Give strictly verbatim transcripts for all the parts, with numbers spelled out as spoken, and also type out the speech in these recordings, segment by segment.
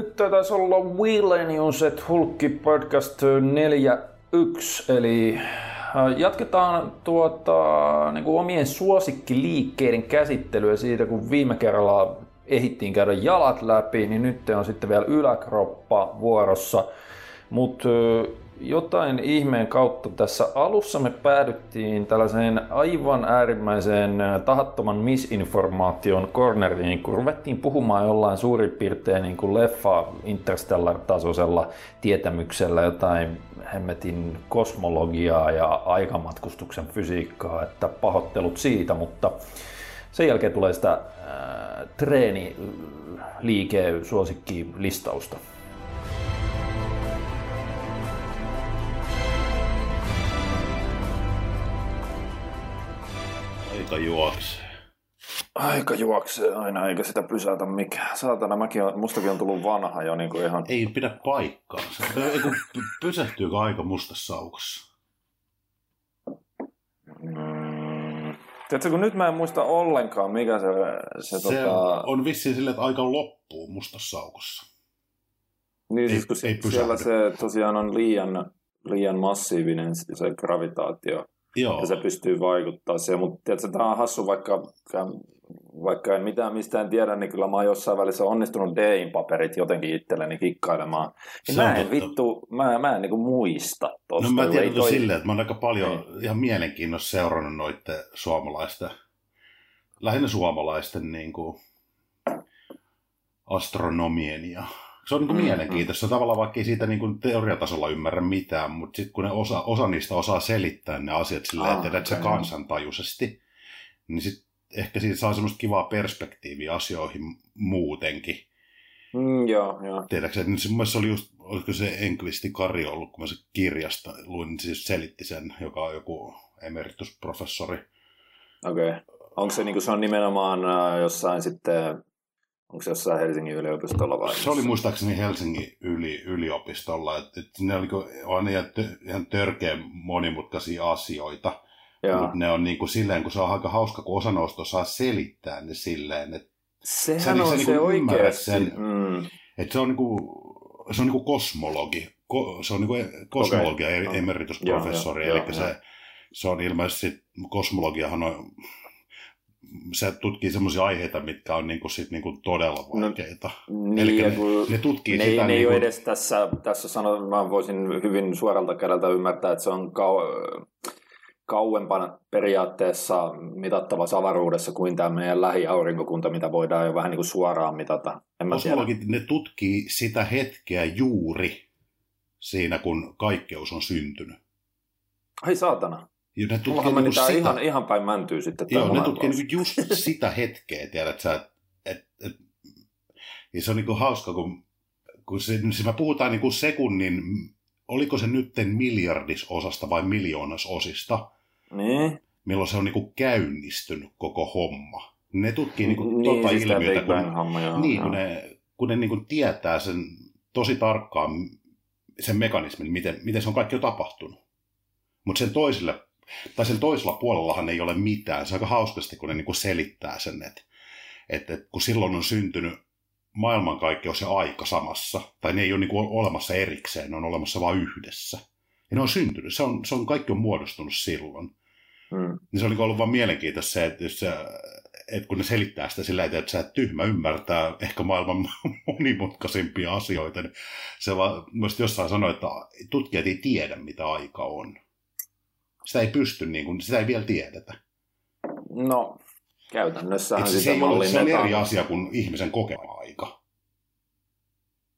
Nyt taisi olla Willenius et Hulkki podcast neljä yksi, eli jatketaan tuota, niin kuin omien suosikkiliikkeiden käsittelyä siitä, kun viime kerralla ehittiin käydä jalat läpi, niin nyt on sitten vielä yläkroppa vuorossa. Mutta jotain ihmeen kautta tässä alussa me päädyttiin tällaiseen aivan äärimmäiseen tahattoman misinformaation corneriin, kun ruvettiin puhumaan jollain suurin piirtein niin kuin leffa Interstellar-tasoisella tietämyksellä jotain hemmetin kosmologiaa ja aikamatkustuksen fysiikkaa, että pahoittelut siitä, mutta sen jälkeen tulee sitä äh, treeniliike-suosikkilistausta. Aika juoksee. Aika juoksee aina, eikä sitä pysäytä mikään. Saatana, mäkin on, mustakin on tullut vanha jo niin kuin ihan... Ei pidä paikkaa. Eikö pysähtyykö aika mustassa aukossa? Mm. Tiedätkö, kun nyt mä en muista ollenkaan, mikä se... Se, se tota... on vissiin silleen, että aika loppuu mustassa aukossa. Niin, ei, siis, ei pysähdy. Siellä se tosiaan on liian, liian massiivinen se gravitaatio. Joo. Ja se pystyy vaikuttamaan siihen, mutta tiedätkö, tämä on hassu, vaikka, vaikka en mitään mistään tiedä, niin kyllä mä oon jossain välissä onnistunut D I-paperit jotenkin itselleni kikkailemaan. Mä en, vittu, mä, mä en niin kuin muista tosta. No mä tiedän toi... silleen, että mä oon aika paljon ei. ihan mielenkiinnossa seurannut noiden suomalaisten, lähinnä suomalaisten niin kuin astronomien ja... Se on niin kuin mm-hmm. mielenkiintoista. Tavallaan vaikka ei siitä niin kuin teoriatasolla ymmärrä mitään, mutta sitten kun ne osa, osa niistä osaa selittää ne asiat silleen, ah, että se kansantajuisesti, niin sitten ehkä siitä saa semmoista kivaa perspektiiviä asioihin muutenkin. Mm, joo, joo. Tiedätkö, että mun mielestä se oli just, olisiko se Enklisti Kari ollut, kun mä se kirjasta luin, niin siis selitti sen, joka on joku emeritusprofessori. Okei. Okay. Onko se, niin kuin se on nimenomaan jossain sitten... Onko se jossain Helsingin yliopistolla vai? Se oli muistaakseni Helsingin yli, yliopistolla. Että et ne on ihan törkeän monimutkaisia asioita. Mutta ne on niinku silleen, kun se on aika hauska, kun osanosto saa selittää ne silleen. Et sehän sä, on sä, se niinku oikeasti. Sen, mm. et se on niinku, se on niinku kosmologi. Ko, se on niinku kosmologia okay. emeritusprofessori. Joo, eli jo, se, jo. se on ilmeisesti, kosmologiahan on... Se tutkii semmoisia aiheita, mitkä on niinku sit niinku todella vaikeita. No, niin, ne, ne tutkii ne, sitä... Ne niinku... ei ole edes tässä, tässä sanotaan, mä voisin hyvin suoralta kädeltä ymmärtää, että se on kau- kauempana periaatteessa mitattava avaruudessa kuin tämä meidän lähiaurinkokunta, mitä voidaan jo vähän niinku suoraan mitata. Kosmologit, ne tutkii sitä hetkeä juuri siinä, kun kaikkeus on syntynyt. Ai saatana. Mullahan meni niinku ihan, ihan päin mäntyy sitten. Joo, ne tutkii niinku just sitä hetkeä, tiedät sä, et, et, et, ja se on niinku hauska, kun, kun se, siis me puhutaan niinku sekunnin, oliko se nytten miljardisosasta vai miljoonasosista, niin. Milloin se on niinku käynnistynyt koko homma. Ne tutkii niinku niin, tota siis ilmiötä, kun, homma, joo, niin, joo. kun ne, kun ne niinku tietää sen tosi tarkkaan sen mekanismin, miten, miten se on kaikki jo tapahtunut. Mutta sen toiselle Tai sen toisella puolellahan ei ole mitään. Se on aika hauskasti, kun ne niinku selittää sen, että et, et, kun silloin on syntynyt maailmankaikkeus ja aika samassa, tai ne ei ole niinku olemassa erikseen, ne on olemassa vain yhdessä. Ja ne on syntynyt, se on, se on, kaikki on muodostunut silloin. Mm. Niin se on niinku ollut vaan mielenkiintoista se, että et kun ne selittää sitä sillä tavalla, että sä et tyhmä ymmärtää ehkä maailman monimutkaisimpia asioita, niin se vaan myös jossain sanoi, että tutkijat ei tiedä, mitä aika on. Sitä ei pysty, niin kuin, sitä ei vielä tiedetä. No, käytännössähän sitä se mallinnetaan. Se on eri asia kuin ihmisen kokema aika.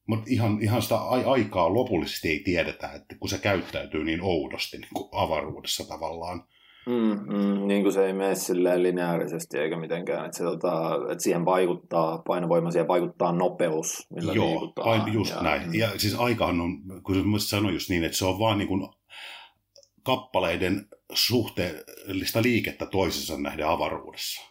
Mutta ihan, ihan sitä aikaa lopullisesti ei tiedetä, että kun se käyttäytyy niin oudosti niin kuin avaruudessa tavallaan. Mm, mm, niin kuin se ei mene silleen lineaarisesti eikä mitenkään. Että, se, tota, että siihen vaikuttaa, painovoima siihen vaikuttaa nopeus, millä Joo, liikutaan. Joo, just ja, näin. Mm. Ja siis aikahan on, kun sä sanoin just niin, että se on vaan niin kuin... kappaleiden suhteellista liikettä toisensa nähden avaruudessa.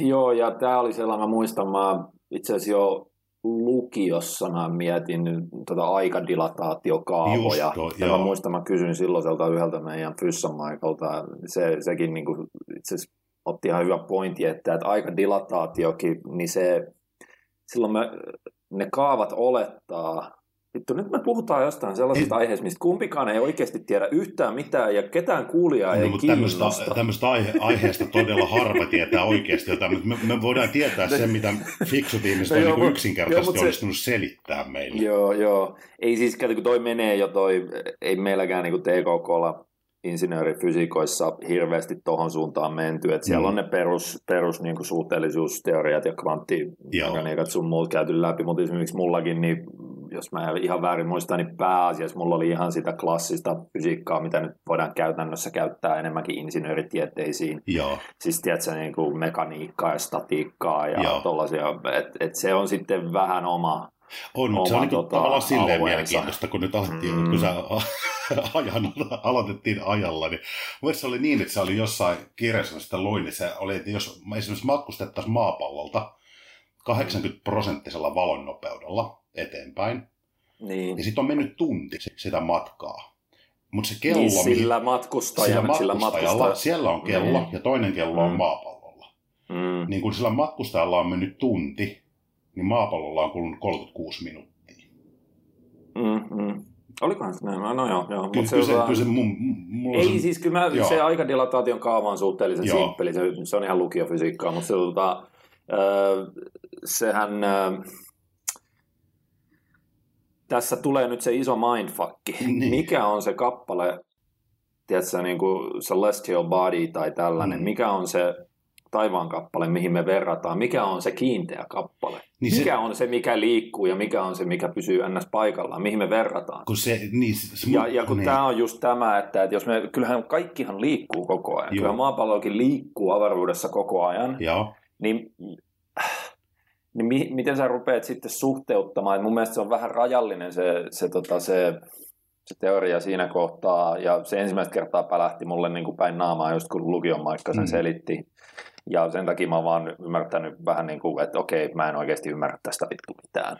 Joo, ja tämä oli sellainen, mä muistan, mä itse asiassa jo lukiossa mä mietin tota aikadilataatiokaavoja. Just to, ja joo. Mä muistan, mä kysyin silloiselta yhdeltä meidän Fyssomaikalta, se, sekin niin kuin itse asiassa otti ihan hyvä pointti, että, että aikadilataatiokin, niin se silloin me ne kaavat olettaa. Vittu, nyt me puhutaan jostain sellaisesta aiheesta, mistä kumpikaan ei oikeasti tiedä yhtään mitään ja ketään kuulijaa ei no, kiinnosta. Tämmöistä aihe- aiheesta todella harva tietää oikeasti jotain, me, me voidaan tietää sen, mitä fiksut ihmiset no, on niin yksinkertaisesti jo, onnistunut se... selittää meille. Joo, joo. Ei siis, kun toi menee jo toi, ei meilläkään niin T K K:lla insinöörifysiikoissa hirveästi tohon suuntaan menty, että siellä mm. on ne perus, perus niin kuin suhteellisuusteoriat ja kvanttimekaniikat sun muut käyty läpi, mutta esimerkiksi mullakin, niin jos mä ihan väärin muistan, niin pääasiassa mulla oli ihan sitä klassista fysiikkaa, mitä nyt voidaan käytännössä käyttää enemmänkin insinööritieteisiin. Joo. Siis tiedätkö, niin kuin mekaniikkaa ja statiikkaa ja tollaisia, että et se on sitten vähän oma. On, mutta se on niin tota, tavallaan silleen mielenkiintoista, kun nyt alettiin, mm. kun sä ajan, aloitettiin ajalla, niin mun se oli niin, että se oli jossain kirjassa, sitä luin, niin se oli, että jos esimerkiksi matkustettaisiin maapallolta kahdeksankymmentä prosenttisella valonnopeudella eteenpäin, niin, niin sitten on mennyt tunti sitä matkaa. Mut se kello, niin sillä matkustajalla, sillä matkustajalla, siellä on kello niin, ja toinen kello on mm. maapallolla. Mm. Niin kun sillä matkustajalla on mennyt tunti, niin maapallolla on kulunut kolmekymmentäkuusi minuuttia. Mm, mm. Olikohan se näin? No joo, joo. Kyllä, se, kyllä, se, kyllä se mun... mun ei se, siis, kyllä mä, se aikadilataation kaava on suhteellisen joo. simppeli. Se, se on ihan lukiofysiikkaa, mutta se, tota, öö, sehän... Öö, tässä tulee nyt se iso mindfuckki. Niin. Mikä on se kappale, tiedätkö, niin kuin Celestial Body tai tällainen, mm. mikä on se... taivaan kappale, mihin me verrataan, mikä on se kiinteä kappale, niin mikä se, on se, mikä liikkuu ja mikä on se, mikä pysyy ns. Paikallaan, mihin me verrataan. Kun se, niin, se, ja, ja kun niin, tämä on just tämä, että, että jos me, kyllähän kaikkihan liikkuu koko ajan, kyllä maapallokin liikkuu avaruudessa koko ajan, niin, niin mi, miten sä rupeat sitten suhteuttamaan, että mun mielestä se on vähän rajallinen se, se, tota, se se teoria siinä kohtaa, ja se ensimmäistä kertaa pälähti mulle niin kuin päin naamaa, just kun lukion maikka sen mm. selitti. Ja sen takia mä oon vaan ymmärtänyt vähän niin kuin, että okei, mä en oikeasti ymmärrä tästä vittu mitään.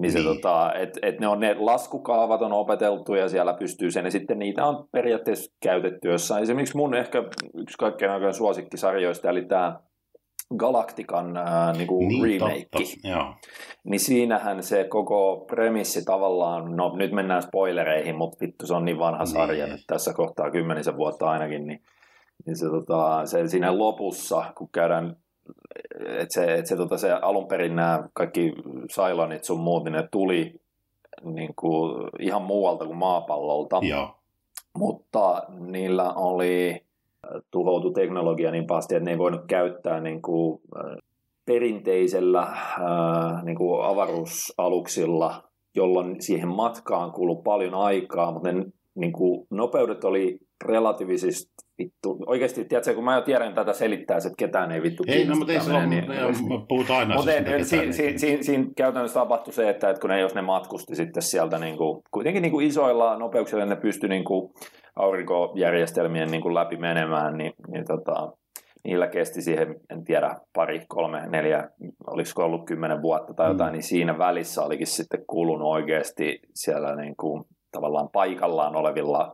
Niin se, niin. Tota, että et ne on ne laskukaavat on opeteltu ja siellä pystyy sen, ja sitten niitä on periaatteessa käytetty jossain. Esimerkiksi mun ehkä yksi kaikkein oikein suosikkisarjoista, eli tämä Galaktikan ää, niinku niin, remake. Niin siinähän se koko premissi tavallaan, no nyt mennään spoilereihin, mutta vittu se on niin vanha niin, sarja nyt tässä kohtaa kymmenisen vuotta ainakin, niin, niin se, tota, se siinä lopussa, kun käydään, että se, et se, tota, se alun perin nämä kaikki Cylonit sun muut, niin ne tuli niin kuin ihan muualta kuin maapallolta, ja mutta niillä oli tuhoutu teknologia niin pahasti, että ne ei voinut käyttää niin kuin perinteisellä niin kuin avaruusaluksilla, jolloin siihen matkaan kului paljon aikaa, mutta ne niin kuin nopeudet oli relatiivisesti vittu. Oikeasti, tiedätkö, kun mä jo tiedän, että tätä selittää, että ketään ei vittu kiinnostaa. Ei, no, mutta ei se ole, niin, niin, puhutaan aina mutta siitä. Siinä siin, siin, siin käytännössä tapahtui se, että, että kun ne, jos ne matkusti sitten sieltä niin kuin, kuitenkin niin kuin isoilla nopeuksilla, ne pystyi niin kuin aurinkojärjestelmien niin kuin läpi menemään, niin, niin tota, niillä kesti siihen, en tiedä, pari, kolme, neljä, olisiko ollut kymmenen vuotta tai jotain, mm. niin siinä välissä olikin sitten kulunut oikeasti siellä niin kuin tavallaan paikallaan olevilla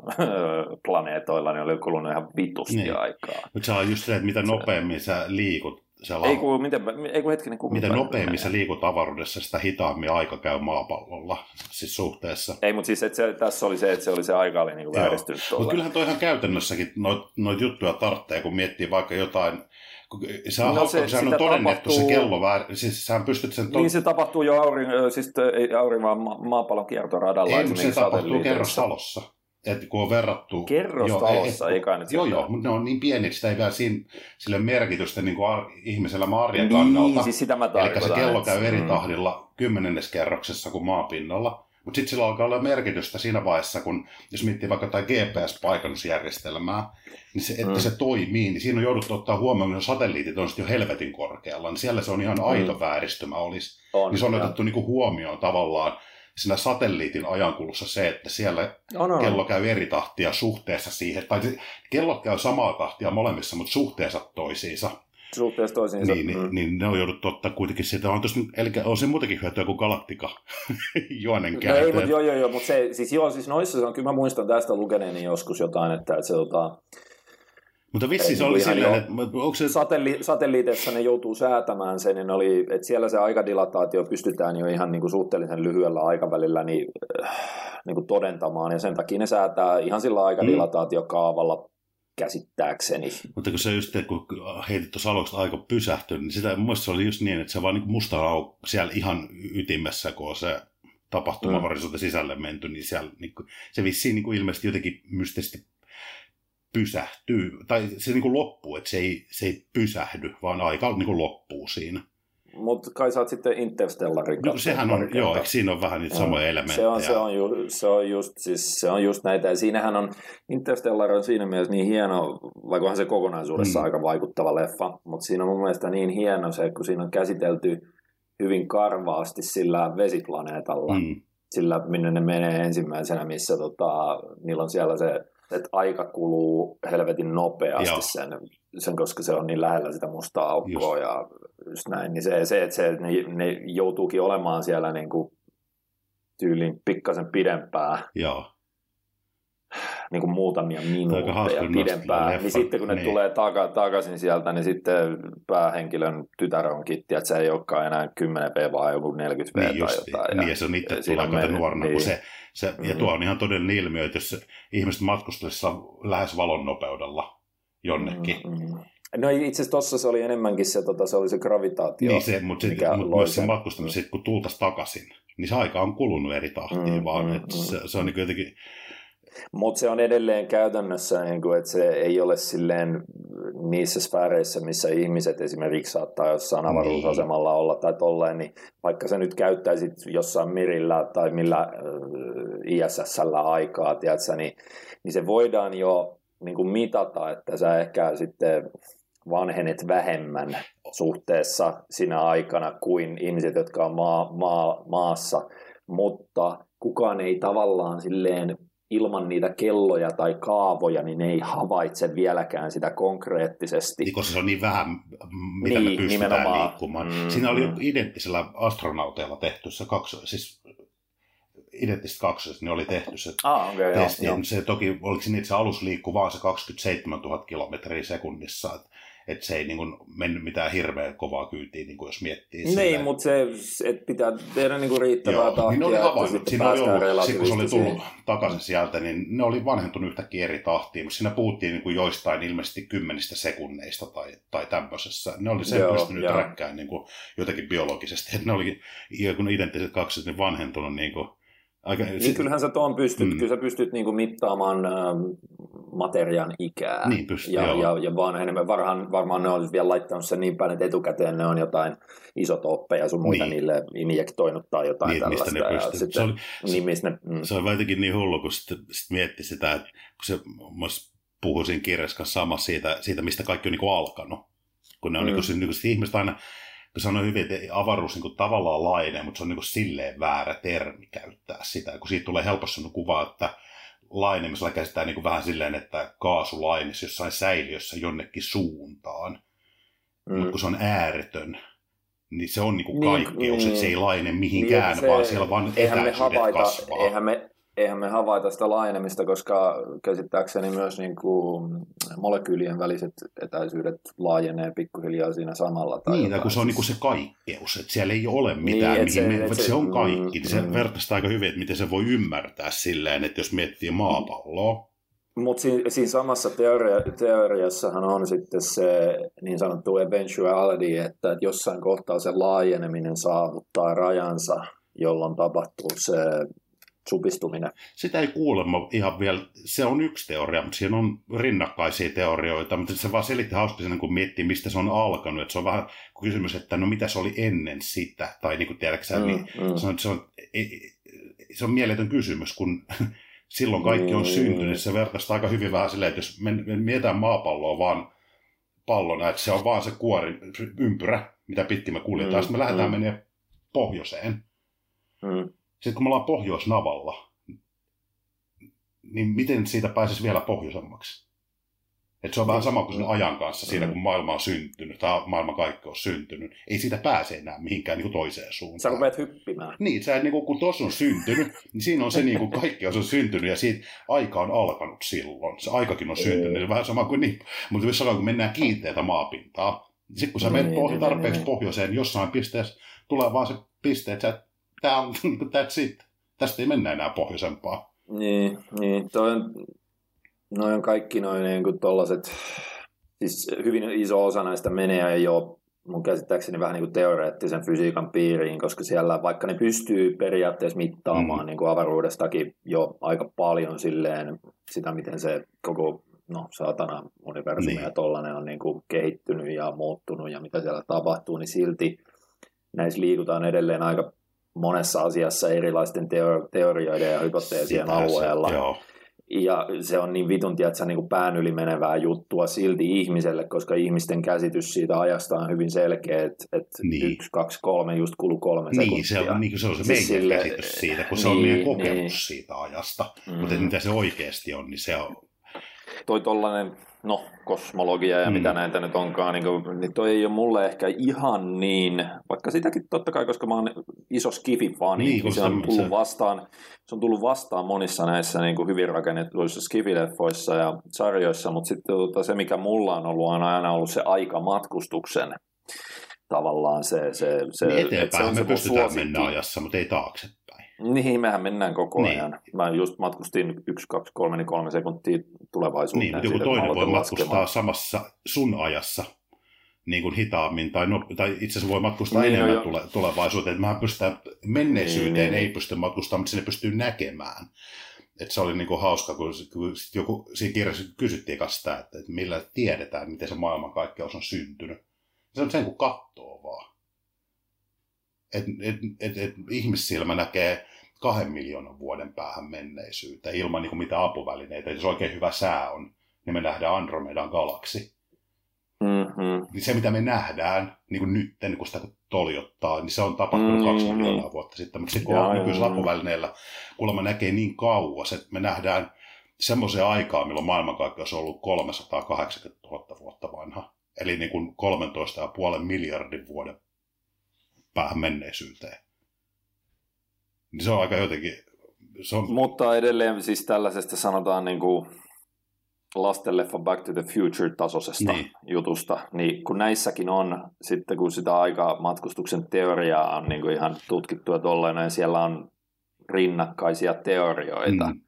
planeetoilla, niin oli kulunut ihan vitusti niin aikaa. Mutta se on just se, että mitä nopeammin sä liikut. La... Ei kun, miten, ei kun hetkinen, kun mitä nopeammin sä liikut avaruudessa, sitä hitaammin aika käy maapallolla siis suhteessa. Ei, mutta siis se, tässä oli se, että se, oli se aika oli niinku vääristynyt tuolla. Mutta kyllähän toi ihan käytännössäkin noita noit juttuja tarvitsee, kun miettii vaikka jotain. Se on no se, se, on todennettu tapahtuu, se kello väärin, siis sähän pystyt sen... To... Niin se tapahtuu jo aurin, siis ei aurin vaan ma- maapallon kiertoradalla. Ei, mutta se tapahtuu kerrostalossa. Että kun on verrattu... Kerrostalossa, jo, ei, et, eikä nyt... Joo, joo, mutta ne on niin pieni, että sitä ei vielä siinä, sille merkitystä niin kuin ar, ihmisellä arjen niin, kannalta. Niin, siis sitä mä tarkoitan. Eli se kello käy eri tahdilla kymmenenneskerroksessa kuin maapinnalla. Mutta sitten sillä alkaa olla merkitystä siinä vaiheessa, kun jos miettii vaikka jotain G P S-paikannusjärjestelmää, niin se, että mm. se toimii, niin siinä on jouduttu ottaa huomioon, kun satelliitit on sitten jo helvetin korkealla, niin siellä se on ihan aito mm. vääristymä olisi. On, niin se on ja otettu niinku huomioon tavallaan siinä satelliitin ajankulussa se, että siellä on, on. kello käy eri tahtia suhteessa siihen, tai kellot käy samaa tahtia molemmissa, mutta suhteessa toisiinsa. Suhteessa toisiinsa. Niin, mm. niin, niin ne on jouduttu ottaa kuitenkin siitä. On, tosta, eli on se muutenkin hyötyä kuin Galaktika juonen käänteen. No ei, mutta joo, joo, joo, mutta se, siis joo, siis noissa se on, kyllä mä muistan tästä lukeneeni joskus jotain, että, että se tota, Mutta vissi se oli silleen, että onko se... Satelli- satelliiteissa ne joutuu säätämään sen, niin oli, että siellä se aikadilataatio pystytään jo ihan niin kuin suhteellisen lyhyellä aikavälillä niin, niin kuin todentamaan, ja sen takia ne säätää ihan sillä aikadilataatiokaavalla käsittääkseni. Mutta kun se just, kun heitit tuossa aluksi aika pysähtyä, niin sitä mun mielestä se oli just niin, että se vaan niin kuin musta auk siellä ihan ytimessä, kun se tapahtumavaroisuutta mm. sisälle menty, niin, siellä, niin kuin, se vissiin niin kuin ilmeisesti jotenkin mystisesti pysähtyy, tai se niin kuin loppuu, että se ei, se ei pysähdy, vaan aika niin kuin loppuu siinä. Mutta kai sä oot sitten Interstellarin kanssa. No, sehän on, joo, eikö siinä on vähän niitä samoja elementtejä? Se on, se on, ju, se on, just, siis, se on just näitä, ja siinähän on, Interstellar on siinä mielessä niin hieno, vaikka se kokonaisuudessa mm. aika vaikuttava leffa, mutta siinä on mun mielestä niin hieno se, kun siinä on käsitelty hyvin karvaasti sillä vesiplaneetalla, mm. sillä minne ne menee ensimmäisenä, missä tota, niillä on siellä se, että aika kuluu helvetin nopeasti sen, sen, koska se on niin lähellä sitä mustaa aukkoa just. Ja just näin. Niin se, se että se, ne, ne joutuukin olemaan siellä niin kuin tyyliin pikkasen pidempään, joo. Niin kuin muutamia minuutteja pidempään. Niin sitten kun ne niin. tulee taka, takaisin sieltä, niin sitten päähenkilön tytär on kitti, että se ei olekaan enää kymmenen vuotta, vaan joku neljäkymmentä vuotta niin tai jotain. Niin, ja se on itse tulee nuorena, niin. Kun se... Se, ja tuo on ihan todellinen ilmiö, että jos ihmiset matkustaisivat lähes valon nopeudella jonnekin. No itse asiassa tuossa se oli enemmänkin se, tota, se, oli se gravitaatio. Niin se, mutta mut myös se matkustaminen, kun tultaisiin takaisin, niin se aika on kulunut eri tahtiin, mm, vaan mm, että mm. se, se on niin jotenkin... Mutta se on edelleen käytännössä, niin kuin, että se ei ole silleen niissä sfääreissä, missä ihmiset esimerkiksi saattaa jossain avaruusasemalla olla tai tolleen, niin vaikka sä nyt käyttäisit jossain Mirillä tai millä äh, I S S:llä aikaa, tiedätkö, niin, niin se voidaan jo niin kuin mitata, että sä ehkä sitten vanhenet vähemmän suhteessa sinä aikana kuin ihmiset, jotka on maa, maa, maassa, mutta kukaan ei tavallaan silleen ilman niitä kelloja tai kaavoja, niin ne ei havaitse vieläkään sitä konkreettisesti. Niin, koska se on niin vähän, mitä niin, me pystytään nimenomaan liikkumaan. Mm, Siinä oli mm. identtisellä astronauteilla tehty se kakso, siis identtiset kaksoset, ne oli tehty se ah, okay, testi. Joo, se, toki, oliko se niin, että se alus liikkuu vaan se kaksikymmentäseitsemäntuhatta kilometriä sekunnissa, että et se ei niin kun, mennyt mitään hirveän kovaa kyytiä, niin jos miettii. Niin, mutta se et pitää tehdä niin kun riittävää joo, tahtia. Niin ne oli havainnut, siinä oli ollut, kun se oli tullut takaisin sieltä, niin ne oli vanhentunut yhtäkkiä eri tahtiin, mutta siinä puhuttiin niin kun joistain ilmeisesti kymmenistä sekunneista tai, tai tämmöisessä. Ne oli sen joo, pystynyt joo. räkkään niin kun, jotenkin biologisesti, että ne olikin identtiset kakset niin vanhentunut niin kuin aika, niin sit... kyllähän sä tuon pystyt, mm. kyllä sä pystyt niinku mittaamaan ä, materiaan ikää. Niin pystyy, ja, ja, ja vaan enemmän, varhan, varmaan ne on vielä laittanut sen niin päin, että etukäteen ne on jotain isotooppeja sun muita niin. niille injektoinut tai jotain niin, tällaista. Mistä ne ja sitten, se, oli, niin, mistä ne, mm. se on väitäkin niin hullu, kun sitten sit mietti sitä, että kun se puhui siinä kirjassa kanssa samassa siitä, siitä, mistä kaikki on niinku alkanut. Kun ne on mm. niinku, niinku, ihmiset aina... Kun sanoi hyvin, että avaruus niin kuin tavallaan laine, mutta se on niin kuin silleen väärä termi käyttää sitä. Kun siitä tulee helposti kuva, että laine, missä käsitetään niin kuin vähän silleen, että kaasulaine jossain säiliössä jonnekin suuntaan. Mm. Mutta kun se on ääretön, niin se on niin kuin kaikkeus, mm. että se ei laine mihinkään, niin, se, vaan siellä vaan etäisyydet havaita, kasvaa. Eihän me, eihän me havaita sitä lainemista, koska käsittääkseni myös niin kuin molekyylien väliset etäisyydet laajenee pikkuhiljaa siinä samalla. Tai niin, kun se on niin kuin se kaikkeus, että siellä ei ole mitään, niin, mihin se, me, se, se on kaikki. Mm, se mm. vertaista aika hyvin, että miten se voi ymmärtää silleen, että jos miettii maapalloa. Mutta siinä, siinä samassa teoria, teoriassahan on sitten se niin sanottu eventuality, että jossain kohtaa se laajeneminen saavuttaa rajansa, jolloin tapahtuu se... supistuminen. Sitä ei kuulemma ihan vielä, se on yksi teoria, mutta siinä on rinnakkaisia teorioita, mutta se vaan selitti hauskisena, kun miettii, mistä se on alkanut, että se on vähän kysymys, että no mitä se oli ennen sitä, tai niin kuin tiedäksä, mm, niin mm. se on, se on, se on mieletön kysymys, kun silloin kaikki on mm. syntynyt, se vertaista aika hyvin vähän silleen, että jos me mietitään maapalloa vaan pallona, että se on vaan se kuori, ympyrä, mitä pitkin me kuljetaan, mm, sitten me mm. lähdetään menemään pohjoiseen, mm. Sitten kun me ollaan pohjoisnavalla, niin miten siitä pääsisi vielä pohjoisemmaksi? Että se on vähän sama kuin sen ajan kanssa siinä, kun maailma on syntynyt, tai maailmankaikkeus on syntynyt. Ei siitä pääse enää mihinkään niin toiseen suuntaan. Sä rupeat hyppimään. Niin, sä, niin kuin, kun tuossa on syntynyt, niin siinä on se, niin kuin kaikki on syntynyt, ja siitä aika on alkanut silloin. Se aikakin on syntynyt, vähän sama kuin niin. Mutta jos kun mennään kiinteätä maapintaa, niin sitten kun sä menet pohj- tarpeeksi pohjoiseen, jossain pisteessä tulee vaan se piste, että tää on, that's it. Tästä ei mennä enää pohjoisempaa. Niin, niin. Toi on... Noin on kaikki noin niin tollaset, siis hyvin iso osa näistä menee jo mun käsittääkseni vähän niin kuin teoreettisen fysiikan piiriin, koska siellä vaikka ne pystyy periaatteessa mittaamaan mm-hmm. niin kuin avaruudestakin jo aika paljon silleen sitä, miten se koko, no satana universumi niin. ja tollainen on niin kuin kehittynyt ja muuttunut ja mitä siellä tapahtuu, niin silti näissä liikutaan edelleen aika monessa asiassa erilaisten teori- teorioiden ja hypoteesien sitä alueella. Se, joo. Ja se on niin vitun, tiedätkö, niin kuin pään yli menevää juttua silti ihmiselle, koska ihmisten käsitys siitä ajasta on hyvin selkeä, että et niin. yksi, kaksi, kolme, just kulu kolme niin, sekuntia. Se on, niin, se on se meidän sille... käsitys siitä, kun niin, se on meidän kokemus niin. siitä ajasta. Mm-hmm. Mutta mitä se oikeasti on, niin se on... Toi tollainen, no, kosmologia ja mm-hmm. mitä näitä nyt onkaan, niin, kuin, niin toi ei ole mulle ehkä ihan niin, vaikka sitäkin totta kai, koska mä oon iso skififani, niin, kun se on tullut se... vastaan... Se on tullut vastaan monissa näissä niin kuin hyvin rakennetuissa skifileffoissa ja sarjoissa, mutta sitten tuota, se, mikä mulla on ollut, on aina ollut se aikamatkustuksen tavallaan se... se, se niin eteenpäin se me se pystytään mennä ajassa, mutta ei taaksepäin. Niin, mehän mennään koko niin. ajan. Mä just matkustin yksi, kaksi, kolme, niin kolme sekuntia tulevaisuuteen. Niin, joku toinen voi matkustaa laskemaan. Samassa sun ajassa niin kuin hitaammin, tai, no, tai itse asiassa voi matkustaa niin, enemmän tule, tulevaisuuteen. Mä pystyn menneisyyteen, niin, ei niin. pysty matkustamaan, mutta sinne pystyy näkemään. Et se oli niin kuin hauska, kun, kun joku, siinä kirjassa kysyttiin sitä, että, että millä tiedetään, miten se maailmankaikkeus on syntynyt. Se on sen, kun katsoo vaan. Et, et, et, et ihmissilmä näkee kahden miljoonan vuoden päähän menneisyyttä ilman niin kuin mitään apuvälineitä. Jos oikein hyvä sää on, niin me nähdään Andromedan galaksi. Mm-hmm. Se, mitä me nähdään niin kuin nyt, kun sitä toljottaa, niin se on tapahtunut mm-hmm. kaksi miljoonaa vuotta sitten. Mutta sitten kun nykyisellä apuvälineellä kuulemma näkee niin kauas, että me nähdään semmoiseen aikaan, milloin maailmankaikkeus on ollut kolmesataakahdeksankymmentätuhatta vuotta vanha. Eli niin kuin kolmetoista pilkku viisi miljardin vuoden päähän menneisyyteen. Niin se on aika jotenkin... Se on... Mutta edelleen siis tällaisesta sanotaan... Niin kuin... lastenleffan Back to the Future-tasoisesta niin. jutusta, niin kun näissäkin on, sitten kun sitä aikamatkustuksen teoriaa on niin kuin ihan tutkittua tuollainen, ja siellä on rinnakkaisia teorioita, mm.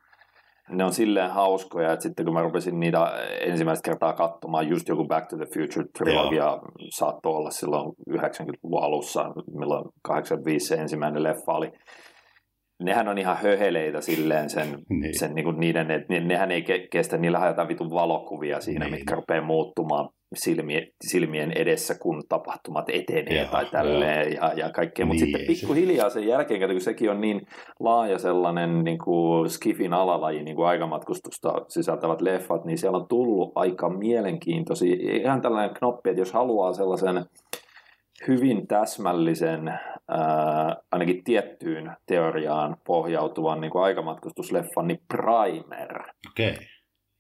ne on silleen hauskoja, että sitten kun mä rupesin niitä ensimmäistä kertaa katsomaan, just joku Back to the Future-trilogia saattoi olla silloin yhdeksänkymmentäluvun alussa, milloin kahdeksankymmentäviisi se ensimmäinen leffa oli. Nehän on ihan höheleitä silleen sen, niin. sen niin kuin niiden, että nehän ei kestä, niillä haetaan vitun valokuvia siinä, niin. mitkä rupeaa muuttumaan silmien, silmien edessä, kun tapahtumat etenee ja, tai tälleen ja, ja kaikkea. Mutta niin, sitten pikkuhiljaa sen jälkeen, kun sekin on niin laaja sellainen niin kuin skifin alalaji, niin kuin aikamatkustusta sisältävät leffat, niin siellä on tullut aika mielenkiintoisia, ihan tällainen knoppi, että jos haluaa sellaisen hyvin täsmällisen, ää, ainakin tiettyyn teoriaan pohjautuvan niin kuin aikamatkustusleffan, niin Primer. Okay.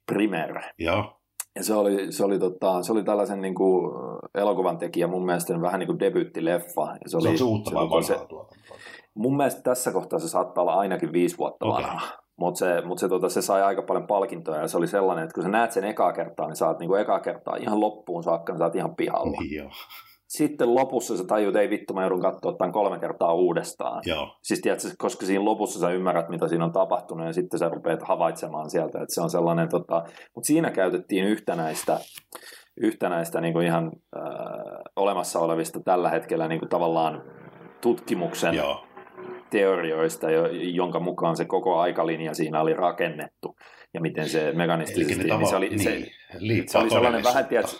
Primer. Joo. Ja se oli, se oli, tota, se oli tällaisen niin kuin elokuvan tekijä mun mielestä vähän niin kuin debyyttileffa. Se, se on se uutta vai vanhaa tuotantoa? Mun mielestä tässä kohtaa se saattaa olla ainakin viisi vuotta okay. vanhaa. Mutta se, mut se, tota, se sai aika paljon palkintoja ja se oli sellainen, että kun sä näet sen ekaa kertaa, niin sä oot niinku ekaa kertaa ihan loppuun saakka, niin sä oot ihan pihalla. Joo. Sitten lopussa sä tajut, ei vittu, mä joudun katsoa tämän kolme kertaa uudestaan. Joo. Siis tiedätkö, koska siinä lopussa sä ymmärrät, mitä siinä on tapahtunut, ja sitten sä rupeat havaitsemaan sieltä, että se on sellainen, tota... mutta siinä käytettiin yhtenäistä, yhtenäistä niin kuin ihan äh, olemassa olevista tällä hetkellä niin kuin tavallaan tutkimuksen Joo. teorioista, jonka mukaan se koko aikalinja siinä oli rakennettu, ja miten se mekanistisesti... Tavo- niin se oli, niin, se, se oli sellainen vähän, tiedätkö,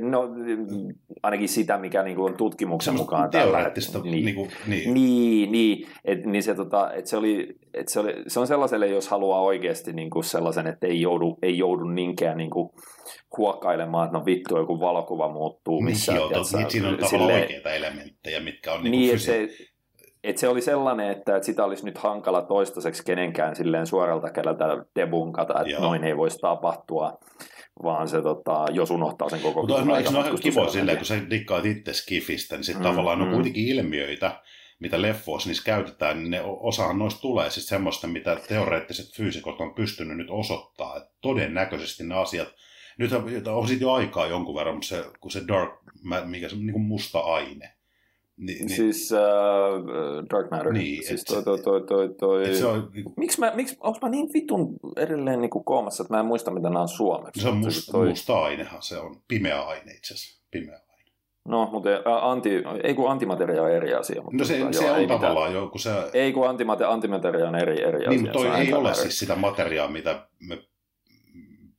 no, ainakin sitä, mikä niinku on tutkimuksen semmosta mukaan teoreettista. Niin, niinku, niin. niin, niin että niin se, tota, et se, et se, se on sellaiselle, jos haluaa oikeasti niinku sellaisen, että ei joudu, ei joudu niinkään niinku huokailemaan, että no vittu, joku valokuva muuttuu missään. Niin, joo, tietysti, niitä siinä on tavallaan silleen, oikeita elementtejä, mitkä on niinku niin, fysi- Että se oli sellainen, että sitä olisi nyt hankala toistaiseksi kenenkään silleen suoralta kädeltä debunkata, että noin ei voisi tapahtua. vaan se tota, jos unohtaa sen koko... Mutta no, eikö ne ole kivoa silleen, kun sä dikkaat itse skifistä, niin sitten mm, tavallaan mm. on kuitenkin ilmiöitä, mitä leffoissa niissä käytetään, niin ne osahan noista tulee sitten semmoista, mitä teoreettiset fyysikot on pystynyt nyt osoittaa, että todennäköisesti ne asiat... Nyt on sitten jo aikaa jonkun verran, mutta se, kun se dark, mikä se on, niin kuin musta aine. Ni, ni... Siis uh, Dark Matter. Niin, siis toi, toi, toi, toi, toi... Niin... Miksi mä, miksi, onks mä niin vitun edelleen niin kuin koomassa, että mä en muista, mitä nämä on suomeksi? Se on must, toi... musta ainehan, se on pimeä aine itse asiassa, pimeä aine. No, mutta anti, ei kun antimateria on eri asia. Mutta no se, tota, se joo, on ei tavallaan mitään... joku se... Ei kun antimate, antimateria on eri, eri niin, asia. Toi ei ole määrin. Siis sitä materiaa, mitä me...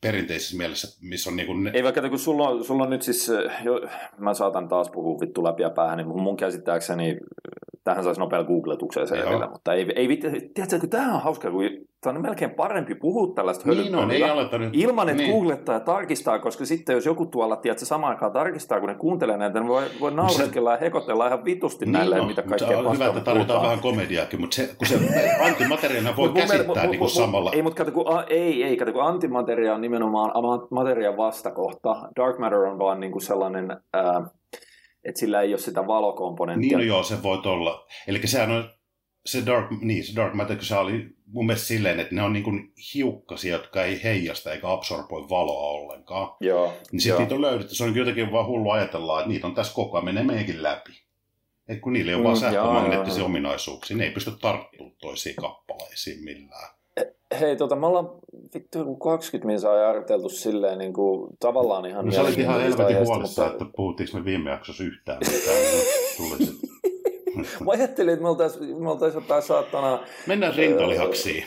perinteisessä mielessä, missä on niin kuin... Ne... Ei vaikka, kun sulla on, sulla on nyt siis, jo, mä saatan taas puhua vittu läpi ja päähän, niin mun käsittääkseni, tähän saisi nopealla googletukseen selville, mutta ei, ei vittu, tiedätkö, kun tämähän on hauska, kun tämä on melkein parempi puhua tällaista niin hölynpölyä, ilman että niin. googlettaa ja tarkistaa, koska sitten jos joku tuolla, tiedätkö, samaan aikaan tarkistaa, kun ne kuuntelee näitä, niin voi, voi naureskella ja hekotella ihan vitusti niin näille, on, mitä kaikkea paskaa. On hyvä, että tarvitaan vähän komediaakin, mutta se, kun se antimateriaana voi käsittää mu, mu, niin mu, samalla. Ei, mutta kato, ei, ei, kato, kun antimateria on nimenomaan materian vastakohta. Dark matter on vaan niin kuin sellainen... Ää, että sillä ei ole sitä valokomponenttia. Niin no joo, se voi olla. Eli sehän on se dark, niin, se dark matter, kun se oli mun mielestä silleen, että ne on niin kuin hiukkasia, jotka ei heijasta eikä absorboi valoa ollenkaan. Joo. Niin sitten niitä on löydetty. Se on jotenkin vaan hullu ajatellaan, että niitä on tässä koko ajan, menee meidänkin läpi. Et kun niillä ei ole mm, vaan sähkömagneettisia ominaisuuksia, ne ei pysty tarttumaan toisiin kappaleisiin millään. Hei, tota, me ollaan vittu kaksikymmentä minsa ajateltu silleen niin kuin, tavallaan ihan... No, sä olit ihan helvetin huolissa, mutta... että puhuttiinko me viime jaksossa yhtään mitään. Mä ajattelin, että me oltaisiin me oltais jotain saatana... Mennään rintalihaksiin.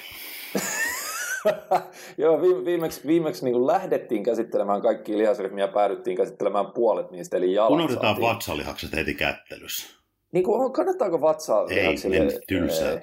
Joo, viimeksi, viimeksi niin kuin lähdettiin käsittelemään kaikkia lihasryhmiä ja päädyttiin käsittelemään puolet niistä, eli jalat. Unohdetaan vatsalihakset heti kättelyssä. Niin kuin, kannattaako vatsaa? Ei, en tylsää.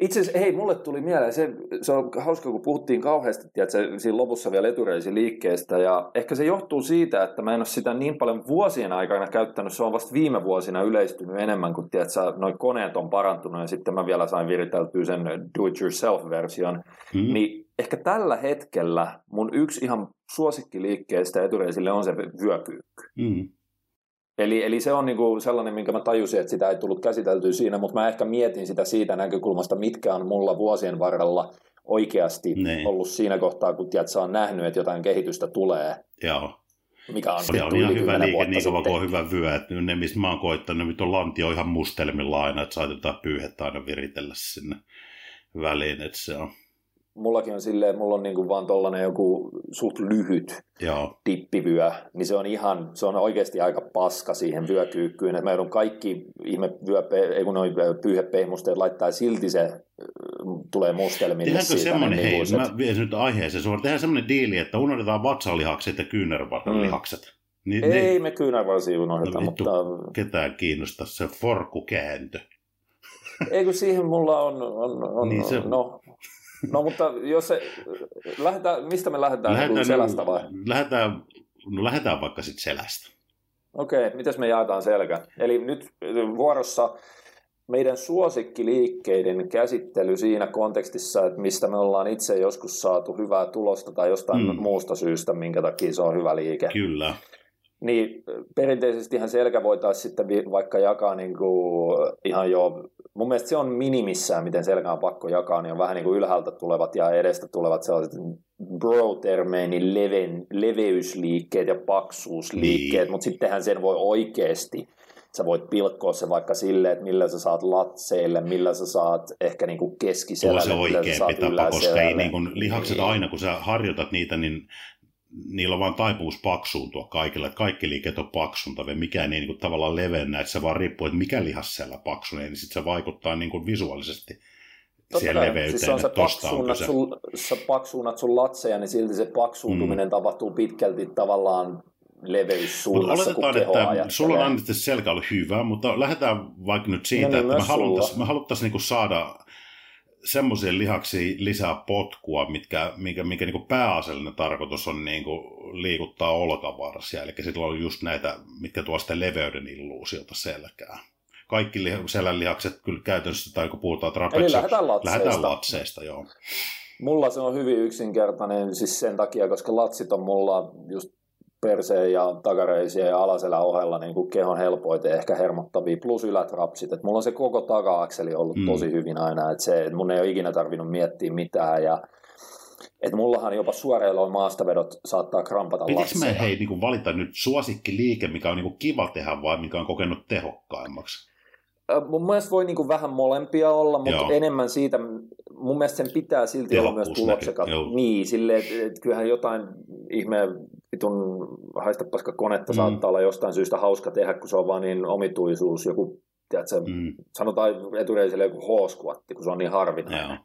Itse asiassa, hei, mulle tuli mieleen, se, se on hauska, kun puhuttiin kauheasti, tiedätkö, siinä lopussa vielä etureisi liikkeestä, ja ehkä se johtuu siitä, että mä en ole sitä niin paljon vuosien aikana käyttänyt, se on vasta viime vuosina yleistynyt enemmän, kun tiedätkö, noi koneet on parantunut, ja sitten mä vielä sain viriteltyä sen do-it-yourself-version, hmm. niin ehkä tällä hetkellä mun yksi ihan suosikkiliikkeestä etureisille on se vyökyykky. Hmm. Eli, eli se on niinku sellainen, minkä mä tajusin, että sitä ei tullut käsiteltyä siinä, mutta mä ehkä mietin sitä siitä näkökulmasta, mitkä on mulla vuosien varrella oikeasti Nein. ollut siinä kohtaa, kun tiedät, sä on nähnyt, että jotain kehitystä tulee. Joo. Mikä on, se on ihan hyvä liike, niin kova kuin on hyvä vyö. Että ne, mistä mä oon koittanut, nyt on lantio ihan mustelmilla aina, että saa jotain pyyhettä aina viritellä sinne väliin, että se on. Mullakin on silleen, mulla on niinku vaan tollainen joku suht lyhyt Joo. tippivyö, niin se on ihan, se on oikeasti aika paska siihen vyökyykkyyn, että mä joudun kaikki ihme vyöpe, ei kun noi pyyhepehmusteet laittaa silti se tulee mustelmille. Tehdäänkö semmoinen, hei, mä vien nyt aiheeseen suoraan, tehdään semmoinen diili, että unohdetaan vatsalihakset ja kyynärvartalihakset. Mm. Niin, ei, ne... me kyynärvarsia unohdetaan, no, mutta... ketään kiinnostaa se forkkukääntö. Ei kun siihen mulla on, on, on niin se... no... No mutta jos se, lähdetään, mistä me lähdetään, lähdetään selästä vai? Lähdetään, no lähdetään vaikka sitten selästä. Okei, okay, mitäs me jaetaan selkä? Eli nyt vuorossa meidän suosikkiliikkeiden käsittely siinä kontekstissa, että mistä me ollaan itse joskus saatu hyvää tulosta tai jostain mm. muusta syystä, minkä takia se on hyvä liike. Kyllä. Niin perinteisestihän selkä voitaisiin sitten vaikka jakaa niin kuin ihan jo, mun mielestä se on minimissään, miten selkä on pakko jakaa, niin on vähän niin kuin ylhäältä tulevat ja edestä tulevat sellaiset bro-termein, niin leven, leveysliikkeet ja paksuusliikkeet, niin. Mutta sittenhän sen voi oikeasti, sä voit pilkkoa se vaikka silleen, että millä sä saat latseille, millä sä saat ehkä niin kuin keskiselälle, millä sä saat yläselälle. Tuo se oikeampi tapa, koska ei niin kuin lihakset niin. aina, kun sä harjoitat niitä, niin... Niillä on vaan taipuus paksuuntua kaikilla, että kaikki liikeet on paksuntavia, mikään ei niin kuin tavallaan levennä, että se vaan riippuu, että mikä lihas siellä paksunee, niin sitten se vaikuttaa niin kuin visuaalisesti totta siihen leveyteen. Siis on se paksuunat, se... Sun, sä paksuunat sun latseja, niin silti se paksuuntuminen mm. tapahtuu pitkälti tavallaan leveyssuunnassa, kun keho ajattelee. Oletetaan, että sulla on aina selkä ollut hyvä, mutta lähdetään vaikka nyt siitä, no niin, että me haluttaisiin haluttaisi niin kuin saada... semmoisia lihaksia lisää potkua, mitkä, mikä, mikä niin kuin pääasiallinen tarkoitus on niin kuin liikuttaa olkavarsia. Eli silloin on just näitä, mitkä tuo sitä leveyden illuusiota selkään. Kaikki selän lihakset kyllä käytännössä, tai kun puhutaan trapetseista, lähdetään latseista. Joo. Mulla se on hyvin yksinkertainen siis sen takia, koska latsit on mulla just perseen ja takareisien ja alaselän ohella niin kuin kehon helpoiten ehkä hermottavia, plus ylätrapsit. Et mulla on se koko taka-akseli ollut mm. tosi hyvin aina, että se, et mun ei ole ikinä tarvinnut miettiä mitään. Ja, et mullahan jopa suoreilla maastavedot saattaa krampata latseja. Pitäis mä hei, niin kuin valita nyt suosikkiliike, mikä on niin kuin kiva tehdä vai mikä on kokenut tehokkaimmaksi? Mun mielestä voi niin kuin vähän molempia olla, mutta Joo. enemmän siitä, mun mielestä sen pitää silti Telopuus olla myös tuloksekas. Niin, silleen, että et kyllähän jotain ihmeen vitun haistapaska konetta mm. saattaa olla jostain syystä hauska tehdä, kun se on vaan niin omituisuus, joku, tiedätkö, mm. sanotaan etureiselle joku H-squatti, kun se on niin harvinainen. Joo.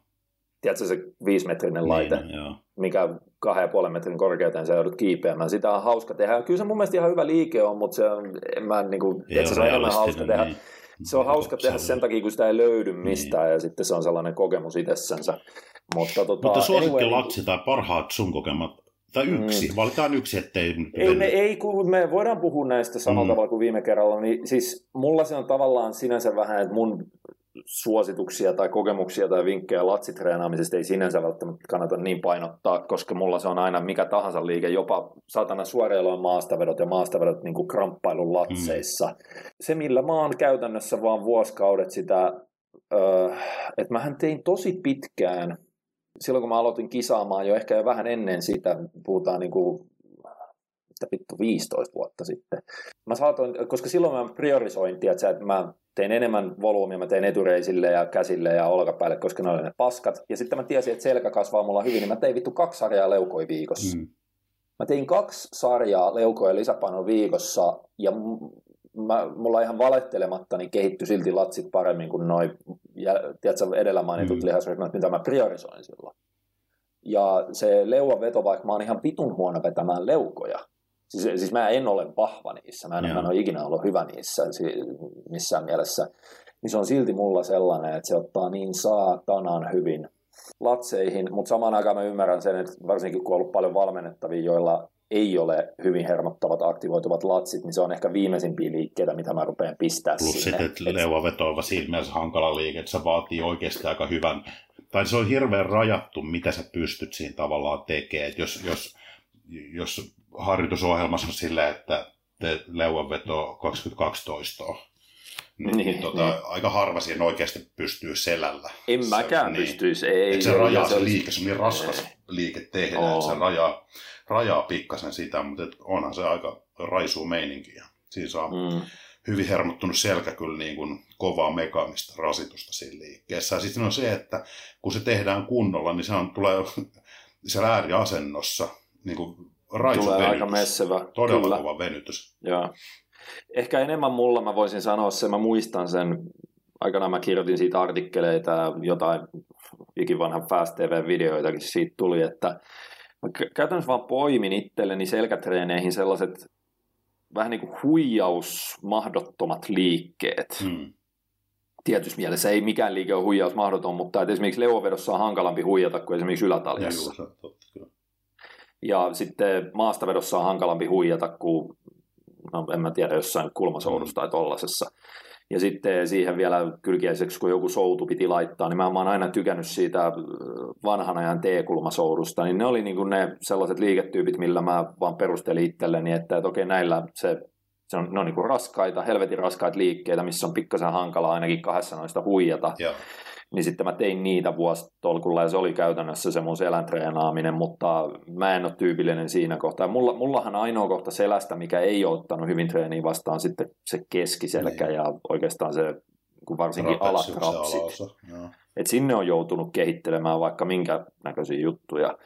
Tiedätkö se viisimetrinen laite, niin, mikä kahden ja puolen metrin korkeuteen sä joudut kiipeämään. Sitä on hauska tehdä. Kyllä se mun mielestä ihan hyvä liike on, mutta se on, en mä, niin kuin, tiedätkö, se on enemmän hauska tehdä. Niin. Se on hauska tehdä sen takia, kun sitä ei löydy mistään, niin. ja sitten se on sellainen kokemus itsessänsä. Mutta, tota, Mutta suosikkilaksi anyway, tai parhaat sun kokemat, tai yksi, mm. valitaan yksi, ettei... Ei, me, ei, kun me voidaan puhua näistä samalla mm. tavalla kuin viime kerralla, niin siis mulla se on tavallaan sinänsä vähän, että mun suosituksia tai kokemuksia tai vinkkejä latsitreenaamisesta ei sinänsä välttämättä kannata niin painottaa, koska mulla se on aina mikä tahansa liike, jopa satana suoreiloin maastavedot ja maastavedot niin kuin kramppailun latseissa. Mm. Se, millä mä oon käytännössä vaan vuosikaudet sitä, että mähän tein tosi pitkään, silloin kun mä aloitin kisaamaan jo ehkä jo vähän ennen sitä, puhutaan niin kuin vittu viisitoista vuotta sitten. Mä saatoin, koska silloin mä priorisoin, tiedätkö, että mä tein enemmän volyymia, mä tein etureisille ja käsille ja olkapäälle, koska ne oli ne paskat. Ja sitten mä tiesin, että selkä kasvaa mulla hyvin, niin mä tein vittu kaksi sarjaa leukoja viikossa. Mm. Mä tein kaksi sarjaa leukoja lisäpainon viikossa, ja mä, mulla ihan valettelematta niin kehittyi silti latsit paremmin kuin noi, tiedätkö, edellä mainitut mm. lihasryhmät, mitä mä priorisoin silloin. Ja se leuan veto, vaikka mä oon ihan vitun huono vetämään leukoja, Siis, siis mä en ole vahva niissä, mä en, mä en ole ikinä ollut hyvä niissä missään mielessä. Niin se on silti mulla sellainen, että se ottaa niin saatanan hyvin latseihin, mutta samaan aikaan mä ymmärrän sen, että varsinkin kun on ollut paljon valmennettavia, joilla ei ole hyvin hermottavat, aktivoituvat latsit, niin se on ehkä viimeisimpiä liikkeitä, mitä mä rupean pistää Plus sinne. Plus sitten, että leuvavetoiva siinä mielessä hankala liike, että se vaatii oikeasti aika hyvän, tai se on hirveän rajattu, mitä sä pystyt siinä tavallaan tekemään, että jos... jos... jos harjoitusohjelmassa on sillä, että te leuanveto kaksikymmentäkaksi toistoa, niin, niin, niin tota, niin. aika harva siihen oikeasti pystyy selällä. En se, mäkään niin, pystyisi. Ei, että se rajaa se, se liike, se on niin raskas liike tehdä, oh. että se rajaa, rajaa pikkasen sitä, mutta onhan se aika raisuu meininkiä. Siinä saa mm. hyvin hermottunut selkä kyllä niin kuin kovaa mekaanista rasitusta siinä liikkeessä. Ja sitten on se, että kun se tehdään kunnolla, niin se on, tulee siellä ääriasennossa niin kuin tulee aika messevä. Todella Kyllä. kova venytys. Joo. Ehkä enemmän mulla mä voisin sanoa sen, mä muistan sen, aikanaan mä kirjoitin siitä artikkeleita, jotain ikivanhan Fast T V-videoitakin siitä tuli, että mä käytännössä vaan poimin itselleni selkätreeneihin sellaiset vähän niin kuin huijausmahdottomat liikkeet. Hmm. Tietyssä mielessä ei mikään liike ole huijausmahdoton, mutta esimerkiksi leuavedossa on hankalampi huijata kuin esimerkiksi ylätaljassa. Kyllä. Ja sitten maastavedossa on hankalampi huijata kuin, no en mä tiedä, jossain kulmasoudussa tai tollasessa. Ja sitten siihen vielä kylkiäiseksi, kun joku soutu piti laittaa, niin mä oon aina tykännyt siitä vanhan ajan T-kulmasoudusta. Niin ne oli niin kuin ne sellaiset liiketyypit, millä mä vaan perustelin itselleni, että, että okei näillä se, se on, ne on niin kuin raskaita, helvetin raskaita liikkeitä, missä on pikkasen hankalaa ainakin kahdessa noista huijata. Joo. Niin sitten mä tein niitä vuositolkulla ja se oli käytännössä se mun selän treenaaminen, mutta mä en ole tyypillinen siinä kohtaa. Mulla, mullahan ainoa kohta selästä, mikä ei ole ottanut hyvin treeniä vastaan, sitten se keskiselkä niin. ja oikeastaan se varsinkin alatrapsit. Et sinne on joutunut kehittelemään vaikka minkä näköisiä juttuja.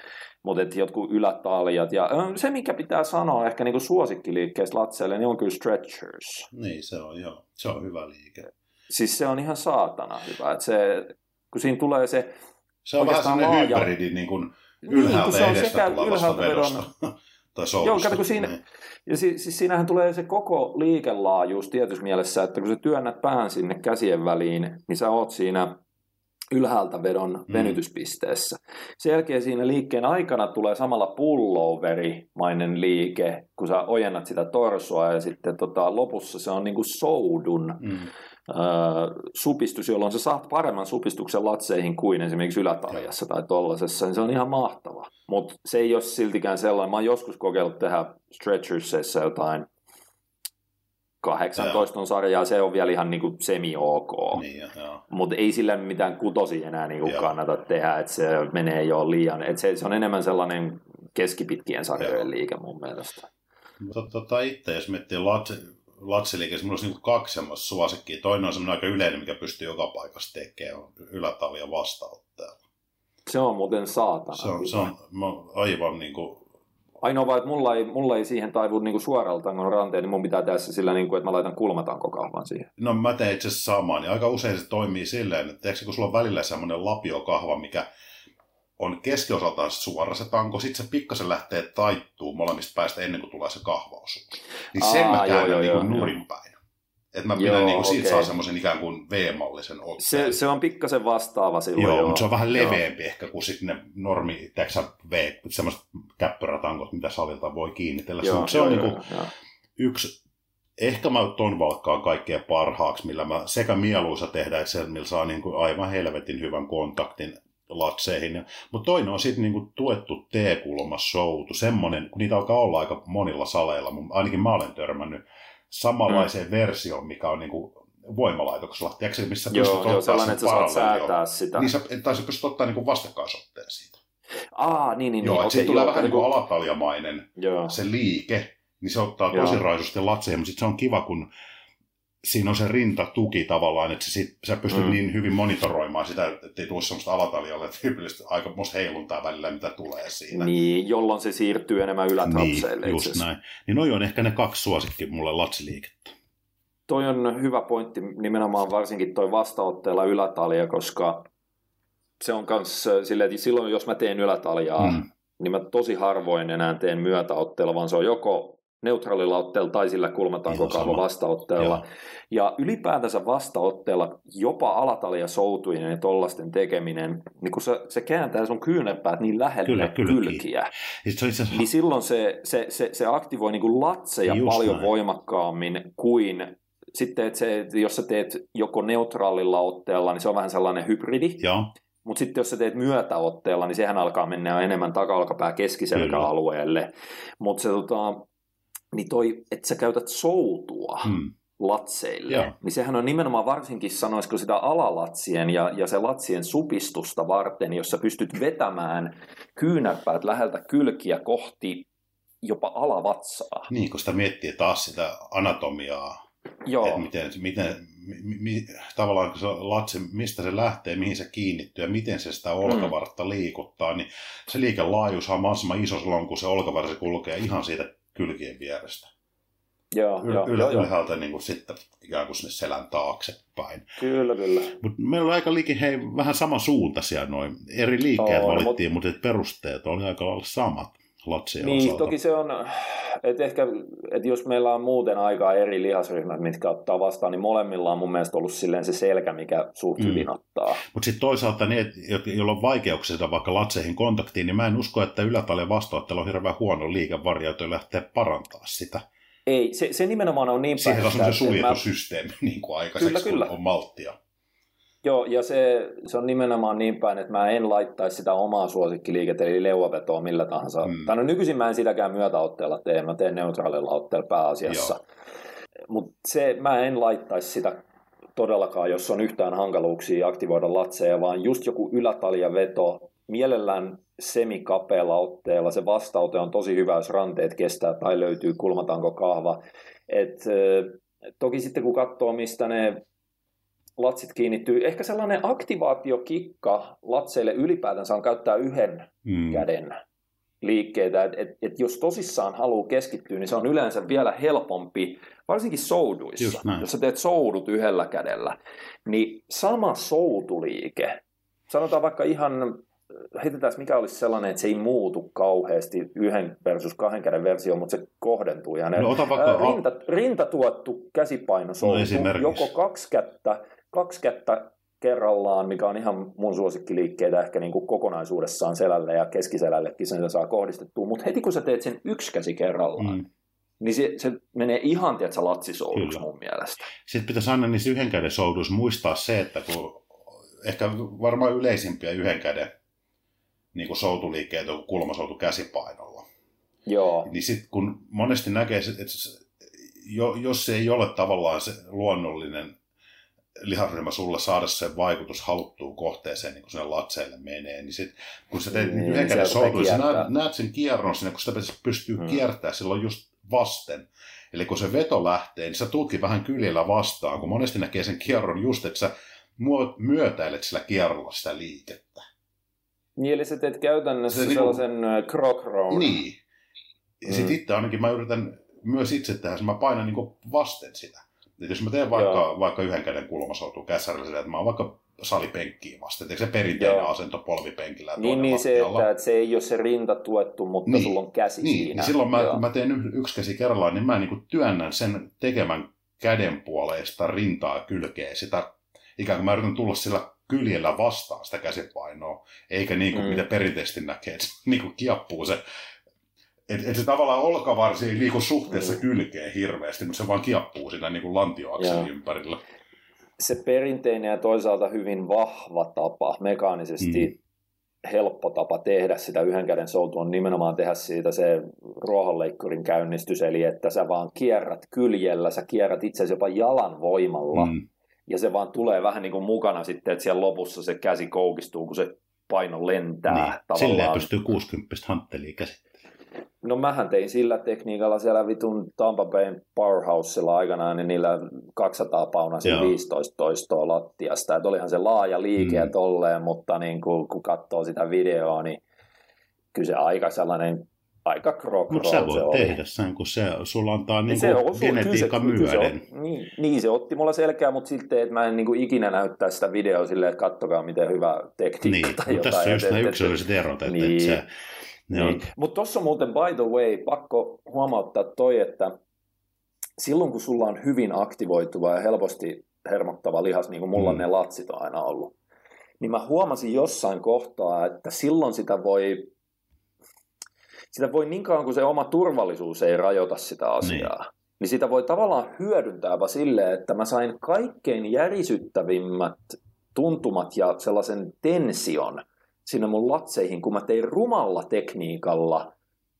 Mutta jotkut ylätaljat ja se, mikä pitää sanoa ehkä niinku suosikkiliikkeistä latseille, niin on kyllä stretchers. Niin, se on joo. Se on hyvä liike. Siis se on ihan saatana hyvä, että se, kun siinä tulee se... Se on vähän sellainen hybridi niin kuin ylhäältä niin, edestä tulevasta vedosta tai soudusta. Joo, kato, kun siinä, ja si, siis siinähän tulee se koko liikelaajuus tietyssä mielessä, että kun sä työnnät pään sinne käsien väliin, niin sä oot siinä ylhäältä vedon mm. venytyspisteessä. Sen jälkeen siinä liikkeen aikana tulee samalla pulloverimainen liike, kun sä ojennat sitä torsoa, ja sitten tota, lopussa se on niin kuin soudun mm. äh, supistus, jolloin sä saat paremman supistuksen latseihin kuin esimerkiksi ylätaljassa tai tollasessa, niin se on ihan mahtava. Mutta se ei ole siltikään sellainen. Mä oon joskus kokeillut tehdä stretchersissa jotain kahdeksantoista on sarjaa, se on vielä ihan niinku semi-ok, niin, mutta ei sillä mitään kutosi enää niinku kannata tehdä, että se menee jo liian, että se, se on enemmän sellainen keskipitkien sarjojen joo. liike mun mielestä. Tota, itse jos miettii latsiliike, minulla olisi niinku kaksi semmoista suosikkiä, toinen on semmoinen aika yleinen, mikä pystyy joka paikassa tekemään, on ylätalia vastaanottajalla. Se on muuten saatana. Se on, se on aivan niinku... Ainoa vaan, että mulla ei, mulla ei siihen taivu niinku suoraan tangon ranteen, niin mun pitää tehdä se sillä, niinku, että mä laitan kulmatankokahvan siihen. No mä teen itse asiassa samaan, ja aika usein se toimii silleen, että kun sulla on välillä semmoinen lapiokahva, mikä on keskiosaltaan suora se tanko, sit se pikkasen lähtee taittuu molemmista päästä ennen kuin tulee se kahvaosuus. Niin sen Aa, mä käännän niinku nurinpäin. Että mä pidän niinku, siitä okay. saa semmoisen ikään kuin V-mallisen otteen. Se, se on pikkasen vastaava silloin. Joo, joo. Mutta se on vähän leveämpi joo. ehkä kuin sitten ne normi, teksä V, semmoiset käppyrätankot, mitä salilta voi kiinnitellä. Joo, se joo, on joo, niinku joo. yksi, ehkä mä ton valkkaan kaikkea parhaaksi, millä mä sekä mieluisa tehdä, että se, millä saa niinku aivan helvetin hyvän kontaktin latseihin. Mutta toinen on sitten niinku tuettu T-kulma soutu, semmoinen, kun niitä alkaa olla aika monilla saleilla, ainakin mä olen törmännyt, samanlaiseen mm. versioon, mikä on niin kuin voimalaitoksella. Tiedätkö, missä joo, pystyt joo, ottaa sen parallelioon? Niin sä, tai sä pystyt ottaa niin vastakkaisotteen siitä. Aa, niin, niin. Joo, niin, että okay, siitä tulee joo, vähän niin kuin alataljamainen joo. se liike, niin se ottaa tosi joo. raisusti latseihin, mutta sitten se on kiva, kun siinä on se rintatuki tavallaan, että sit, sä pystyt mm. niin hyvin monitoroimaan sitä, ettei tule semmoista alataljalle, että tyypillisesti aika musta heiluntaa välillä, mitä tulee siinä. Niin, jolloin se siirtyy enemmän ylätrapseille. Niin, just itseasiassa. Näin. Niin noi on ehkä ne kaksi suosikki mulle latsiliikettä. Toi on hyvä pointti, nimenomaan varsinkin toi vastaotteella ylätalja, koska se on kans silleen, että silloin jos mä teen ylätaljaa, mm. niin mä tosi harvoin enää teen myötäotteella, vaan se on joko neutraalilla otteella tai sillä kulmatankokahva vastaotteella. Ja ylipäätänsä vastaotteella jopa alatalia soutuinen ja tollasten tekeminen, niin kun se, se kääntää sun kyynärpäät niin lähelle kyllä, kylkiä, kylkiä. niin silloin se, se, se, se aktivoi niin kuin latseja just paljon näin. Voimakkaammin kuin sitten, että se, jos sä teet joko neutraalilla otteella, niin se on vähän sellainen hybridi. Joo. Mutta sitten jos sä teet myötäotteella, niin sehän alkaa mennä enemmän taka-alkapää keskiselkäalueelle. Mutta se tota... niin toi, että sä käytät soutua hmm. latseille, yeah. niin sehän on nimenomaan varsinkin, sanoisiko sitä alalatsien ja, ja se latsien supistusta varten, jos sä pystyt vetämään kyynärpäät läheltä kylkiä kohti jopa alavatsaa. Niin, kun sitä miettii taas sitä anatomiaa, joo. että miten, miten mi, mi, tavallaan se latsi, mistä se lähtee, mihin se kiinnittyy ja miten se sitä olkavartta hmm. liikuttaa, niin se liikelaajuushan on mahdollisimman iso silloin, kun se olkavarsi kulkee ihan siitä kylkien vierestä. Joo, Yl- joo, yl- joo. Ylhäältä niin kuin sitten ikään kuin sinne selän taakse päin. Kyllä, kyllä. Mutta meillä oli aika liikin, hei, vähän samansuuntaisia noin. Eri liikkeet oh, valittiin, no, mutta mut perusteet oli aika lailla samat latsien niin, osalta. Toki se on, että ehkä, että jos meillä on muuten aikaa eri lihasryhmät, mitkä ottaa vastaan, niin molemmilla on mun mielestä ollut silleen se selkä, mikä suht mm. hyvin ottaa. Mutta sitten toisaalta ne, joilla on vaikeuksia vaikka latseihin kontaktiin, niin mä en usko, että ylätalien vastaanottelu on hirveän huono liikevariaatio lähteä parantaa sitä. Ei, se, se nimenomaan on niin päin. Siihen on se suljetusysteemi mä... niin kuin aikaiseksi, kyllä, kyllä. on malttia. Joo, ja se, se on nimenomaan niin päin, että mä en laittaisi sitä omaa suosikkiliikettä, eli leuavetoa millä tahansa. Mm. Tai no nykyisin mä en sitäkään myötäotteella tee, mä teen neutraalilla otteella pääasiassa. Mutta se, mä en laittaisi sitä todellakaan, jos on yhtään hankaluuksia aktivoida latseja, vaan just joku ylätaljaveto, mielellään semikapealla otteella. Se vastaote on tosi hyvä, jos ranteet kestää tai löytyy kulmatankokahva. Et, toki sitten kun katsoo, mistä ne... latsit kiinnittyy. Ehkä sellainen aktivaatiokikka latseille ylipäätänsä on käyttää yhden mm. käden liikkeitä. Et, et, et jos tosissaan haluaa keskittyä, niin se on yleensä vielä helpompi, varsinkin souduissa. Jos sä teet soudut yhdellä kädellä, niin sama soutuliike, sanotaan vaikka ihan, heitetään mikä olisi sellainen, että se ei muutu kauheasti yhden versus kahden käden versio, mutta se kohdentuu. Ja ne, no, ota vaikka... ää, rinta, rintatuottu käsipaino soutu, no, joko kaksi kättä, kaksi kättä kerrallaan, mikä on ihan mun suosikkiliikkeitä ehkä niin kuin kokonaisuudessaan selälle ja keskiselällekin sen saa kohdistettua, mutta heti kun sä teet sen yksi käsi kerrallaan, mm. niin se, se menee ihan tiedätkö latsisouduksi mun mielestä. Sitten pitäisi aina niissä yhden käden souduissa muistaa se, että kun ehkä varmaan yleisimpiä yhden käden niin kuin soutuliikkeet on kulmasoutu käsipainolla. Joo. Niin sitten kun monesti näkee, että jos se ei ole tavallaan se luonnollinen lihasryhmä sulla saada sen vaikutus haluttuun kohteeseen, niin kun sinne latseille menee, niin sit, kun sä teet niin, yhden käden soutuun, niin sä näet sen kierron sinne, kun sitä pystyy hmm. kiertämään silloin just vasten. Eli kun se veto lähtee, niin sä tuutkin vähän kyljellä vastaan, kun monesti näkee sen kierron just, että sä myötäilet sillä kierrolla sitä liikettä. Niin, eli sä teet käytännössä se, sellaisen niin, croc-round. Niin. Ja sit mm. itse ainakin mä yritän myös itse tehdä, mä painan niinku vasten sitä. Et jos mä teen vaikka, vaikka yhden käden kulmasoutuu käsärillä, että mä oon vaikka salipenkkiä vasten, eikö se perinteinen Joo. asento polvipenkillä ja toinen niin, lattialla. Niin, että se ei ole se rinta tuettu, mutta niin, sulla on käsi niin, siinä. Niin, silloin mä, kun mä teen yksi käsi kerrallaan, niin mä niinku työnnän sen tekemän käden puoleista rintaa kylkeä sitä, ikään kuin mä yritän tulla sillä kyljellä vastaan sitä käsipainoa, eikä niin kuin mm. mitä perinteisesti näkee, että niin kuin kiappuu se. Että et se tavallaan olkavarsi ei liiku suhteessa mm. kylkeen hirveästi, mutta se vaan kiappuu siinä niin kuin lantioakselin ympärillä. Se perinteinen ja toisaalta hyvin vahva tapa, mekaanisesti mm. helppo tapa tehdä sitä yhden käden soutua on nimenomaan tehdä siitä se ruohonleikkurin käynnistys, eli että sä vaan kierrät kyljellä, sä kierrät itse asiassa jopa jalan voimalla, mm. ja se vaan tulee vähän niin kuin mukana sitten, että siellä lopussa se käsi koukistuu, kun se paino lentää niin, tavallaan. Silleen pystyy kuusikymppistä hantteliä käsittää. No mähän tein sillä tekniikalla siellä vitun Tampa Bayn Powerhousella aikanaan, niin niillä kaksisataa paunaa viisitoista toistoa lattiasta. Että olihan se laaja liike mm. tolleen, mutta niin kun, kun katsoo sitä videoa, niin kyllä se aika sellainen, aika krok. Mutta sä voit se tehdä sen, kun se sulla antaa niin genetiikka myöden. Niin, niin, se otti mulla selkää, mutta silti, että mä en niin ikinä näyttää sitä videoa silleen, että kattokaa miten hyvä tekniikka niin, tai jotain. Tässä on just nämä yksilölliset erot, että niin. se... Niin. Mutta tuossa muuten, by the way, pakko huomauttaa toi, että silloin kun sulla on hyvin aktivoituva ja helposti hermottava lihas, niin kuin mulla mm. ne latsit on aina ollut, niin mä huomasin jossain kohtaa, että silloin sitä voi, sitä voi niin kauan kuin se oma turvallisuus ei rajoita sitä asiaa, niin, niin sitä voi tavallaan hyödyntääpä silleen, että mä sain kaikkein järisyttävimmät tuntumat ja sellaisen tension sinne mun latseihin, kun mä tein rumalla tekniikalla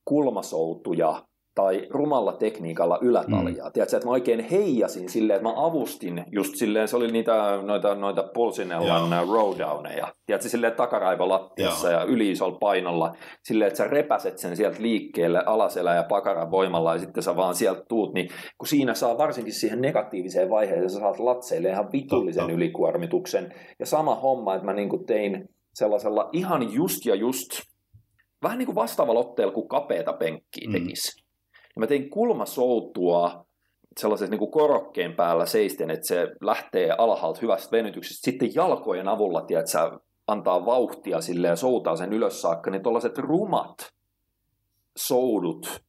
kulmasoutuja tai rumalla tekniikalla ylätaljaa. Mm. Tiedätkö, että mä oikein heijasin silleen, että mä avustin just silleen, se oli niitä noita, noita Pulsinellan rowdowneja. Tiedätkö, silleen takaraivolattiassa ja yliisolla painolla, silleen, että sä repäset sen sieltä liikkeelle alaselä ja pakaran voimalla ja sitten sä vaan sieltä tuut, niin kun siinä saa varsinkin siihen negatiiviseen vaiheeseen, sä saat latseille ihan vitullisen Totta. ylikuormituksen. Ja sama homma, että mä niinku tein sellaisella ihan just ja just, vähän niin kuin vastaavalla otteella kuin kapeata penkkiä tekisi. Mm. Mä tein kulmasoutua sellaisen niin kuin korokkeen päällä seisten, että se lähtee alhaalta hyvästä venytyksestä. Sitten jalkojen avulla, tiedät, sä antaa vauhtia sille ja soutaa sen ylös saakka, niin tollaiset rumat soudut,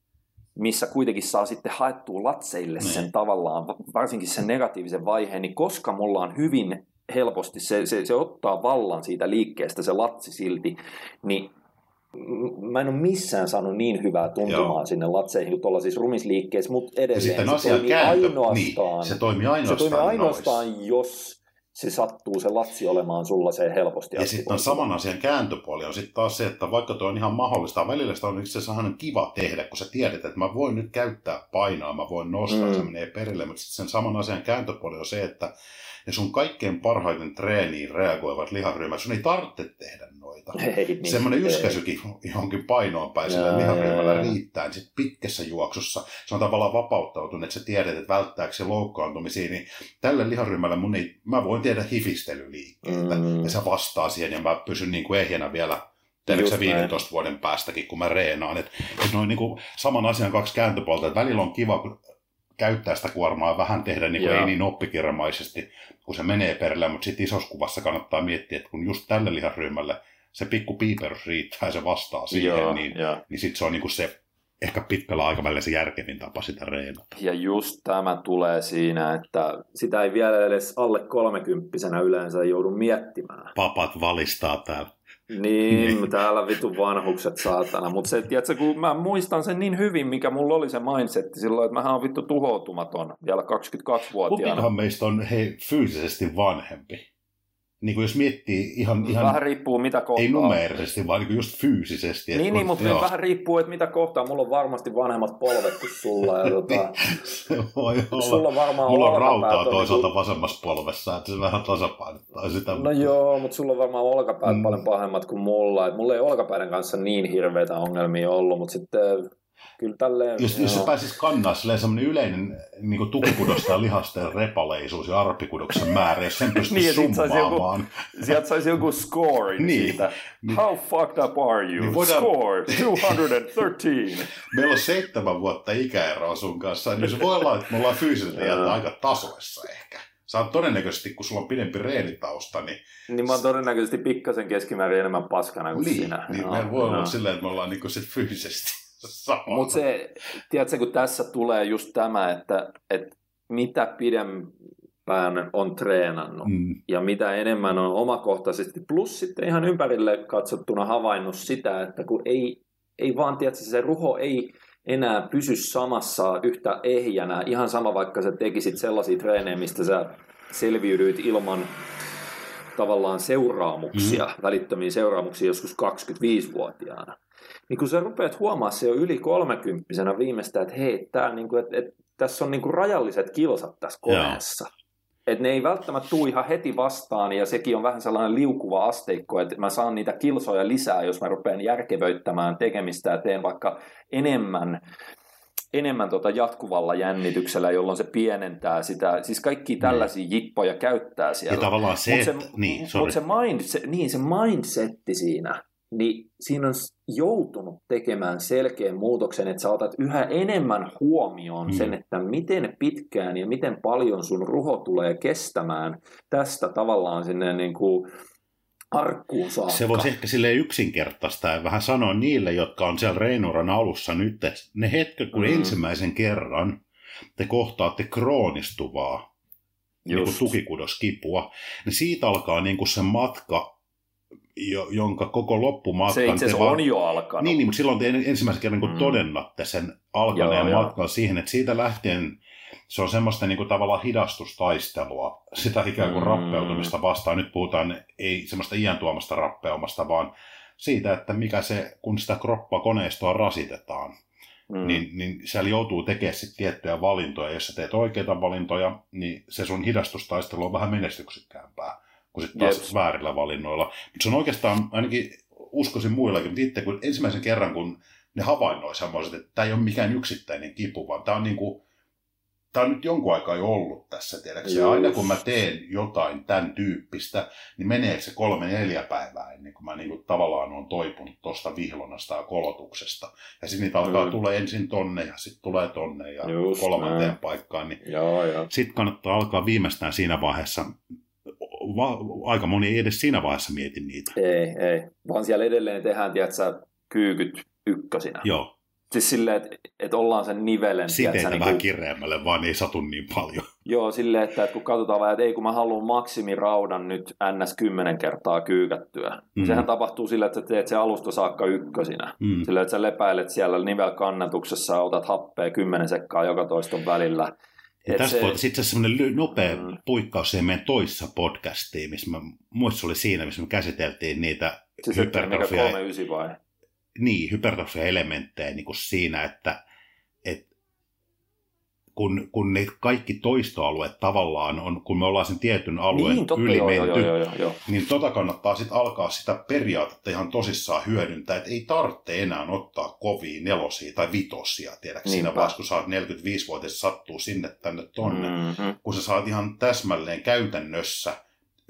missä kuitenkin saa sitten haettua latseille sen mm. tavallaan, varsinkin sen negatiivisen vaiheen, niin koska mulla on hyvin helposti, se, se, se ottaa vallan siitä liikkeestä, se latsi silti, niin mä en ole missään saanut niin hyvää tuntumaa Joo. sinne latseihin kuin tuolla siis rumisliikkeessä, mutta edelleen se toimii, ainoastaan, niin. se toimii ainoastaan, se toimii ainoastaan nois. Jos se sattuu se latsi olemaan sulla se helposti. Ja sitten saman asian kääntöpuoli on sitten taas se, että vaikka tuo on ihan mahdollista, välillä sitä on itse asiassa kiva tehdä, kun sä tiedät, että mä voin nyt käyttää painoa, mä voin nostaa, mm. se menee perille, mutta sitten sen saman asian kääntöpuoli on se, että ja sun kaikkein parhaiten treeniin reagoivat liharyhmät, sun ei tarvitse tehdä noita. Hei, semmoinen yskäisykin johonkin painoon päin sillä liharyhmällä riittää, niin sit pitkässä juoksussa se on tavallaan vapauttautunut, että sä tiedät, että välttääkö se loukkaantumisiin, niin tällä liharyhmällä mun ei, mä voin tehdä hifistelyliikkeitä, mm. ja sä vastaa siihen, ja mä pysyn niin kuin ehjänä vielä tehdäksä viidentoista vuoden päästäkin, kun mä reenaan. Että et noin niin kuin saman asian kaksi kääntöpuolta, että välillä on kiva, kun käyttää sitä kuormaa vähän tehdä niin kuin ei niin oppikirjamaisesti, kun se menee perille, mutta sitten isossa kuvassa kannattaa miettiä, että kun just tälle liharyhmälle se pikku piiperys riittää ja se vastaa siihen, Joo, niin, niin sitten se on niin kuin se ehkä pitkällä aikavälillä se järkevin tapa sitä reenata. Ja just tämä tulee siinä, että sitä ei vielä edes alle kolmekymppisenä yleensä joudu miettimään. Papat valistaa täällä. Niin, täällä vitun vanhukset saatana. Mutta se, tiedätkö, kun mä muistan sen niin hyvin, mikä mulla oli se mindsetti silloin, että mähän on vittu tuhoutumaton vielä kaksikymmentäkaksivuotiaana. Kumpihan meistä on hei, fyysisesti vanhempi. Niin kuin jos miettii ihan... ihan vähän riippuu mitä kohtaa. Ei numeerisesti, vaan niin just fyysisesti. Niin, niin on, mutta joo. Vähän riippuu, että mitä kohtaa. Mulla on varmasti vanhemmat polvet kuin sulla. Ja tota, se voi olla. Sulla varmaan mulla on rautaa toisaalta niin kuin... vasemmassa polvessa, että se vähän tasapainottaa sitä. No mutta... joo, mutta sulla on varmaan olkapäät mm. paljon pahemmat kuin mulla. Et mulla ei olkapäiden kanssa niin hirveitä ongelmia ollut, mutta sitten... Kyllä tälleen, jos, jos se pääsisi kannaa sellainen yleinen niinku tukikudosta ja lihasten repaleisuus ja arppikudoksen määrä, jos sen pystyisi niin, summaamaan. Sieltä saisi joku score niin, siitä. Niin, how fucked up are you? Niin voidaan, score two hundred thirteen. Meillä on seitsemän vuotta ikäeroa sun kanssa, niin se voi olla, että me ollaan fyysisesti jältä aika tasoissa ehkä. Sä oot todennäköisesti, kun sulla on pidempi reenitausta, niin... Niin mä oon todennäköisesti pikkasen keskimäärin enemmän paskana kuin niin, sinä. Niin, no, meillä voi no. olla silleen, että me ollaan niinku sit fyysisesti. Mutta se, tiedätkö, kun tässä tulee just tämä, että, että mitä pidempään on treenannut mm. ja mitä enemmän on omakohtaisesti, plus sitten ihan ympärille katsottuna havainnut sitä, että kun ei, ei vaan, tiedätkö, se ruho ei enää pysy samassa yhtä ehjänä, ihan sama vaikka sä tekisit sellaisia treenejä, mistä sä selviydyit ilman tavallaan seuraamuksia, mm. välittömiä seuraamuksia joskus kaksikymmentäviisivuotiaana. Niin kun sä rupeat huomaamaan se jo yli kolmekymppisenä viimeistään, että hei, tää, niin kun, et, et, tässä on niin kun rajalliset kilsat tässä koneessa. Että ne ei välttämättä tule ihan heti vastaan, ja sekin on vähän sellainen liukuva asteikko, että mä saan niitä kilsoja lisää, jos mä rupean järkevöittämään tekemistä ja teen vaikka enemmän, enemmän tota jatkuvalla jännityksellä, jolloin se pienentää sitä. Siis kaikki tällaisia jippoja käyttää siellä. Ja tavallaan se, mut se, niin, mut se, mindset, niin, se mindsetti siinä. Niin siinä on joutunut tekemään selkeän muutoksen, että sä otat yhä enemmän huomioon sen, että miten pitkään ja miten paljon sun ruho tulee kestämään tästä tavallaan sinne niin kuin arkkuun saakka. Se voisi ehkä silleen yksinkertaista ja vähän sanoa niille, jotka on siellä reinuran alussa nyt, että ne hetket, kun mm. ensimmäisen kerran te kohtaatte kroonistuvaa niin tukikudoskipua, niin siitä alkaa niin kuin se matka, jonka koko loppumatkan... Se itse asiassa on jo alkanut. Niin, niin, mutta silloin te ensimmäisen kerran niin mm. todennatte sen alkaneen joo, matkan joo. siihen, että siitä lähtien se on semmoista niin kuin tavallaan hidastustaistelua, sitä ikään kuin mm. rappeutumista vastaan. Nyt puhutaan ei semmoista iän tuomasta rappeumasta, vaan siitä, että mikä se, kun sitä kroppakoneistoa rasitetaan, mm. niin, niin siellä joutuu tekemään sitten tiettyjä valintoja. Jos sä teet oikeita valintoja, niin se sun hidastustaistelu on vähän menestyksekkäämpää. Kun sitten taas Jeps. väärillä valinnoilla. Mutta se on oikeastaan, ainakin uskoisin muillakin, mutta itse kun ensimmäisen kerran, kun ne havainnoi semmoiset, että tämä ei ole mikään yksittäinen kipu, vaan tämä on, niinku, tämä on nyt jonkun aikaa jo ollut tässä, tiedäksä. Ja aina kun mä teen jotain tämän tyyppistä, niin menee se kolme neljä päivää ennen kuin mä niinku tavallaan olen toipunut tuosta vihlonasta ja kolotuksesta. Ja sitten niitä alkaa mm. tulla ensin tonne ja sitten tulee tonne ja Just kolmanteen näin. paikkaan. Niin sitten kannattaa alkaa viimeistään siinä vaiheessa. Va- aika moni ei edes siinä vaiheessa mieti niitä. Ei, ei. Vaan siellä edelleen tehdään, tiedätkö, kyykyt ykkösinä. Joo. Siis silleen, että et ollaan sen nivelen. Siteitä tiedätkö, vähän niin kuin... kireämmälle, vaan ei satu niin paljon. Joo, silleen, että et kun katsotaan vähän, että ei kun mä haluan maksimiraudan nyt ns. kymmenen kertaa kyykättyä. Mm-hmm. Sehän tapahtuu sillä, että teet se alusta saakka ykkösinä. Mm-hmm. Silleen, että sä lepäilet siellä nivelkannatuksessa ja otat happea kymmenen sekkaa joka toiston välillä. Ja tästä se... itse asiassa semmoinen nopea puikkaus siihen meidän toissa podcastiin, missä mä muistin, se oli siinä, missä me käsiteltiin niitä siis hypertrofia... kolmekymmentäyhdeksän vai? Niin, hypertrofia-elementtejä niin kuin siinä, että, että kun, kun ne kaikki toistoalueet tavallaan on, kun me ollaan sen tietyn alueen niin, totta, yli joo, menty, joo, joo, joo. niin tota kannattaa sitten alkaa sitä periaatetta ihan tosissaan hyödyntää, että ei tarvitse enää ottaa kovia nelosia tai vitosia, tiedätkö, siinä vaiheessa, kun sä oot neljäkymmentäviisivuotias, sattuu sinne tänne tonne, mm-hmm. kun sä saat ihan täsmälleen käytännössä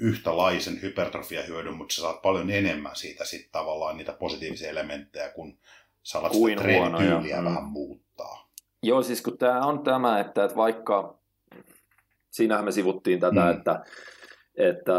yhtälaisen hypertrofiahyödyn, mutta sä saat paljon enemmän siitä sit tavallaan niitä positiivisia elementtejä, kun sä alat sitä treenityyliä vähän muuttaa. Joo, siis kun tämä on tämä, että, että vaikka, siinähän me sivuttiin tätä, mm. että, Että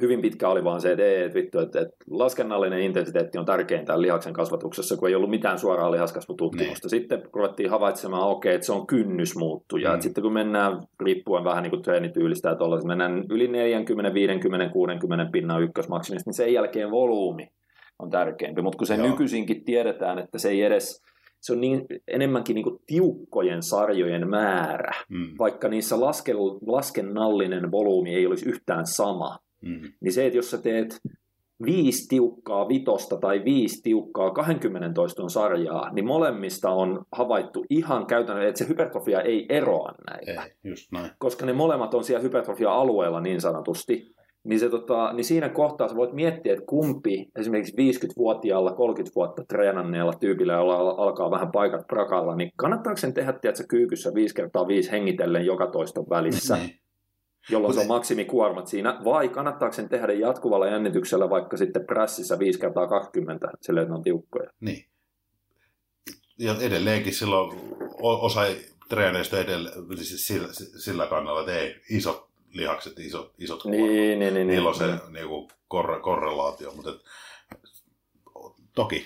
hyvin pitkä oli vaan se, että, ei, että, vittu, että, että laskennallinen intensiteetti on tärkein tämän lihaksen kasvatuksessa, kun ei ollut mitään suoraa lihaskasvututkimusta. Niin. Sitten ruvettiin havaitsemaan, okay, että se on kynnysmuuttuja. Mm. Sitten kun mennään, riippuen vähän niin kuin treenityylistä, että ollaan, mennään yli neljäkymmentä, viisikymmentä, kuusikymmentä pinnan ykkösmaksimista, niin sen jälkeen volyymi on tärkeämpi. Mutta kun se Joo. nykyisinkin tiedetään, että se ei edes... Se on niin, enemmänkin niin kuin tiukkojen sarjojen määrä, mm. vaikka niissä laske, laskennallinen volyymi ei olisi yhtään sama. Mm. Niin se, että jos sä teet viisi tiukkaa vitosta tai viisi tiukkaa kahdenkymmenen toiston sarjaa, niin molemmista on havaittu ihan käytännössä, että se hypertrofia ei eroa näitä. Ei, just näin. Koska ne molemmat on siellä hypertrofia-alueella niin sanotusti. Niin, se, tota, niin siinä kohtaa sä voit miettiä, että kumpi esimerkiksi viisikymmentävuotiaalla, kolmekymmentä vuotta treenanneella tyypillä, jolla alkaa vähän paikat prakalla, niin kannattaako sen tehdä, tiedätkö, kyykyssä viisi kertaa viisi hengitellen joka toiston välissä, jolloin se on maksimikuormat siinä, vai kannattaako sen tehdä jatkuvalla jännityksellä vaikka sitten prässissä viisi kertaa kaksikymmentä, silleen, että ne on tiukkoja. Niin. Ja edelleenkin silloin osa treeneistä edelleen sillä, sillä kannalla, että ei iso lihakset, isot, isot kuormat. Niin, niin, niin, niillä on niin, se niin kuin korre, korrelaatio, mutta et, toki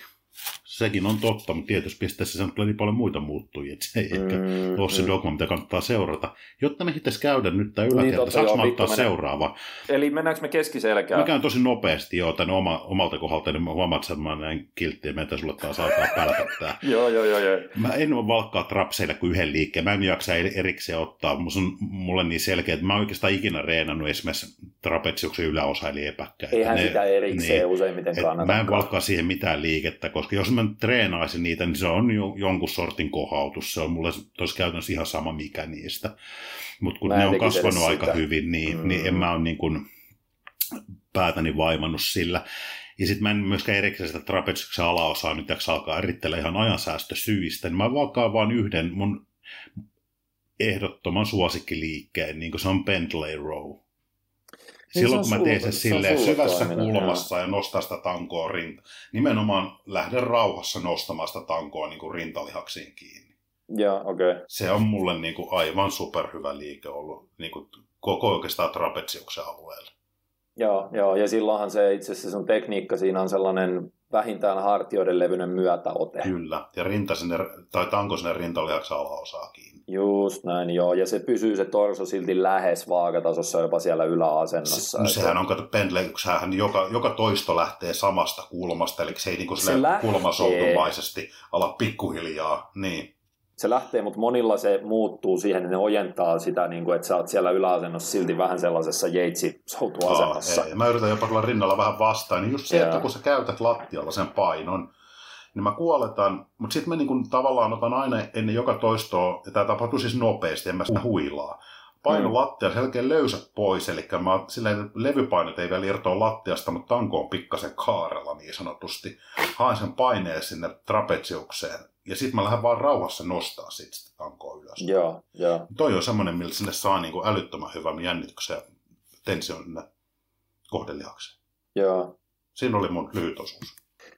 sekin on totta, mutta tietysti pisteessä se on niin paljon muita muuttujia, että se ei mm, ehkä mm. ole se dogma, mitä kannattaa seurata. Jotta me hitäisi käydä nyt tämä yläkerta, niin, totta, saanko joo, ottaa seuraava? Eli mennäänkö me keskiselkään? Mä käyn tosi nopeasti jo tänne oma, omalta kohdalta, niin mä huomaan, että mä näin kilttiä, meitä sulle taas alkaa pälkättää. joo, joo, joo, joo. Mä en ole valkkaa trapseilla kuin yhden liikkeen, mä en jaksa erikseen ottaa, mutta on mulle niin selkeä, että mä oon oikeastaan ikinä reenannut esimerkiksi trapetsiuksen yläosa, eli epäkkä. Eihän ne, sitä erikseen niin, useimmiten kannata. Mä en valkkaa siihen mitään liikettä, koska jos mä treenaisin niitä, niin se on jo, jonkun sortin kohautus. Se on mulle tosi käytännössä ihan sama mikä niistä. Mutta kun ne on kasvanut aika sitä hyvin, niin, mm. niin en mä ole niin kuin päätäni vaivannut sillä. Ja sitten mä en myöskään erikseen sitä trapeziksen alaosaa nyt jaksa alkaa erittele ihan ajansäästösyistä. Niin mä valkaan vaan yhden mun ehdottoman suosikkiliikkeen, niin kuin se on Bentley Row. Silloin kun mä teen sen silleen syvässä kulmassa ja nostaa sitä tankoa rinta, nimenomaan lähden rauhassa nostamaan sitä tankoa niin kuin rintalihaksiin kiinni. Yeah, okay. Se on mulle niin kuin aivan superhyvä liike ollut niin kuin koko oikeastaan trapetsiuksen alueella. Joo, joo, ja silloinhan se itse asiassa sun tekniikka siinä on sellainen vähintään hartioiden levyinen myötäote. Kyllä, ja rinta sinne, tai tanko sinne rintalihaksen alaosaan kiinni. Just näin, joo, ja se pysyy se torso silti lähes vaakatasossa, jopa siellä yläasennossa. Se, no sehän on, kato, pendle, kun sehän joka, joka toisto lähtee samasta kulmasta, eli se ei niin se kulmasoutumaisesti ala pikkuhiljaa, niin. Se lähtee, mutta monilla se muuttuu siihen, että ne ojentaa sitä, niin kuin, että sä oot siellä yläasennossa silti vähän sellaisessa jeitsisoutuasennossa. Mä yritän jopa tulla rinnalla vähän vastaan, niin just se, yeah. että kun sä käytät lattialla sen painon, niin mä kuoletan, mutta sitten mä niin kun tavallaan otan aina ennen joka toistoa, ja tämä tapahtuu siis nopeasti, en mä sitä huilaa. Paino mm. lattialla, sen jälkeen löysät pois, eli mä silleen, levypainot ei vielä irtoa lattiasta, mutta tanko on pikkasen kaarella niin sanotusti. Haen sen paineen sinne trapetsiukseen. Ja sitten mä lähden vaan rauhassa nostaa sit sitä tankoa ylös. Joo, joo. Toi on semmoinen, millä sinne saa niinku älyttömän hyvän jännityksen ja tensioon kohdelihaksen. Joo. Siinä oli mun lyhyt osuus.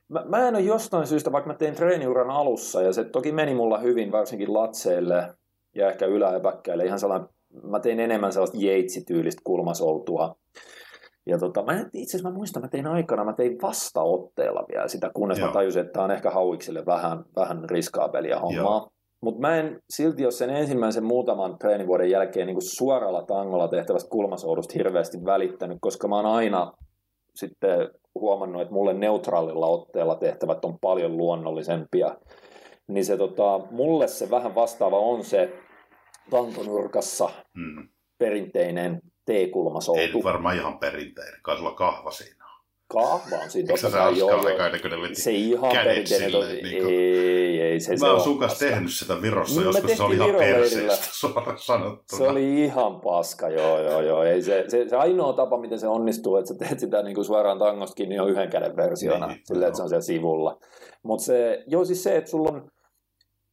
Mä, mä en ole jostain syystä, vaikka mä tein treeniuran alussa, ja se toki meni mulla hyvin, varsinkin latseille ja ehkä yläepäkkäille. Ihan sellainen, mä tein enemmän sellaista jeitsityylistä kulmasoutua. Ja tota, mä itse asiassa mä muistan, mä tein aikana, mä tein vastaotteella vielä sitä, kunnes Joo. mä tajusin, että tää on ehkä hauiksille vähän, vähän riskaabelia hommaa. Mutta mä en silti ole sen ensimmäisen muutaman treenivuoden jälkeen niin kuin suoralla tangolla tehtävästä kulmasoudusta hirveästi välittänyt, koska mä oon aina sitten huomannut, että mulle neutraalilla otteella tehtävät on paljon luonnollisempia. Niin se tota, mulle se vähän vastaava on se tankonurkassa hmm. perinteinen T-kulmasoutu. Ei nyt varmaan ihan perinteinen, kai sulla kahva siinä on. Kahva on siinä totta kai, joo. Se ihan perinteinen, on... niin kuin... ei, ei, se, se on. Mä oon sun kanssa tehnyt sitä Virossa niin joskus, se oli ihan perseistä suoraan sanottuna. Se oli ihan paska, joo, joo, joo. Ei, se, se, se ainoa tapa, miten se onnistuu, että sä teet sitä niin kuin suoraan tangostakin, niin on yhden käden versiona, niin, silleen, että se on siellä sivulla. Mutta se, joo, siis se, että sulla on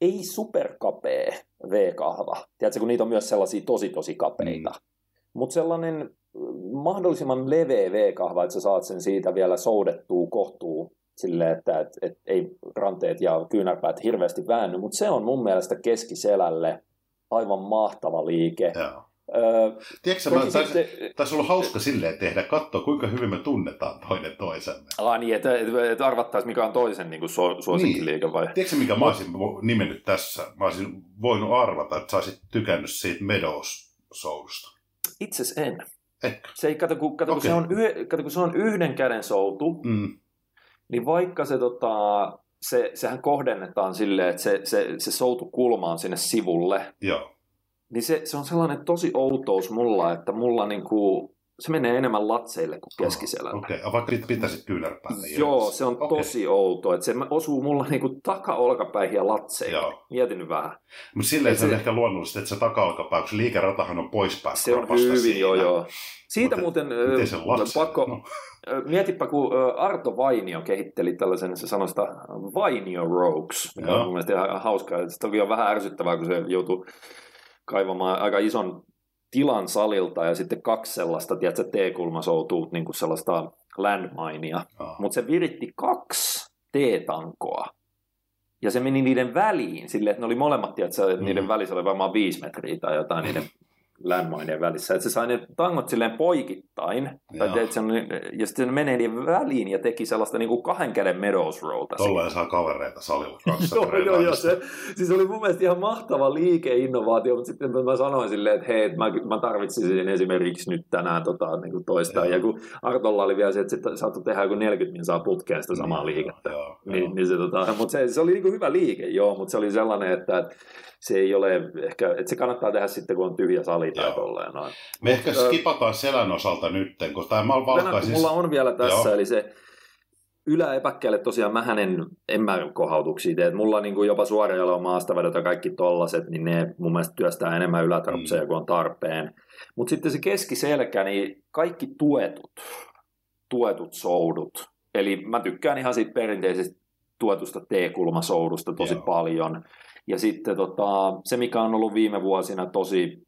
ei superkapea V-kahva. Tiedätkö, kun niitä on myös sellaisia tosi, tosi kapeita. Mm. Mutta sellainen mahdollisimman leveä V-kahva, että sä saat sen siitä vielä soudettua kohtuun silleen, että et, et, ei ranteet ja kyynärpäät hirveästi väänny, mutta se on mun mielestä keskiselälle aivan mahtava liike. Yeah. Tiedätkö, tässä sitten... on ollut hauska silleen tehdä, katsoa kuinka hyvin me tunnetaan toinen toisemme. Ah niin, että et arvattaisiin mikä on toisen niin suosikkiliike niin. Vai? Tiedätkö, mikä mä olisin nimennyt tässä? Mä olisin voinut arvata, että sä olisit tykännyt siitä Meadows-soudusta. Itse asiassa en. Ehkä. Se ei, kato, kun, kato, okay. kun, se on yh, kato, kun se on yhden käden soutu, mm. niin vaikka se, tota, se, sehän kohdennetaan silleen, että se, se, se soutukulma on sinne sivulle. Joo. Niin se, se on sellainen tosi outous mulla, että mulla niinku, se menee enemmän latseille kuin keskiselälle. Okei, okay. Vaikka pitäisi kyynärpää. Joo, se on okay. Tosi outo. Että se osuu mulla niinku taka-olkapäihin ja latseille. Mietin vähän. Mutta silleen se on ehkä luonnollista, että se taka-olkapää, kun se liikeratahan on poispäin. Se on hyvin, siinä. joo joo. Siitä Mut muuten äh, pakko... No. Mietipä, kun Arto Vainio kehitteli tällaisen, se sanoi sitä Vainio-rogues. Mun mielestä ihan hauskaa. Se toki on vähän ärsyttävää, kun se joutuu... kaivamaan aika ison tilan salilta ja sitten kaksi sellaista, tiedätkö, T-kulmasoutuu niin kuin sellaista landminea. Oh. Mutta se viritti kaksi T-tankoa ja se meni niiden väliin silleen, että ne oli molemmat, tiedätkö, että mm. niiden välissä oli varmaan viisi metriä tai jotain niiden landmineen välissä. Että se sai ne tangot silleen poikittain tai tiedätkö, ja sitten se menee niiden väliin ja teki sellaista niin kuin kahden käden Meadows Roadia. Tolleen saa kavereita salilla. Joo, joo, joo. Se, siis oli mun mielestä ihan mahtava liikeinnovaatio, mutta sitten mä sanoin silleen, että hei, mä, mä tarvitsisin esimerkiksi nyt tänään tota, niin kuin toista. Ja kun Artolla oli vielä se, että sitten saattoi tehdä joku neljäkymmentä min saa putkeen sitä samaa liikettä. Joo, joo, niin, joo. Niin se, tota, mutta se, se oli niin kuin hyvä liike, joo, mutta se oli sellainen, että se ei ole ehkä, että se kannattaa tehdä sitten, kun on tyhjä sali tai tolleen noin. Me ehkä skipataan selän osalta nytten, kun tämä on valkaisin. Mulla on vielä tässä, joo. Eli se yläepäkkäille tosiaan mähän en, en mä kohautuksia tee. Mulla niin kuin jopa suoreilla on maastavedot ja kaikki tollaset, niin ne mun mielestä työstää enemmän ylätarpseja mm. kuin on tarpeen. Mutta sitten se keskiselkä, niin kaikki tuetut, tuetut soudut. Eli mä tykkään ihan siitä perinteisestä tuetusta T-kulmasoudusta tosi joo. paljon. Ja sitten tota, se, mikä on ollut viime vuosina tosi,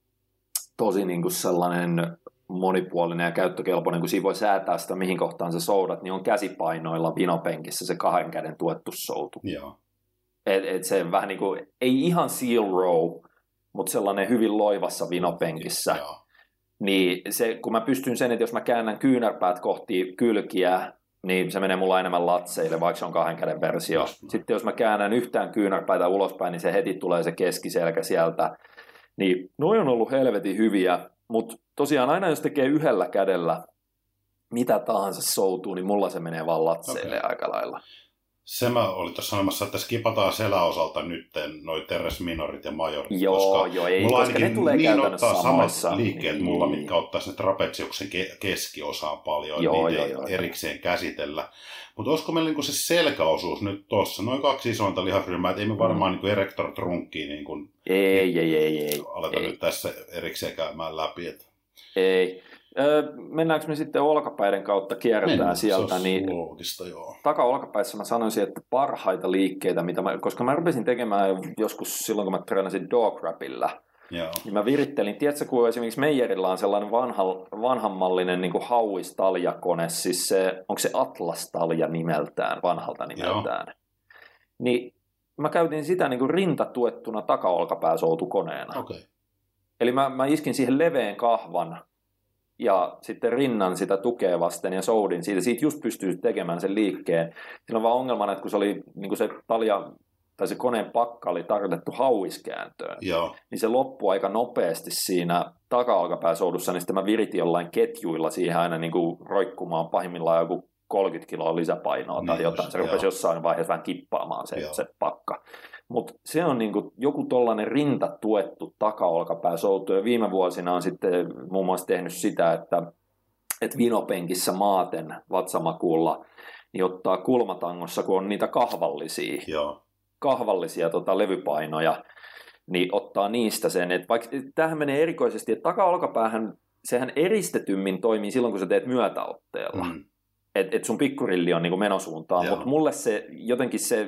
tosi niin kuin sellainen monipuolinen ja käyttökelpoinen, kun siinä voi säätää sitä, mihin kohtaan sä soudat, niin on käsipainoilla vinopenkissä se kahden käden tuettu soutu. Joo. Et, et se vähän niin kuin, ei ihan seal row, mutta sellainen hyvin loivassa vinopenkissä. Joo. Niin se, kun mä pystyn sen, että jos mä käännän kyynärpäät kohti kylkiä, niin se menee mulla enemmän latseille, vaikka se on kahden käden versio. Sitten jos mä käännän yhtään kyynärpäitä ulospäin, niin se heti tulee se keskiselkä sieltä. Niin noi on ollut helvetin hyviä, mutta tosiaan aina jos tekee yhdellä kädellä mitä tahansa soutuu, niin mulla se menee vaan latseille okay. aika lailla. Se mä olin tuossa sanomassa, että skipataan seläosalta nytten noi teres minorit ja majorit. Joo, koska joo, ei, mulla koska ne tulee niin käytännössä ottaa samassa. Samat liikkeet niin. Mulla, mitkä ottaa sinne trapetsiuksen ke- keskiosaan paljon, joo, niitä joo, joo, erikseen joo. käsitellä. Mutta olisiko meillä niinku se selkäosuus nyt tuossa, noin kaksi isointa lihasryhmää, että ei me varmaan mm. niinku erector trunkkiin niinku ei, ei, ei, ei, aleta ei. Nyt tässä erikseen käymään läpi. Et. Ei. Öö, mennäänkö me sitten olkapäiden kautta kierretään mennään, sieltä, niin loogista, joo. taka-olkapäissä mä sanoisin, että parhaita liikkeitä, mitä mä, koska mä rupesin tekemään joskus silloin, kun mä treenasin Dog Rapilla, niin mä virittelin, tiedätkö, kun esimerkiksi Meijerillä on sellainen vanha, vanhanmallinen niin kuin hauistaljakone, siis se, onko se Atlas-talja nimeltään, vanhalta nimeltään, joo. niin mä käytin sitä niin kuin rintatuettuna taka-olkapääsoutukoneena. Okay. Eli mä, mä iskin siihen leveän kahvan, ja sitten rinnan sitä tukea vasten ja soudin siitä. Siitä just pystyy tekemään sen liikkeen. Siinä on vaan ongelmana, että kun se, oli, niin se, talja, tai se koneen pakka oli tarkoitettu hauiskääntöön, joo. niin se loppui aika nopeasti siinä taka-olkapääsoudussa, niin sitten mä viritin jollain ketjuilla siihen aina niin kuin roikkumaan pahimmillaan joku kolmekymmentä kiloa lisäpainoa tai niin jotain. Just, se rupesi jossain vaiheessa vähän kippaamaan se, se pakka. Mutta se on niinku joku tollainen rintatuettu taka-olkapääsoutu. Ja viime vuosina on sitten muun muassa tehnyt sitä, että et vinopenkissä maaten vatsamakuulla niin ottaa kulmatangossa, kun on niitä kahvallisia, joo. kahvallisia tota, levypainoja, niin ottaa niistä sen. Et vaikka, tämähän menee erikoisesti, että taka-olkapäähän sehän eristetymmin toimii silloin, kun sä teet myötäotteella. Mm. Että et sun pikkurilli on niinku menosuuntaan, mutta mulle se jotenkin se...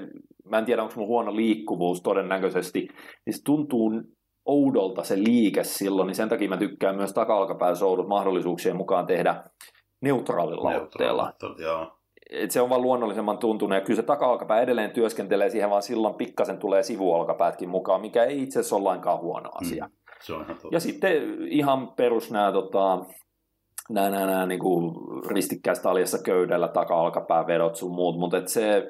Mä en tiedä, onko mun huono liikkuvuus todennäköisesti, niin se tuntuu oudolta se liike silloin, niin sen takia mä tykkään myös taka-olkapääsoudut mahdollisuuksien mukaan tehdä neutraalilla otteella. Se on vaan luonnollisemman tuntunut, ja kyllä se taka-olkapää edelleen työskentelee siihen, vaan silloin pikkasen tulee sivuolkapäätkin mukaan, mikä ei itse asiassa ole lainkaan huono asia. Mm. Se on ihan totta. Ja sitten ihan perus nämä, tota, nämä, nämä, nämä niin kuin ristikkäistä aljassa köydellä, taka-alkapäävedot sun muut, mutta et se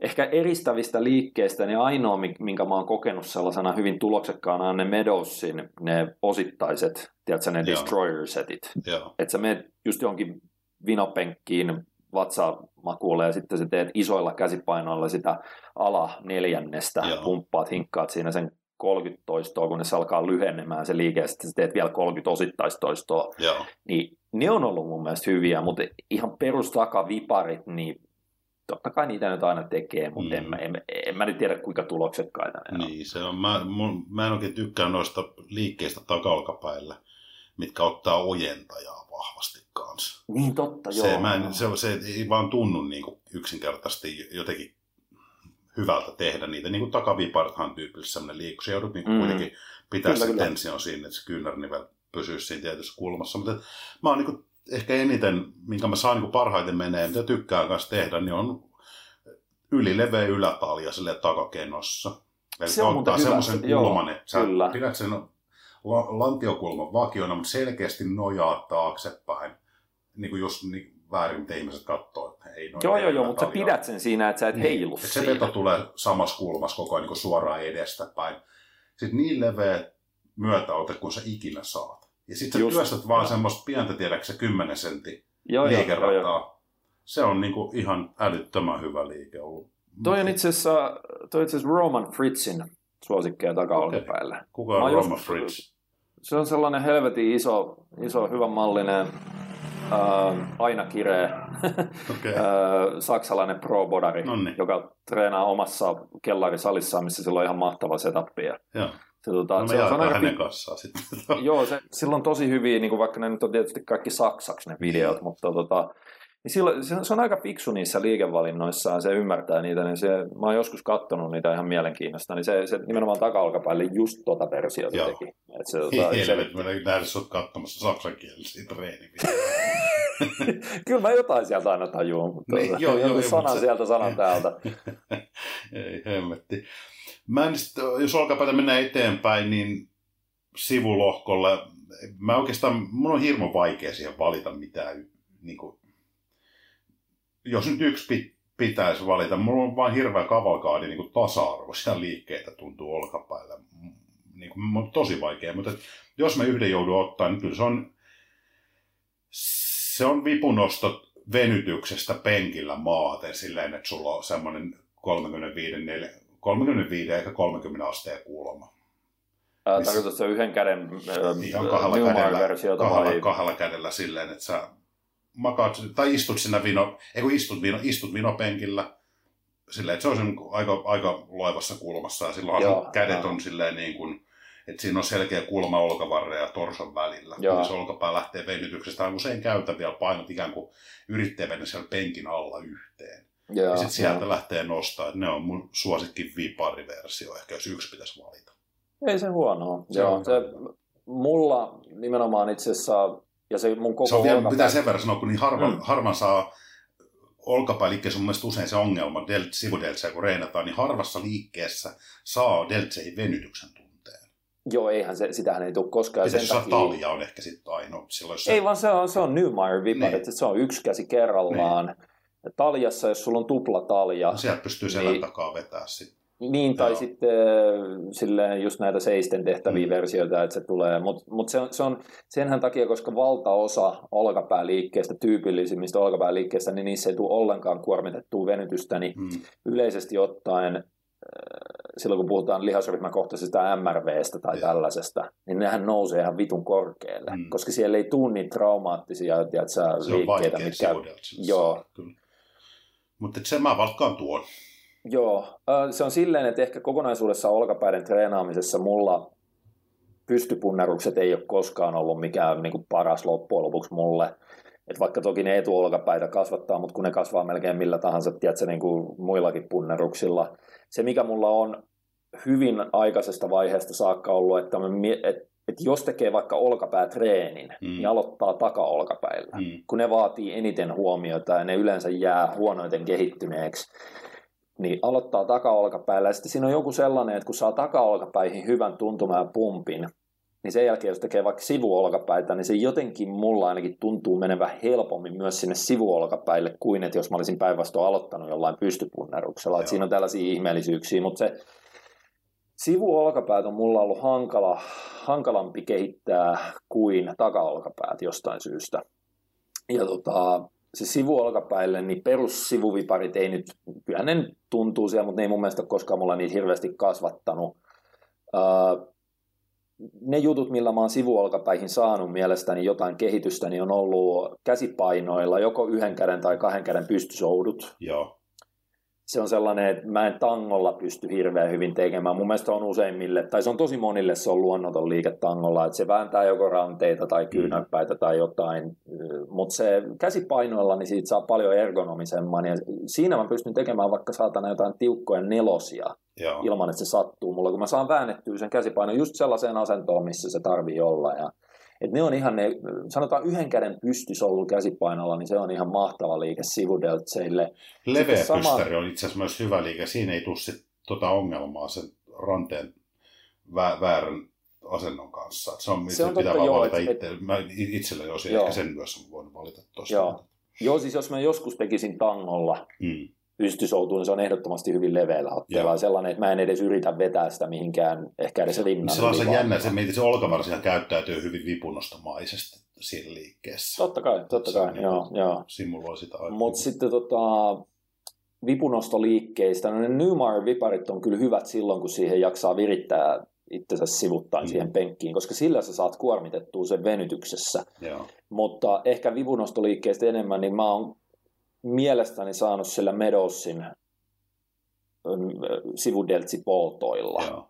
ehkä eristävistä liikkeistä ne ainoa, minkä mä oon kokenut sellaisena hyvin tuloksekkaana, on ne Meadowsin, ne osittaiset, tiedätkö, ne Destroyer-setit. Että sä menet just johonkin vinopenkkiin, vatsama kuulee ja sitten sä teet isoilla käsipainoilla sitä ala neljännestä, Joo. pumppaat, hinkkaat siinä sen kolmekymmentä toistoa, kun se alkaa lyhenemään se liike, ja sitten sä teet vielä kolmekymmentä osittaistoistoa. Joo. Niin ne on ollut mun mielestä hyviä, mutta ihan perustakaviparit, niin totta kai niitä nyt aina tekee, mutta mm. en, mä, en, en mä nyt tiedä kuinka tuloksekkaita ne on. Niin, se on. Mä, mun, mä en oikein tykkää noista liikkeistä takalkapäillä, mitkä ottaa ojentajaa vahvasti kanssa. Niin totta, joo. Se, mä en, se, se ei vaan tunnu niin kuin yksinkertaisesti jotenkin hyvältä tehdä niitä. Niin kuin takaviparthan tyypillisesti sellainen liikku. Se joudut niin kuin mm. kuitenkin pitää kyllä, se kyllä. tension siinä, että se kyynärnivel pysyisi siinä tietyssä kulmassa. Mutta mä oon niin kuin ehkä eniten, minkä mä saan niin parhaiten menee, mitä tykkään kanssa tehdä, niin on ylileveä ylätalja sille takakenossa. Eli se ottaa semmoisen kulman, että sä pidät sen lantiokulman vakiona, mutta selkeästi nojaa taaksepäin. Niin kuin just niin väärin, mitä ihmiset katsoo, että ei nojaa. Joo, joo, joo, mutta sä pidät sen siinä, että sä et niin, heilu et se veto tulee samassa kulmassa koko ajan niin suoraan edestäpäin. Sitten niin leveä myötäote, kun sä ikinä saat. Ja sitten sä työstät vaan semmoista pientä, tiedäksä, kymmenen sentin liikerataa. Se on niinku ihan älyttömän hyvä liike ollut. Toi on itse asiassa, toi itse asiassa Roman Fritzin suosikkeja taka-olkapäällä. Okay. Kuka on Roman just, Fritz? Se on sellainen helvetin iso, iso hyvän mallinen, äh, aina kireä okay. äh, saksalainen pro-bodari, Nonni. joka treenaa omassa kellarisalissaan, missä sillä on ihan mahtava setappi. Joo. Se, tuota, no se on aika hänen kanssaan sitten. Joo, se, sillä on tosi hyviä, niin kuin vaikka ne nyt on tietysti kaikki saksaksi ne videot, mutta tota, niin silloin, se, se on aika fiksu niissä liikevalinnoissaan, se ymmärtää niitä, niin se, mä oon joskus katsonut niitä ihan mielenkiinnosta, niin se, se nimenomaan taka-olkapäälle just tota versiota Joo. teki. Se, tota, ei, se, ei, mä en nähdä sut katsomassa saksankielisiä treenivideoita. Kyllä mä jotain sieltä aina tajuun, mutta ne, tuota, joo, joo, sanan se... sieltä, sanan täältä. Ei hemmetti. Mä en sit, jos olkapäätä mennään eteenpäin, niin sivulohkolle, mä oikeastaan, mun on hirveän vaikea siihen valita mitään, niin kuin, jos nyt yksi pitäisi valita, mulla on vaan hirveä kavalkaadi niin kuin tasa-arvoisia liikkeitä tuntuu olkapäällä, niin kuin, on tosi vaikea, mutta jos mä yhden joudun ottaa, niin kyllä se on, se on vipunostot venytyksestä penkillä maaten silleen, että sulla on semmoinen kolmekymmentäviisi neljäkymmentä kolmekymmentäviisi eikä kolmekymmentä asteen kulma. Niin tarkoitatko se yhden käden Newmar-versiota? Kahdella, kahdella kädellä silleen, että sä makaat, tai istut siinä vino, ei kun istut, vino, istut vinopenkillä, silleen, että se on sen aika, aika loivassa kulmassa, ja silloin kädet on silleen niin kuin, että siinä on selkeä kulma olkavarren ja torson välillä. Kun se olkapää lähtee venytyksestä, usein käytä vielä painot ikään kuin yrittää mennä siellä penkin alla yhteen. Jaa, ja sitten sieltä jaa. lähtee nostaa. Ne on mun suosikki vipariversio, ehkä jos yksi pitäisi valita. Ei se huonoa. Se joo, se, mulla nimenomaan itse asiassa, ja se mun koko se on olkapää... Pitää sen verran sanoa, kun niin harvan, mm. harvan saa olkapäiliikkeessä, mun mielestä usein se ongelma del- sivudeltseä, kun reenataan, niin harvassa liikkeessä saa deltseihin venytyksen tunteen. Joo, eihän se, sitähän ei tule koskaan. Pitäisi saa takia... talja on ehkä sitten ainoa. Se... Ei, vaan se on, se on Newmar-vipari, että se on yksi käsi kerrallaan. Niin. Ja taljassa, jos sulla on tupla talja... No sieltä pystyy selän niin, takaa vetää sitten. Niin, tai Joo. sitten silleen just näitä seisten tehtäviä mm. versioita, että se tulee. Mutta mut se, se on senhän takia, koska valtaosa olkapääliikkeestä, tyypillisimmistä olkapääliikkeestä, niin niissä ei tule ollenkaan kuormitettua venytystä, niin mm. yleisesti ottaen, silloin kun puhutaan lihasryhmäkohtaisesta M R V:stä tai yeah. tällaisesta, niin nehän nousee ihan vitun korkealle, mm. koska siellä ei tule niin traumaattisia tiedätkö, liikkeitä, mitkä... Joo. Mutta sen mä valkkaan tuon. Joo, se on silleen, että ehkä kokonaisuudessaan olkapäiden treenaamisessa mulla pystypunnerukset ei ole koskaan ollut mikään niin kuin paras loppujen lopuksi mulle. Et vaikka toki ne etuolkapäitä kasvattaa, mutta kun ne kasvaa melkein millä tahansa, tiedätkö, niin kuin muillakin punneruksilla. Se mikä mulla on hyvin aikaisesta vaiheesta saakka ollut, että, mä, että, että jos tekee vaikka olkapäätreenin, mm. niin aloittaa takaolkapäillä, mm. kun ne vaatii eniten huomiota ja ne yleensä jää huonoiten kehittyneeksi. Niin aloittaa takaolkapäillä ja sitten siinä on joku sellainen, että kun saa takaolkapäihin hyvän tuntuman ja pumpin, niin sen jälkeen, jos tekee vaikka sivuolkapäitä, niin se jotenkin mulla ainakin tuntuu menevän helpommin myös sinne sivuolkapäille kuin, että jos mä olisin päinvastoin aloittanut jollain pystypunneruksella. Siinä on tällaisia ihmeellisyyksiä, mutta se sivuolkapäät on mulla ollut hankala, hankalampi kehittää kuin takaolkapäät jostain syystä. Ja tota, se sivuolkapäille, niin perussivuviparit ei nyt, kyllä ne nyt tuntuu siellä, mutta ne ei mun mielestä koskaan mulla niitä hirveästi kasvattanut. Uh, Ne jutut, millä mä oon sivuolkapäihin saanut mielestäni jotain kehitystä, niin on ollut käsipainoilla joko yhden käden tai kahden käden pystysoudut. Joo. Se on sellainen, että mä en tangolla pysty hirveän hyvin tekemään. Mun mielestä on useimmille, tai se on tosi monille, se on luonnoton liike tangolla, että se vääntää joko ranteita tai kyynärpäitä tai jotain. Mutta se käsipainoilla, niin siitä saa paljon ergonomisemman. Ja siinä mä pystyn tekemään vaikka saatana jotain tiukkoja nelosia. Joo. Ilman, että se sattuu mulla, kun mä saan väännettyä sen käsipainon just sellaiseen asentoon, missä se tarvii olla. Ja, et ne on ihan ne, sanotaan yhden käden pystysoulu käsipainolla, niin se on ihan mahtava liike sivudeltseille. Leveä sama... pystäri on itse asiassa myös hyvä liike. Siinä ei tule sit tota ongelmaa sen ranteen vä- väärän asennon kanssa. Et se on, se on pitää vaan joo, valita et, itse. Mä itselleni olisin ehkä sen myös voinut valita tuosta. Joo. joo, siis jos mä joskus tekisin tangolla... Mm. pystysoutuu, niin se on ehdottomasti hyvin leveällä otteella. Sellainen, että mä en edes yritä vetää sitä mihinkään, ehkä edes rinnan. Se on se jännä, että se, mietin, se olkavarsia käyttäytyy hyvin vipunostamaisesti siinä liikkeessä. Totta kai, totta kai, niin joo, joo. Simuloi sitä aikaa. Mutta sitten tota, vipunostoliikkeistä, no ne Newmar-viparit on kyllä hyvät silloin, kun siihen jaksaa virittää itsensä sivuttaen mm. siihen penkkiin, koska sillä sä saat kuormitettua sen venytyksessä. Joo. Mutta ehkä vipunostoliikkeistä enemmän, niin mä oon mielestäni saanut sillä Meadowsin sivudeltsipoltoilla. Joo.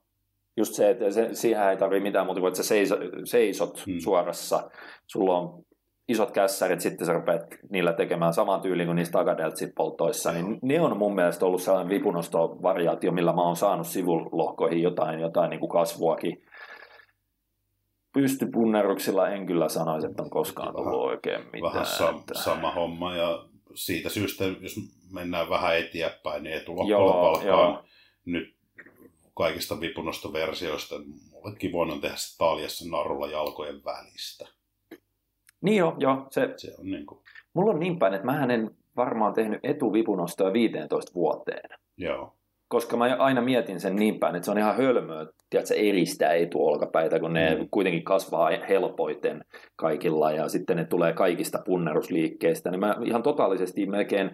Just se, että se, siihen ei tarvitse mitään muuta kuin, että sä seiso, seisot hmm. suorassa. Sulla on isot kässärit, sitten sä rupeat niillä tekemään samaan tyyliin kuin niissä takadeltsipoltoissa. Niin ne on mun mielestä ollut sellainen vipunostovariaatio, millä mä oon saanut sivulohkoihin jotain, jotain niin kuin kasvuakin. Pystypunneruksilla en kyllä sanoisi, että on koskaan vähän, tullut oikein mitään. Vähän sam- sama homma ja... Siitä syystä, jos mennään vähän eteenpäin, niin etulohkolla palkkaan nyt kaikista vipunostoversioista. Mulle kivoin on tehdä se taljassa narulla jalkojen välistä. Niin joo, joo. Se, se on niin kuin... Mulla on niin päin, että mähän en varmaan tehnyt etuvipunostoa viisitoista vuoteen. Joo. Koska mä aina mietin sen niin päin, että se on ihan hölmöä, että se eristää etuolkapäitä, kun ne mm. kuitenkin kasvaa helpoiten kaikilla ja sitten ne tulee kaikista punnerusliikkeistä. Niin mä ihan totaalisesti melkein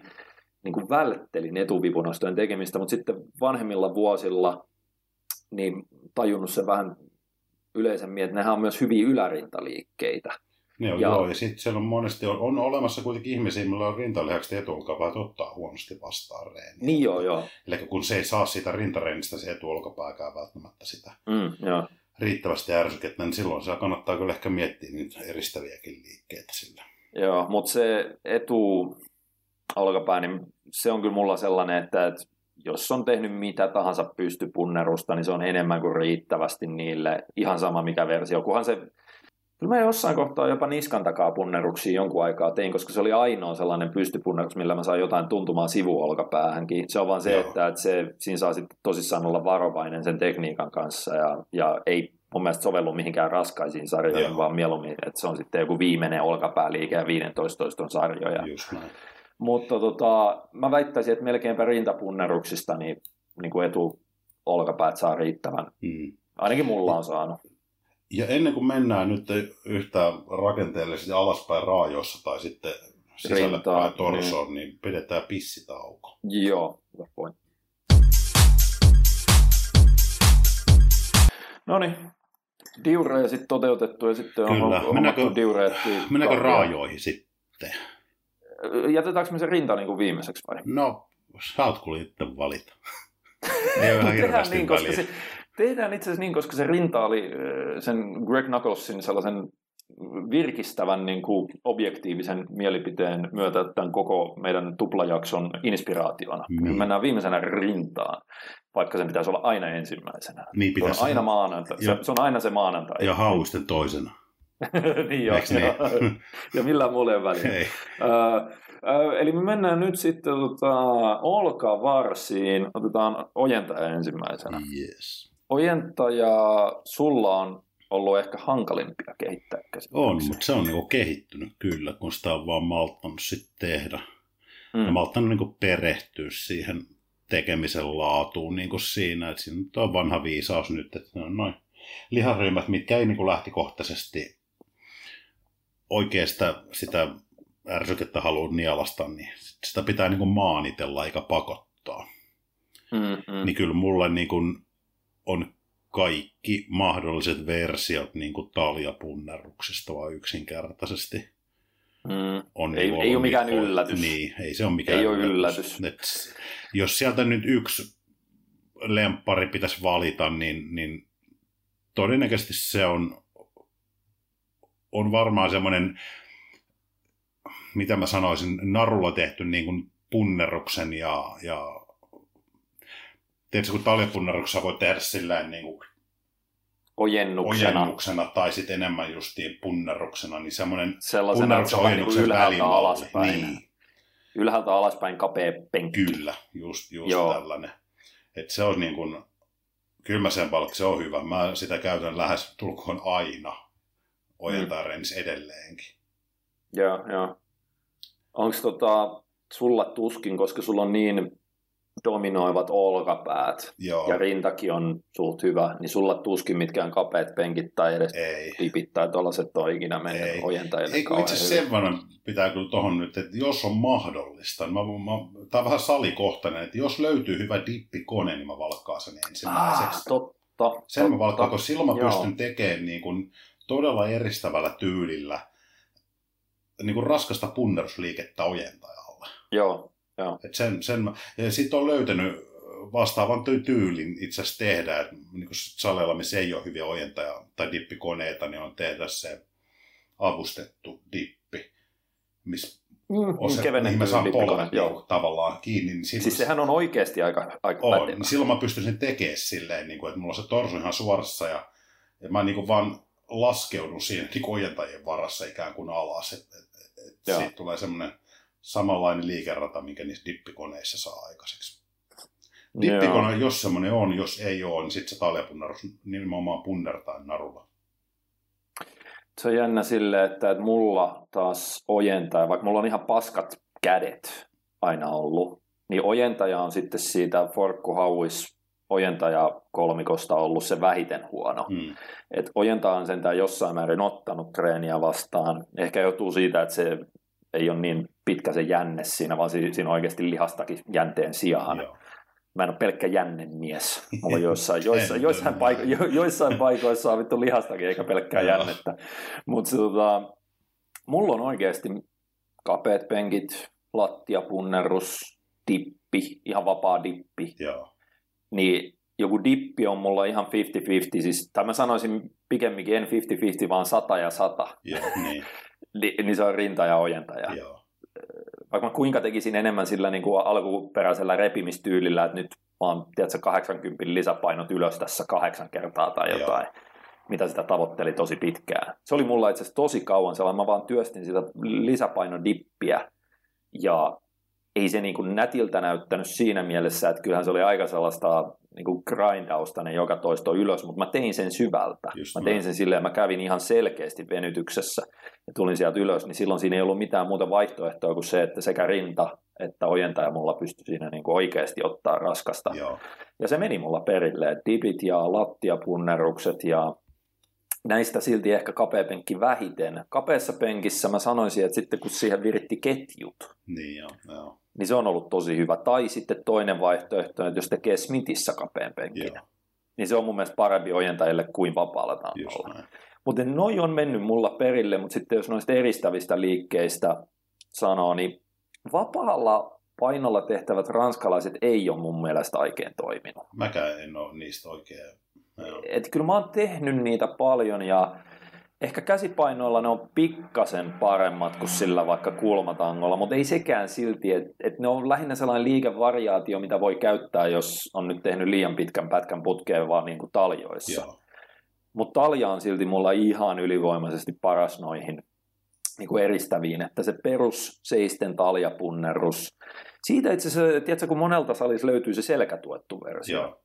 niin kuin välttelin etuvipunostojen tekemistä, mutta sitten vanhemmilla vuosilla niin tajunnut sen vähän yleisemmin, että nehän on myös hyviä ylärintaliikkeitä. Ne on, ja, joo, ja sitten siellä on monesti, on, on olemassa kuitenkin ihmisiä, millä on rintalihakset etuolkapäät ottaa huonosti vastaan reeniä. Niin joo, joo. Eli kun se ei saa siitä rintareenistä se etuolkapääkään välttämättä sitä mm, joo. riittävästi ärsykettä, niin silloin se kannattaa kyllä ehkä miettiä niitä eristäviäkin liikkeitä sillä. Joo, mutta se etuolkapää, niin se on kyllä mulla sellainen, että et jos on tehnyt mitä tahansa pystypunnerusta, niin se on enemmän kuin riittävästi niille, ihan sama mikä versio, kunhan se... Kyllä mä jossain kohtaa jopa niskan takaa punneruksia jonkun aikaa tein, koska se oli ainoa sellainen pystypunnerus, millä mä sain jotain tuntumaan sivuolkapäähänkin. Se on vaan se, että, että se, siinä saa sitten tosissaan olla varovainen sen tekniikan kanssa ja, ja ei mun mielestä sovellu mihinkään raskaisiin sarjoihin, Joo. vaan mieluummin, että se on sitten joku viimeinen olkapääliike ja viisitoista toiston sarjoja. Mutta tota, mä väittäisin, että melkeinpä rintapunneruksista niin, niin kuin etuolkapäät saa riittävän. Mm. Ainakin mulla on saanut. Ja ennen kuin mennään nyt yhtään rakenteellisesti alaspäin raajossa tai sitten sisällepäin torsoon, niin. niin pidetään pissitauko. Joo, hyvä pointti. Noniin, diureja sitten toteutettu ja sitten on hommattu diureetti. Mennäänkö raajoihin sitten? Jätetäänkö me se rinta niin kuin viimeiseksi vai? No, sä oot kuulittain valita. Ei ole ihan hirveästi niin, väliä. Se... Tehdään itse asiassa niin, koska se rinta oli sen Greg Nuckolsin sellaisen virkistävän niin kuin objektiivisen mielipiteen myötä tämän koko meidän tuplajakson inspiraationa. Mm. Mennään viimeisenä rintaan, vaikka sen pitäisi olla aina ensimmäisenä. Niin se, on se, aina maanantai. Ja, se on aina se maanantai. Ja hausten toisena. niin joo. Niin? ja millään muulla ei ole väliä. Hei. Uh, Eli me mennään nyt sitten tota, olkavarsiin. Otetaan ojentaja ensimmäisenä. Yes. Ojentaja, sulla on ollut ehkä hankalimpia kehittää käsittelyksiä. On, mutta se on niinku kehittynyt kyllä, kun sitä on vaan malttanut sitten tehdä. Mm. Ja malttanut niinku perehtyä siihen tekemisen laatuun niinku siinä, että siinä on vanha viisaus nyt, että no, noin liharyhmät, mitkä ei niinku lähtikohtaisesti oikeasta sitä ärsykettä halua nialasta, niin sitä pitää niinku maanitella eikä pakottaa. Mm-hmm. Niin kyllä mulle niinku on kaikki mahdolliset versiot niin kuin taljapunnerruksesta vaan yksinkertaisesti. Mm. On ei ei ole mikään on, yllätys. Niin, ei se ole mikään ei yllätys. yllätys. Jos sieltä nyt yksi lemppari pitäisi valita, niin, niin todennäköisesti se on, on varmaan semmoinen, mitä mä sanoisin, narulla tehty niin kuin punnerruksen ja... ja tietysti kun taljapunnerruksessa voi tehdä silleen niin kuin ojennuksena. ojennuksena tai sitten enemmän justiin punnerruksena, niin semmoinen punnerruksen ojennuksen niin välimalli. Niin. Ylhäältä alaspäin kapea penkki. Kyllä, just, just tällainen. Että se on niin kuin, kyllä mä sen palkka, se on hyvä. Mä sitä käytän lähes tulkoon aina ojentaa mm. rensi edelleenkin. Joo, joo. Onko tota, sulla tuskin, koska sulla on niin... dominoivat olkapäät Joo. ja rintakin on suht hyvä, niin sulla tuskin mitkään kapeat penkit tai edes ei. Pipit tai tollaset on ikinä mennyt ojentajille kauhean. Itse asiassa sen verran pitää kyllä tuohon nyt, että jos on mahdollista, mä, mä, tää on vähän salikohtainen, että jos löytyy hyvä dippikone, niin mä valkkaan sen ensimmäiseksi. Ah, totta. Sen totta, mä valkkaan, koska silloin mä pystyn tekemään niin kuin todella eristävällä tyylillä niin kuin raskasta punnerusliikettä ojentajalle. Joo. Sen, sen mä, ja sitten on löytänyt vastaavan tyylin itse asiassa tehdä, että niin salilla, missä ei ole hyviä ojentaja- tai dippikoneita, niin on tehdä se avustettu dippi, missä mm, niin mä saan polvet tavallaan kiinni. Niin siis se, sehän on oikeasti aika, aika on, pätevä. Niin silloin mä pystyn sen tekemään silleen, niin kuin, että mulla on se torso ihan suorassa ja, ja mä niin vaan laskeudun siinä niin ojentajien varassa ikään kuin alas. Et, et, et siitä tulee semmoinen... samanlainen liikerata, minkä niissä dippikoneissa saa aikaiseksi. Dippikone, Joo. jos semmoinen on, jos ei ole, niin sitten se taljapunnerus nimenomaan punnertaan narulla. Se on jännä silleen, että mulla taas ojentaja, vaikka mulla on ihan paskat kädet aina ollut, niin ojentaja on sitten siitä forkkuhauis kolmikosta ollut se vähiten huono. Mm. Et ojentaa on sentään jossain määrin ottanut treeniä vastaan. Ehkä joutuu siitä, että se ei ole niin pitkä se jänne siinä, vaan siinä oikeasti lihastakin jänteen sijaan. Joo. Mä en ole pelkkä jännemies. Mulla on joissain, joissain, joissain, paiko, jo, joissain paikoissa on vittu lihastakin eikä pelkkää jännettä. Mutta tota, mulla on oikeasti kapeat penkit, lattiapunnerrus, dippi, ihan vapaa dippi. Joo. Niin joku dippi on mulla ihan viisikymmentä viisikymmentä. Siis, tai mä sanoisin pikemminkin en viisikymmentä viisikymmentä, vaan sata ja sata. Joo, niin. Niin se on rinta ja ojentaja. Joo. Vaikka mä kuinka tekisin enemmän sillä niin kuin alkuperäisellä repimistyylillä, että nyt mä oon, tiedätkö, kahdeksankymmentä lisäpainot ylös tässä kahdeksan kertaa tai jotain, Joo. mitä sitä tavoitteli tosi pitkään. Se oli mulla itse asiassa tosi kauan sellainen, mä vaan työstin sitä lisäpainodippiä ja ei se niin kuin nätiltä näyttänyt siinä mielessä, että kyllähän se oli aika sellaista niin kuin grindaustainen joka toisto ylös, mutta mä tein sen syvältä. Just mä tein sen silleen, mä kävin ihan selkeästi venytyksessä ja tulin sieltä ylös, niin silloin siinä ei ollut mitään muuta vaihtoehtoa kuin se, että sekä rinta että ojentaja mulla pystyi siinä niin kuin oikeasti ottaa raskasta. Joo. Ja se meni mulla perille, dipit ja lattiapunnerrukset ja näistä silti ehkä kapea penkki vähiten. Kapeassa penkissä mä sanoisin, että sitten kun siihen viritti ketjut, niin, joo, joo. niin se on ollut tosi hyvä. Tai sitten toinen vaihtoehto, että jos tekee Smithissä kapean penkin, joo. niin se on mun mielestä parempi ojentajille kuin vapaalla tankolla. Mutta noi on mennyt mulla perille, mutta sitten jos noista eristävistä liikkeistä sanoo, niin vapaalla painolla tehtävät ranskalaiset ei ole mun mielestä oikein toiminut. Mäkään en ole niistä oikein. Et kyllä mä oon tehnyt niitä paljon ja ehkä käsipainoilla ne on pikkasen paremmat kuin sillä vaikka kulmatangolla, mutta ei sekään silti, että et ne on lähinnä sellainen liikevariaatio, mitä voi käyttää, jos on nyt tehnyt liian pitkän pätkän putkeen vaan niin kuin taljoissa. Mutta talja on silti mulla ihan ylivoimaisesti paras noihin niin kuin eristäviin, että se perus seisten taljapunnerrus, siitä itse asiassa, tiedätkö, kun monelta salissa löytyy se selkätuettu versio. Joo.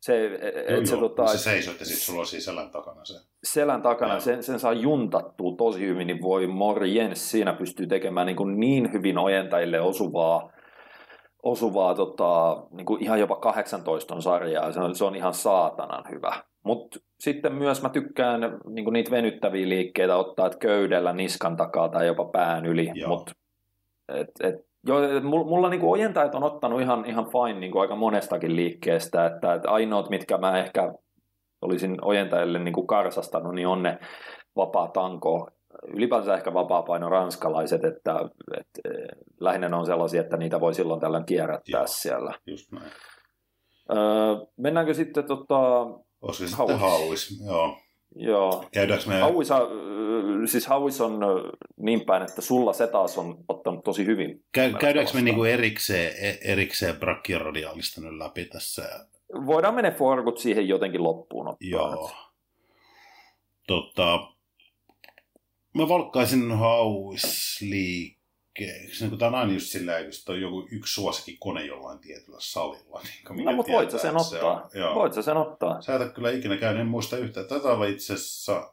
Se, et joo, se, joo. Tota, se seisot ja sitten sulla on siinä selän takana se. Selän takana, sen, sen saa juntattua tosi hyvin, niin voi morjens, siinä pystyy tekemään niin, kuin niin hyvin ojentajille osuvaa, osuvaa tota, niin kuin ihan jopa kahdeksantoista sarjaa, se on, se on ihan saatanan hyvä. Mutta sitten myös mä tykkään niin kuin niitä venyttäviä liikkeitä ottaa, että köydellä niskan takaa tai jopa pään yli, mutta joo, mulla niinku ojentajat on ottanut ihan, ihan fine niinku aika monestakin liikkeestä, että, että ainoat, mitkä mä ehkä olisin ojentajille niinku karsastanut, niin on ne vapaa tanko, ylipäänsä ehkä vapaapaino ranskalaiset, että, että lähinnä on sellaisia, että niitä voi silloin tällöin kierrättää. Joo, siellä. Just näin. Öö, mennäänkö sitten tota... Olisiko sitten hauis, joo. Joo. Käydäänkö me... Hauis, siis hauis on niin päin, että sulla se taas on ottanut tosi hyvin. Käy, käydäänkö me niinku erikseen, erikseen brachioradiaalista nyt läpi tässä? Voidaan mennä forkut siihen jotenkin loppuun ottaa. Joo. Tota, mä valkkaisin hauisliikkeeksi. Tämä on aina just sillä, että on joku yksi suosikki kone jollain tietyllä salilla. Niin no, mutta voit sä sen ottaa. Se voit sä sen ottaa. Sä et kyllä ikinä käy, en muista yhtään. Tätä on itse asiassa...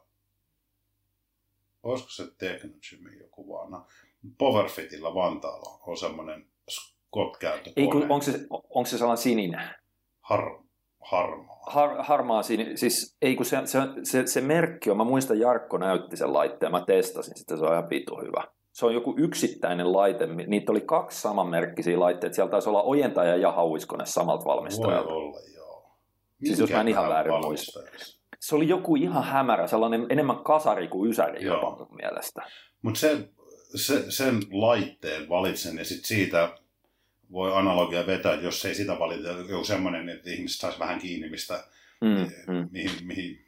Olisiko se Technogymin joku vaan? Powerfitilla Vantaalla on semmoinen Scott-käyttökone. Onko se, onko se sellainen sininen? Har, harmaa. Har, harmaa sininen. Siis ei kun se, se, se, se merkki on, mä muistan Jarkko näytti sen laitteen, mä testasin sitä, se on ihan vitu hyvä. Se on joku yksittäinen laite, niitä oli kaksi samanmerkkisiä laitteita, siellä taisi olla ojentaja ja hauiskone samalta valmistajalta. Voi olla, joo. Siis jos mä en ihan väärin muista. Se oli joku ihan hämärä, sellainen enemmän kasari kuin ysäri jopa mun mielestä. Mutta sen, sen, sen laitteen valitsen ja sit siitä voi analogia vetää, että jos ei sitä valita, joku semmoinen, että ihmiset saisi vähän kiinni, mistä, mm, mm. mihin, mihin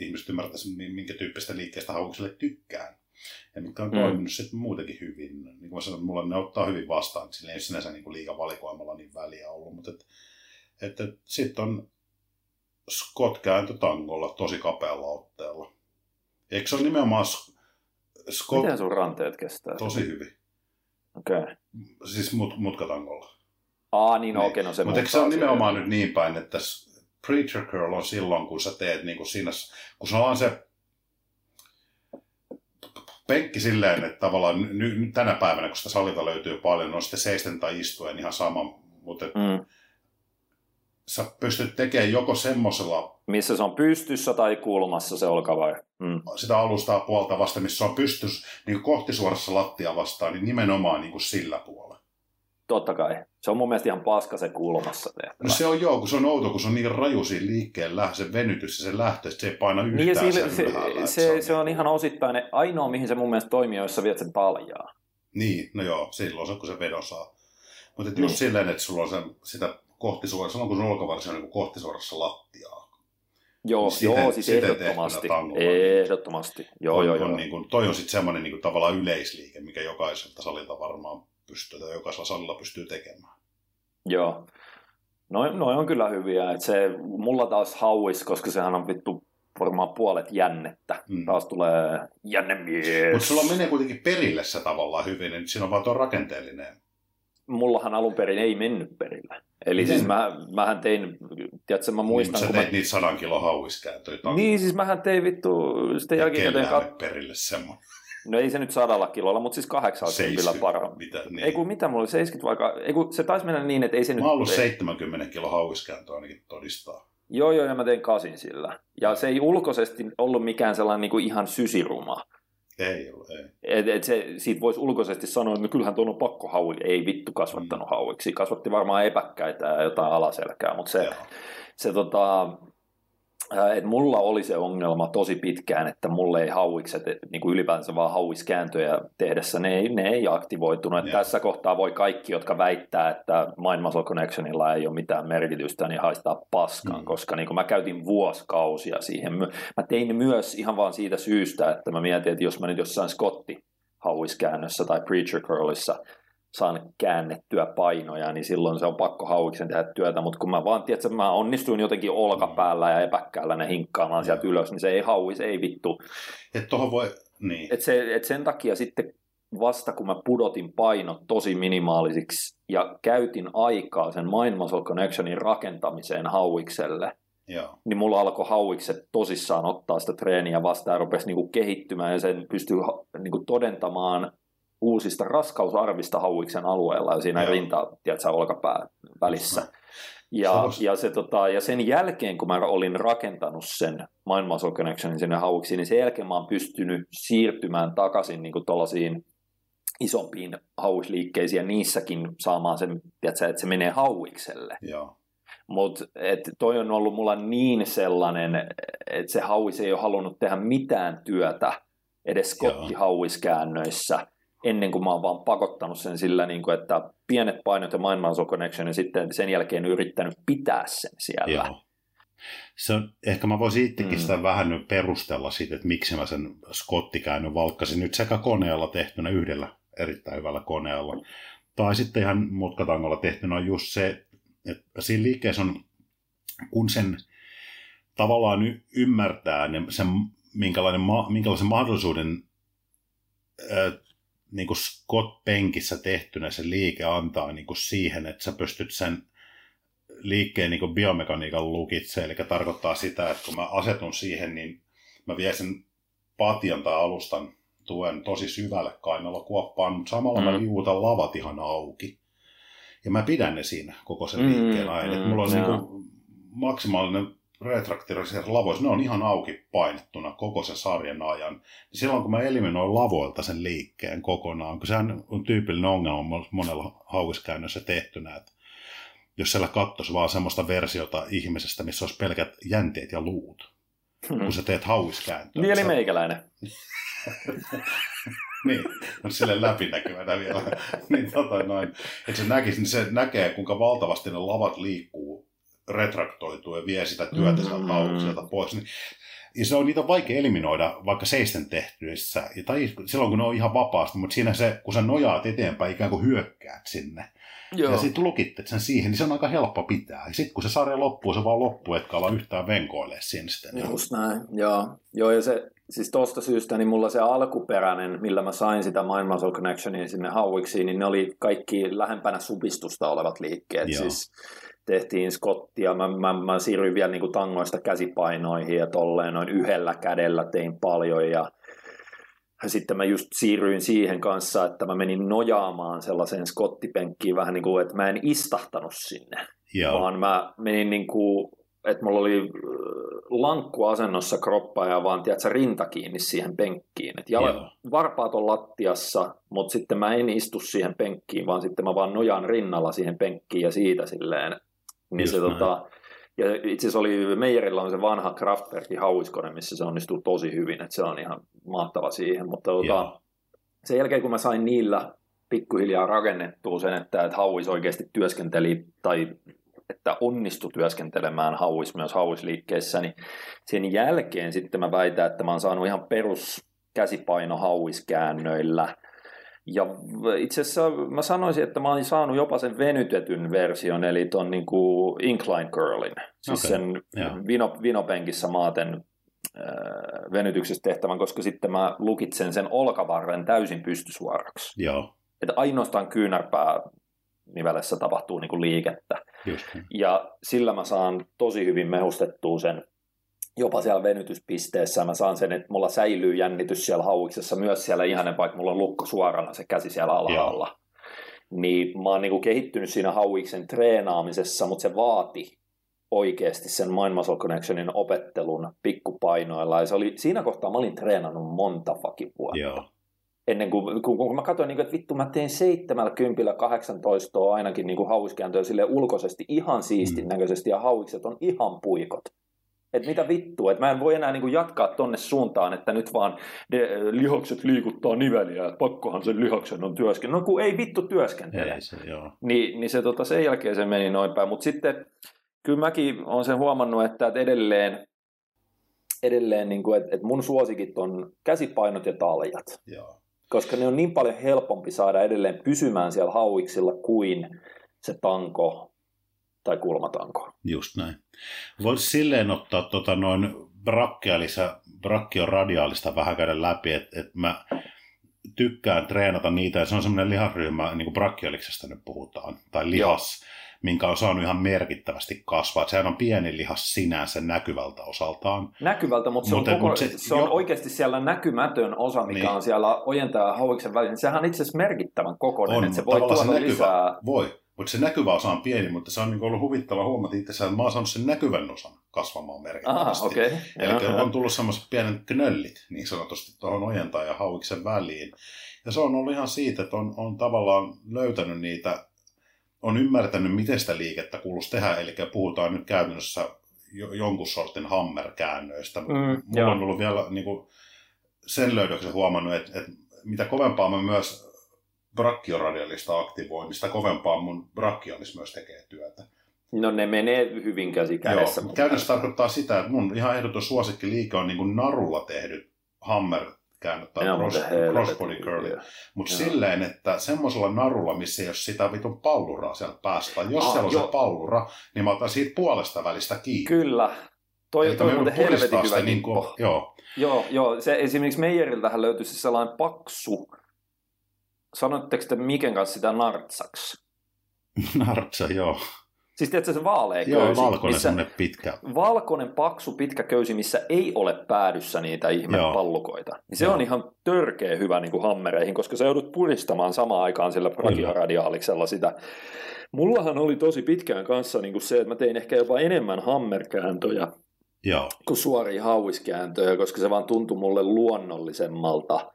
ihmiset ymmärtäisi, minkä tyyppistä liikkeestä haukselle tykkään. Ja mitkä on toiminut mm. sitten muutenkin hyvin. Niin kuin mä sanon, mulla ne ottaa hyvin vastaan, sillä ei ole sinänsä niin liikavalikoimalla niin väliä ollut. Mutta et, et, et, sitten on... Scott kääntö tangolla tosi kapealla otteella. Eikö se ole nimenomaan Scott... Miten sun ranteet kestää? Tosi hyvin. Okei. Okay. Siis mut, mutkatangolla. Aa, niin, no, niin. Okei, okay, no se mut eikö se ole nimenomaan nyt niin päin, että Preacher Curl on silloin, kun sä teet niin kuin siinä... Kun se on se penkki silleen, että tavallaan ny, nyt tänä päivänä, kun sitä salilta löytyy paljon, on sitten seisten tai istuen ihan sama, mutta... Mm. Sä pystyt tekemään joko semmoisella... Missä se on pystyssä tai kulmassa se olkavaihe. Mm. Sitä alustaa puolta vasta, missä on pystyssä, niin kohti suorassa lattia vastaan, niin nimenomaan niin kuin sillä puolella. Totta kai. Se on mun mielestä ihan paska se kulmassa tehtävä. No se on joo, kun se on outo, kun se on niin raju siinä liikkeen lähtö, se venytys ja se lähtö, se ei paina yhtään niin sille, sen ylhäällä. Se, se, se, on, se niin... on ihan osittain ainoa, mihin se mun mielestä toimii, jos sä viet sen paljaa. Niin, no joo, silloin se, kun se vedon saa. Mutta niin. Just silleen, että sulla on se, sitä... Kohtisuora, sanon kun olkavarsi on niin kohtisuorassa lattiaa. Joo, siten, joo siis ehdottomasti. Ehdottomasti. Joo, on, joo, on joo. Niin kuin, toi on sitten semmoinen niin kuin tavallaan yleisliike, mikä jokaiselta salilta varmaan pystyy, tai jokaisella salilla pystyy tekemään. Joo. No, no on kyllä hyviä. Et se, mulla taas hauis, koska sehän on vittu varmaan puolet jännettä. Mm. Taas tulee jännemies. Mutta sulla menee kuitenkin perille se tavallaan hyvin, niin siinä on vaan tuo rakenteellinen. Mullahan alun perin ei mennyt perille. Eli miten? Siis mä, mähän tein, tiedätkö mä muistan... Niin, kun sä teit mä... niitä sadan kilon hauiskääntöjä. Niin, siis mähän tein vittu... Sitten jälkikäteen kat... perille semmoinen. No ei se nyt sadalla kilolla, mutta siis kahdeksankymmentä parhaan. Niin. Ei kun mitä mulla oli, seitsemänkymmentä vaikka... Ei kun se taisi mennä niin, että ei se mä nyt... Mä ollut seitsemänkymmentä kilon hauiskääntöä ainakin todistaa. Joo, joo, ja mä tein kasin sillä. Ja se ei ulkoisesti ollut mikään sellainen niin kuin ihan sysiruma. Ei ole, ei. Et, et se, siitä voisi ulkoisesti sanoa, että no kyllähän tuon on pakko hauiksi. Ei vittu kasvattanut mm. hauiksi. Kasvatti varmaan epäkkäitä ja jotain alaselkää, mutta se, se tota, et mulla oli se ongelma tosi pitkään, että mulle ei hauikset, niin ylipäänsä vaan hauiskääntöjä tehdessä, ne ei, ne ei aktivoitunut. Tässä kohtaa voi kaikki, jotka väittää, että Mind Muscle Connectionilla ei ole mitään merkitystä, niin haistaa paskaan, mm. koska niin mä käytin vuosikausia siihen. Mä tein myös ihan vaan siitä syystä, että mä mietin, että jos mä nyt jossain Scotti-hauiskäännössä tai Preacher Curlissa saan käännettyä painoja, niin silloin se on pakko hauiksen tehdä työtä, mutta kun mä vaan, tiedätkö, mä onnistuin jotenkin olkapäällä ja epäkkäällä ne hinkkaamaan sieltä ylös, niin se ei hauis, ei vittu. Että tohon voi, niin. Et se, et sen takia sitten vasta kun mä pudotin painot tosi minimaalisiksi ja käytin aikaa sen Mind Muscle Connectionin rakentamiseen hauikselle, joo, niin mulla alkoi hauikset tosissaan ottaa sitä treeniä vastaan ja rupesi niinku kehittymään ja sen pystyy niinku todentamaan uusista raskausarvista hauiksen alueella ja siinä joo, rinta, tiedätkö, olkapää välissä. Ja, ja, se, tota, ja sen jälkeen, kun mä olin rakentanut sen Mind Muscle Connectionin sinne hauiksiin, niin sen jälkeen mä oon pystynyt siirtymään takaisin niin tuollaisiin isompiin hauisliikkeisiin ja niissäkin saamaan sen, tiedätkö, että se menee hauikselle. Joo. Mutta toi on ollut mulla niin sellainen, että se hauis ei ole halunnut tehdä mitään työtä edes kottihauiskäännöissä ennen kuin mä oon vaan pakottanut sen sillä, niin kuin, että pienet painot ja Mind Muscle Connection ja sitten sen jälkeen yrittänyt pitää sen siellä. Joo. Se on, ehkä mä voisin itsekin mm. sitä vähän nyt perustella siitä, että miksi mä sen skottikäännön valkkasin nyt sekä koneella tehtynä yhdellä erittäin hyvällä koneella. Tai sitten ihan mutkatangolla tehtynä on just se, että siinä liikkeessä on, kun sen tavallaan ymmärtää niin sen, minkälainen, minkälaisen mahdollisuuden niin kuin Scott-penkissä tehtynä se liike antaa niin kuin siihen, että sä pystyt sen liikkeen niin kuin biomekaniikan lukitsemaan. Eli tarkoittaa sitä, että kun mä asetun siihen, niin mä vien sen patjan tai alustan tuen tosi syvälle kainalokuoppaan, mutta samalla mm. mä liuutan lavat ihan auki. Ja mä pidän ne siinä koko sen liikkeen ajan. Mm, mm, mulla on niin kuin maksimaalinen retraktori siellä lavoissa, ne on ihan auki painettuna koko se sarjan ajan. Silloin kun mä eliminoin lavoilta sen liikkeen kokonaan, kun sehän on tyypillinen ongelma monella hauiskäännössä tehtynä, että jos siellä kattoisi vaan semmoista versiota ihmisestä, missä olisi pelkät jänteet ja luut, hmm. kun sä teet hauiskääntöä. Mieli sä... meikäläinen. Niin, on silleen läpinäkyvänä vielä. Niin, tota noin. Että se näkisi, niin se näkee, kuinka valtavasti ne lavat liikkuu, retraktoituu ja vie sitä työtä sieltä aukselta pois. Niin, ja se on niitä vaikea eliminoida vaikka seisten tehtyissä, tai silloin kun ne on ihan vapaasti, mutta siinä se, kun sä nojaat eteenpäin, ikään kuin hyökkäät sinne. Joo. Ja sitten lukittet sen siihen, niin se on aika helppo pitää. Ja sitten kun se sarja loppuu, se vaan loppuu, etkä ala yhtään venkoilee sinne sitten. Just näin, joo. Joo, ja se, siis tosta syystä, niin mulla se alkuperäinen, millä mä sain sitä Mind Muscle Connectionia sinne hauiksiin, niin ne oli kaikki lähempänä supistusta olevat liikkeet. Joo. Siis tehtiin skottia, mä, mä, mä siirryin vielä niin kuin tangoista käsipainoihin ja tolleen noin yhdellä kädellä tein paljon ja sitten mä just siirryin siihen kanssa, että mä menin nojaamaan sellaiseen skottipenkkiin vähän niin kuin, että mä en istahtanut sinne, joo, vaan mä menin niin kuin, että mulla oli lankkuasennossa kroppa ja vaan, tiedätkö, rinta kiinni siihen penkkiin, että jala, varpaat on lattiassa, mutta sitten mä en istu siihen penkkiin, vaan sitten mä vaan nojaan rinnalla siihen penkkiin ja siitä silleen. Niin se, tota, ja itse asiassa oli, Meijerillä on se vanha Kraftwerkin hauiskone, missä se onnistuu tosi hyvin, että se on ihan mahtava siihen, mutta tota, sen jälkeen kun mä sain niillä pikkuhiljaa rakennettua sen, että, että hauis oikeasti työskenteli tai että onnistui työskentelemään hauis myös hauisliikkeissä, niin sen jälkeen sitten mä väitän, että mä oon saanut ihan perus käsipaino hauiskäännöillä. Ja itse asiassa mä sanoisin, että mä olin saanut jopa sen venytetyn version, eli ton niin kuin incline curlin. Siis okay, sen vino, vinopenkissä maaten äh, venytyksessä tehtävän, koska sitten mä lukitsen sen olkavarren täysin pystysuoraksi. Joo. Että ainoastaan kyynärpää nivelessä tapahtuu niin kuin liikettä. Just. Ja sillä mä saan tosi hyvin mehustettua sen. Jopa siellä venytyspisteessä mä saan sen, että mulla säilyy jännitys siellä hauiksessa myös siellä ihanen, vaikka mulla on lukko suorana se käsi siellä alhaalla. Joo. Niin mä oon niinku kehittynyt siinä hauiksen treenaamisessa, mutta se vaati oikeasti sen Mind Muscle Connectionin opettelun pikkupainoilla. Ja se oli, siinä kohtaa mä olin treenannut monta fucking vuotta. Joo. Ennen kuin kun, kun mä katsoin, että vittu mä tein seitsemänkymmentä kahdeksantoista ainakin niin kuin hauiskääntöä silleen ulkoisesti ihan siistin mm. näköisesti ja hauikset on ihan puikot. Että mitä vittua, että mä en voi enää niinku jatkaa tonne suuntaan, että nyt vaan ne lihakset liikuttaa niveliä, että pakkohan sen lihaksen on työskennellä. No kun ei vittu työskentele. Ei se, joo. Ni, niin se tota, sen jälkeen se meni noin päin. Mutta sitten kyllä mäkin olen sen huomannut, että et edelleen, edelleen niinku, että et mun suosikit on käsipainot ja taljat. Joo. Koska ne on niin paljon helpompi saada edelleen pysymään siellä hauiksilla kuin se tanko tai kulmatanko. Just näin. Voisi silleen ottaa tota noin brakkialisä, brakkioradiaalista vähän käydä läpi, että et mä tykkään treenata niitä, ja se on semmoinen lihasryhmä, niin kuin brachioliksesta nyt puhutaan, tai lihas, joo, minkä on saanut ihan merkittävästi kasvaa. Että sehän on pieni lihas sinänsä näkyvältä osaltaan. Näkyvältä, mutta se on, Muten, koko, mut se, se on oikeasti siellä näkymätön osa, mikä niin on siellä ojentajan ja hauiksen välissä. Sehän on itse asiassa merkittävän kokoinen, on, että se voi tuoda se näkyvä, lisää. Voi, mutta se näkyvä osa on pieni, mutta se on niin ollut huvittava huomata itse asiassa, että mä oon saanut sen näkyvän osan kasvamaan merkittävästi. Aha, okay. Eli ja, on tullut semmoiset pienet knöllit niin sanotusti tuohon ojentajan ja hauiksen väliin. Ja se on ollut ihan siitä, että on, on tavallaan löytänyt niitä, on ymmärtänyt, miten sitä liikettä kuuluisi tehdä. Eli puhutaan nyt käytännössä jonkun sortin hammerkäännöistä. Mm, Mulla joo. on ollut vielä niin kuin sen löydöksen huomannut, että, että mitä kovempaa mä myös brachioradialista aktivoimista kovempaa mun brakiolis myös tekee työtä. No ne menee hyvin käsi kädessä. Joo, käytännössä tarkoittaa sitä, että mun ihan ehdoton suosikki liike on niin kuin narulla tehdyt hammer-käännöt tai crossbody curlit, mutta silleen, että semmoisella narulla, missä ei ole sitä vitun palluraa sieltä päästä, tai jos ah, siellä on jo. se pallura, niin mä otan siitä puolesta välistä kiinni. Kyllä. Toi, toi muuten helvetin hyvä niin kuin, joo. Joo, joo, se esimerkiksi Meijeriltähän löytyisi sellainen paksu. Sanoitteko te Miken kanssa sitä nartsaks? Nartsa, joo. Siis tiedätkö se vaalea köysi? Joo, valkoinen semmoinen pitkä. Valkoinen, paksu, pitkä köysi, missä ei ole päädyssä niitä ihmepallukoita. Niin se joo. on ihan törkeä hyvä niin kuin hammereihin, koska sä joudut puristamaan samaan aikaan sillä brachioradiaaliksella sitä. Mullahan oli tosi pitkään kanssa niin kuin se, että mä tein ehkä jopa enemmän hammerkääntöjä joo. kuin suoria hauiskääntöjä, koska se vaan tuntui mulle luonnollisemmalta.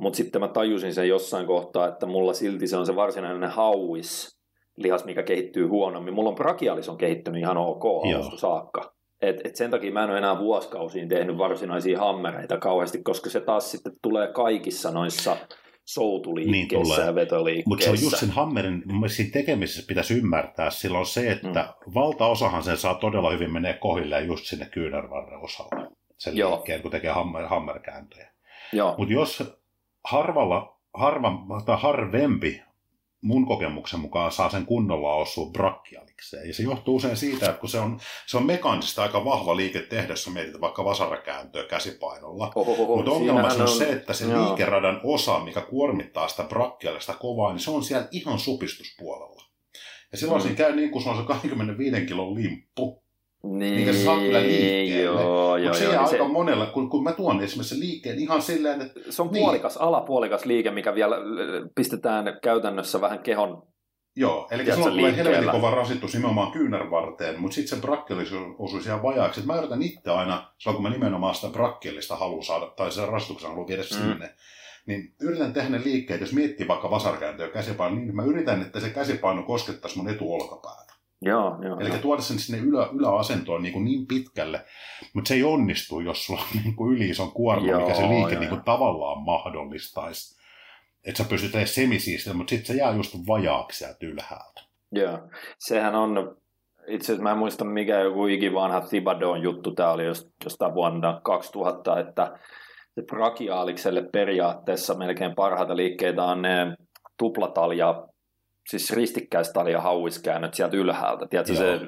Mutta sitten mä tajusin sen jossain kohtaa, että mulla silti se on se varsinainen hauis lihas, mikä kehittyy huonommin. Mulla on brachialis on kehittynyt ihan ok alusta saakka. Et, et sen takia mä en ole enää vuosikausiin tehnyt varsinaisia hammereita kauheasti, koska se taas sitten tulee kaikissa noissa soutuliikkeissä niin ja vetoliikkeissä. Mutta se on just sen hammerin, siinä tekemisessä pitäisi ymmärtää silloin se, että mm. valtaosahan sen saa todella hyvin menee kohilleen just sinne kyynärvarren osalle. Sen joo. liikkeen, kun tekee hammer, hammerkääntöjä. Mutta jos Harvalla, harva, tai harvempi mun kokemuksen mukaan saa sen kunnolla osua brachialikseen. Ja se johtuu usein siitä, että kun se on, se on mekaanisesti aika vahva liike tehdä, jos mietit vaikka vasarakääntöä käsipainolla. Mutta ongelma on, on se, että se joo. liikeradan osa, mikä kuormittaa sitä brachialista kovaa, niin se on siellä ihan supistuspuolella. Ja silloin mm. siinä käy niin kuin se on se kaksikymmentäviisi kilon limppu. Niin, niin se saa kyllä liikkeelle, mutta se jää aika se monella, kun, kun mä tuon esimerkiksi sen liikkeen ihan silleen, että se on puolikas, niin. alapuolikas liike, mikä vielä pistetään käytännössä vähän kehon. Joo, eli sulla tulee helvetin kova rasitus nimenomaan kyynärvarteen, mutta sitten se brachialis osuisi ihan vajaaksi. Et mä yritän itse aina, silloin kun mä nimenomaan sitä brachialista haluan saada, tai sen rasituksen haluan viedä mm. sinne, niin yritän tehdä ne liikkeet, jos miettii vaikka vasarkääntöä käsipaino, niin mä yritän, että se käsipaino koskettaisi mun etuolkapäätä. Joo, joo, eli joo. tuoda sen sinne ylä, yläasentoon niin, niin pitkälle, mutta se ei onnistu, jos sulla on niin yli ison kuorma, joo, mikä se liike joo, niin joo. tavallaan mahdollistaisi. Että sä pystyt edes semisiistä, mutta sitten se jää just vajaaksi sieltä ylhäältä. Joo, sehän on, itse asiassa mä en muista mikä joku ikivanha Thibadon juttu, tämä oli jostain vuonna kaksituhatta, että brachiaalikselle periaatteessa melkein parhaita liikkeitä on ne tuplatalja, siis ristikkäistalja hauiskäännöt sieltä ylhäältä, tiedätkö joo. se,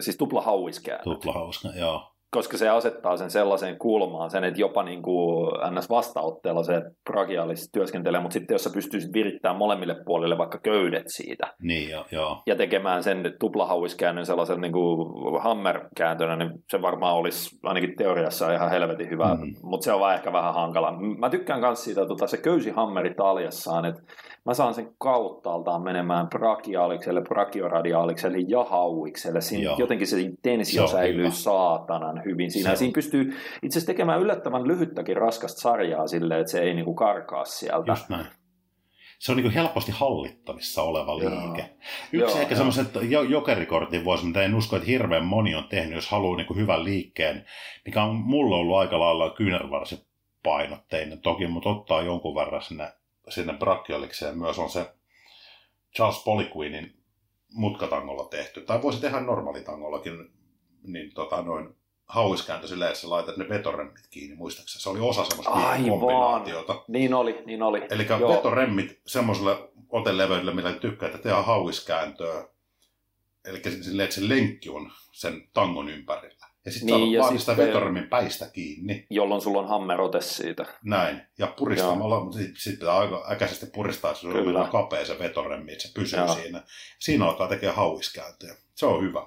siis tupla hauiskäännöt. Tupla hauiskäännöt, joo. Koska se asettaa sen sellaiseen kulmaan, sen, että jopa niin kuin N S-vastaotteella se brachialis työskentelee, mutta sitten jos sä pystyisit virittämään molemmille puolille vaikka köydet siitä. Niin, joo. Jo. Ja tekemään sen tupla hauiskäännön sellaisen niin kuin hammerkääntönä, niin se varmaan olisi ainakin teoriassa ihan helvetin hyvä, mm. mutta se on vaan ehkä vähän hankala. Mä tykkään myös siitä, että se köysihammeri taljassaan, että mä saan sen kauttaaltaan menemään brachiaalikselle, brachioradiaalikselle ja hauikselle. Siinä joo. jotenkin se tensio säilyy saatanan hyvin. Siinä, siinä pystyy itse asiassa tekemään yllättävän lyhyttäkin raskasta sarjaa silleen, että se ei niinku karkaa sieltä. Just näin. Se on niinku helposti hallittavissa oleva liike. Joo. Yksi joo, ehkä semmoisen jokerikortin vuosi, mitä en usko, että hirveän moni on tehnyt, jos haluaa niinku hyvän liikkeen, mikä on mulla ollut aika lailla kyynärvarsipainotteinen toki, mutta ottaa jonkun verran sinne sinne brachialikseen myös on se Charles Poliquinin mutkatangolla tehty, tai voisi tehdä normaalitangollakin, niin tota noin hauiskääntö silleen, että sä laitat ne vetoremmit kiinni, muistaakseni? Se oli osa semmoista kombinaatiota. Niin oli, niin oli. Eli vetoremmit semmoiselle oteleveydelle, millä tykkää, että tehdään hauiskääntöä, eli silleen, että se lenkki on sen tangon ympärillä. Ja sitten niin, vaan sitä vetorimen päistä kiinni. Jolloin sulla on hammerote siitä. Näin. Ja puristamalla, sitten sit pitää aika äkäisesti puristaa, jos sulla mennään kapea se vetoremi, että se pysyy Joo. siinä. Siinä alkaa tekemään hauiskääntöjä. Se on hyvä.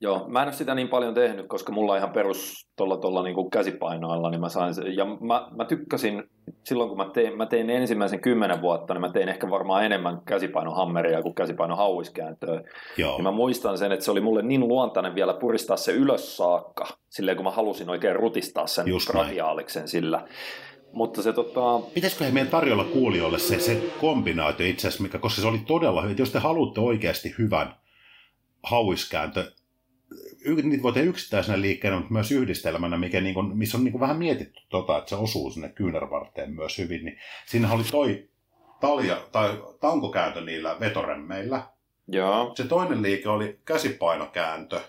Joo, mä en ole sitä niin paljon tehnyt, koska mulla ihan perus tuolla, tuolla niin kuin käsipainoilla, niin mä sain se. Ja mä, mä tykkäsin, silloin kun mä tein, mä tein ensimmäisen kymmenen vuotta, niin mä tein ehkä varmaan enemmän käsipainohammeria kuin käsipainohauiskääntöä. Joo. Ja mä muistan sen, että se oli mulle niin luontainen vielä puristaa se ylös saakka, silleen kun mä halusin oikein rutistaa sen gradiaaliksen sillä. Mutta se tota... Pitäisiköhän meidän tarjolla kuulijoille se, se kombinaatio itse asiassa, mikä, koska se oli todella hyvä, että jos te haluatte oikeasti hyvän hauiskääntö, niitä voi tehdä yksittäisenä liikkeenä, mutta myös yhdistelmänä, mikä niin kuin, missä on niin kuin vähän mietitty, tota, että se osuu sinne kyynärvarteen myös hyvin. Niin siinähän oli toi talja, tai tankokääntö niillä vetoremmeillä. Joo. Se toinen liike oli käsipainokääntö,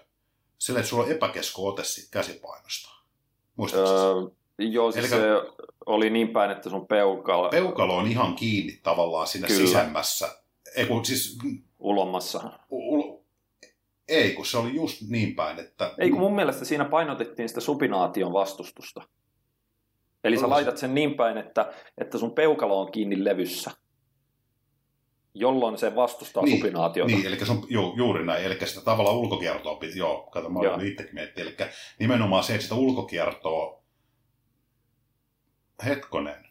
sillä että sulla on epäkeskoote käsipainosta. Muistatko öö, Joo, siis Eli, se oli niin päin, että sun peukalo... Peukalo on ihan kiinni tavallaan siinä Kyllä. sisämmässä. Ei, kun siis... Ulommassa. U- Ei, kun se oli just niin päin, että... Ei, kun mun mielestä siinä painotettiin sitä supinaation vastustusta. Eli Olis. sä laitat sen niin päin, että, että sun peukalo on kiinni levyssä, jolloin se vastustaa niin, supinaatiota. Niin, eli se on ju, juuri näin. Eli sitä tavallaan ulkokiertoa... Joo, kato, mä olen itsekin miettinyt. Eli nimenomaan se, että sitä ulkokiertoa... Hetkonen.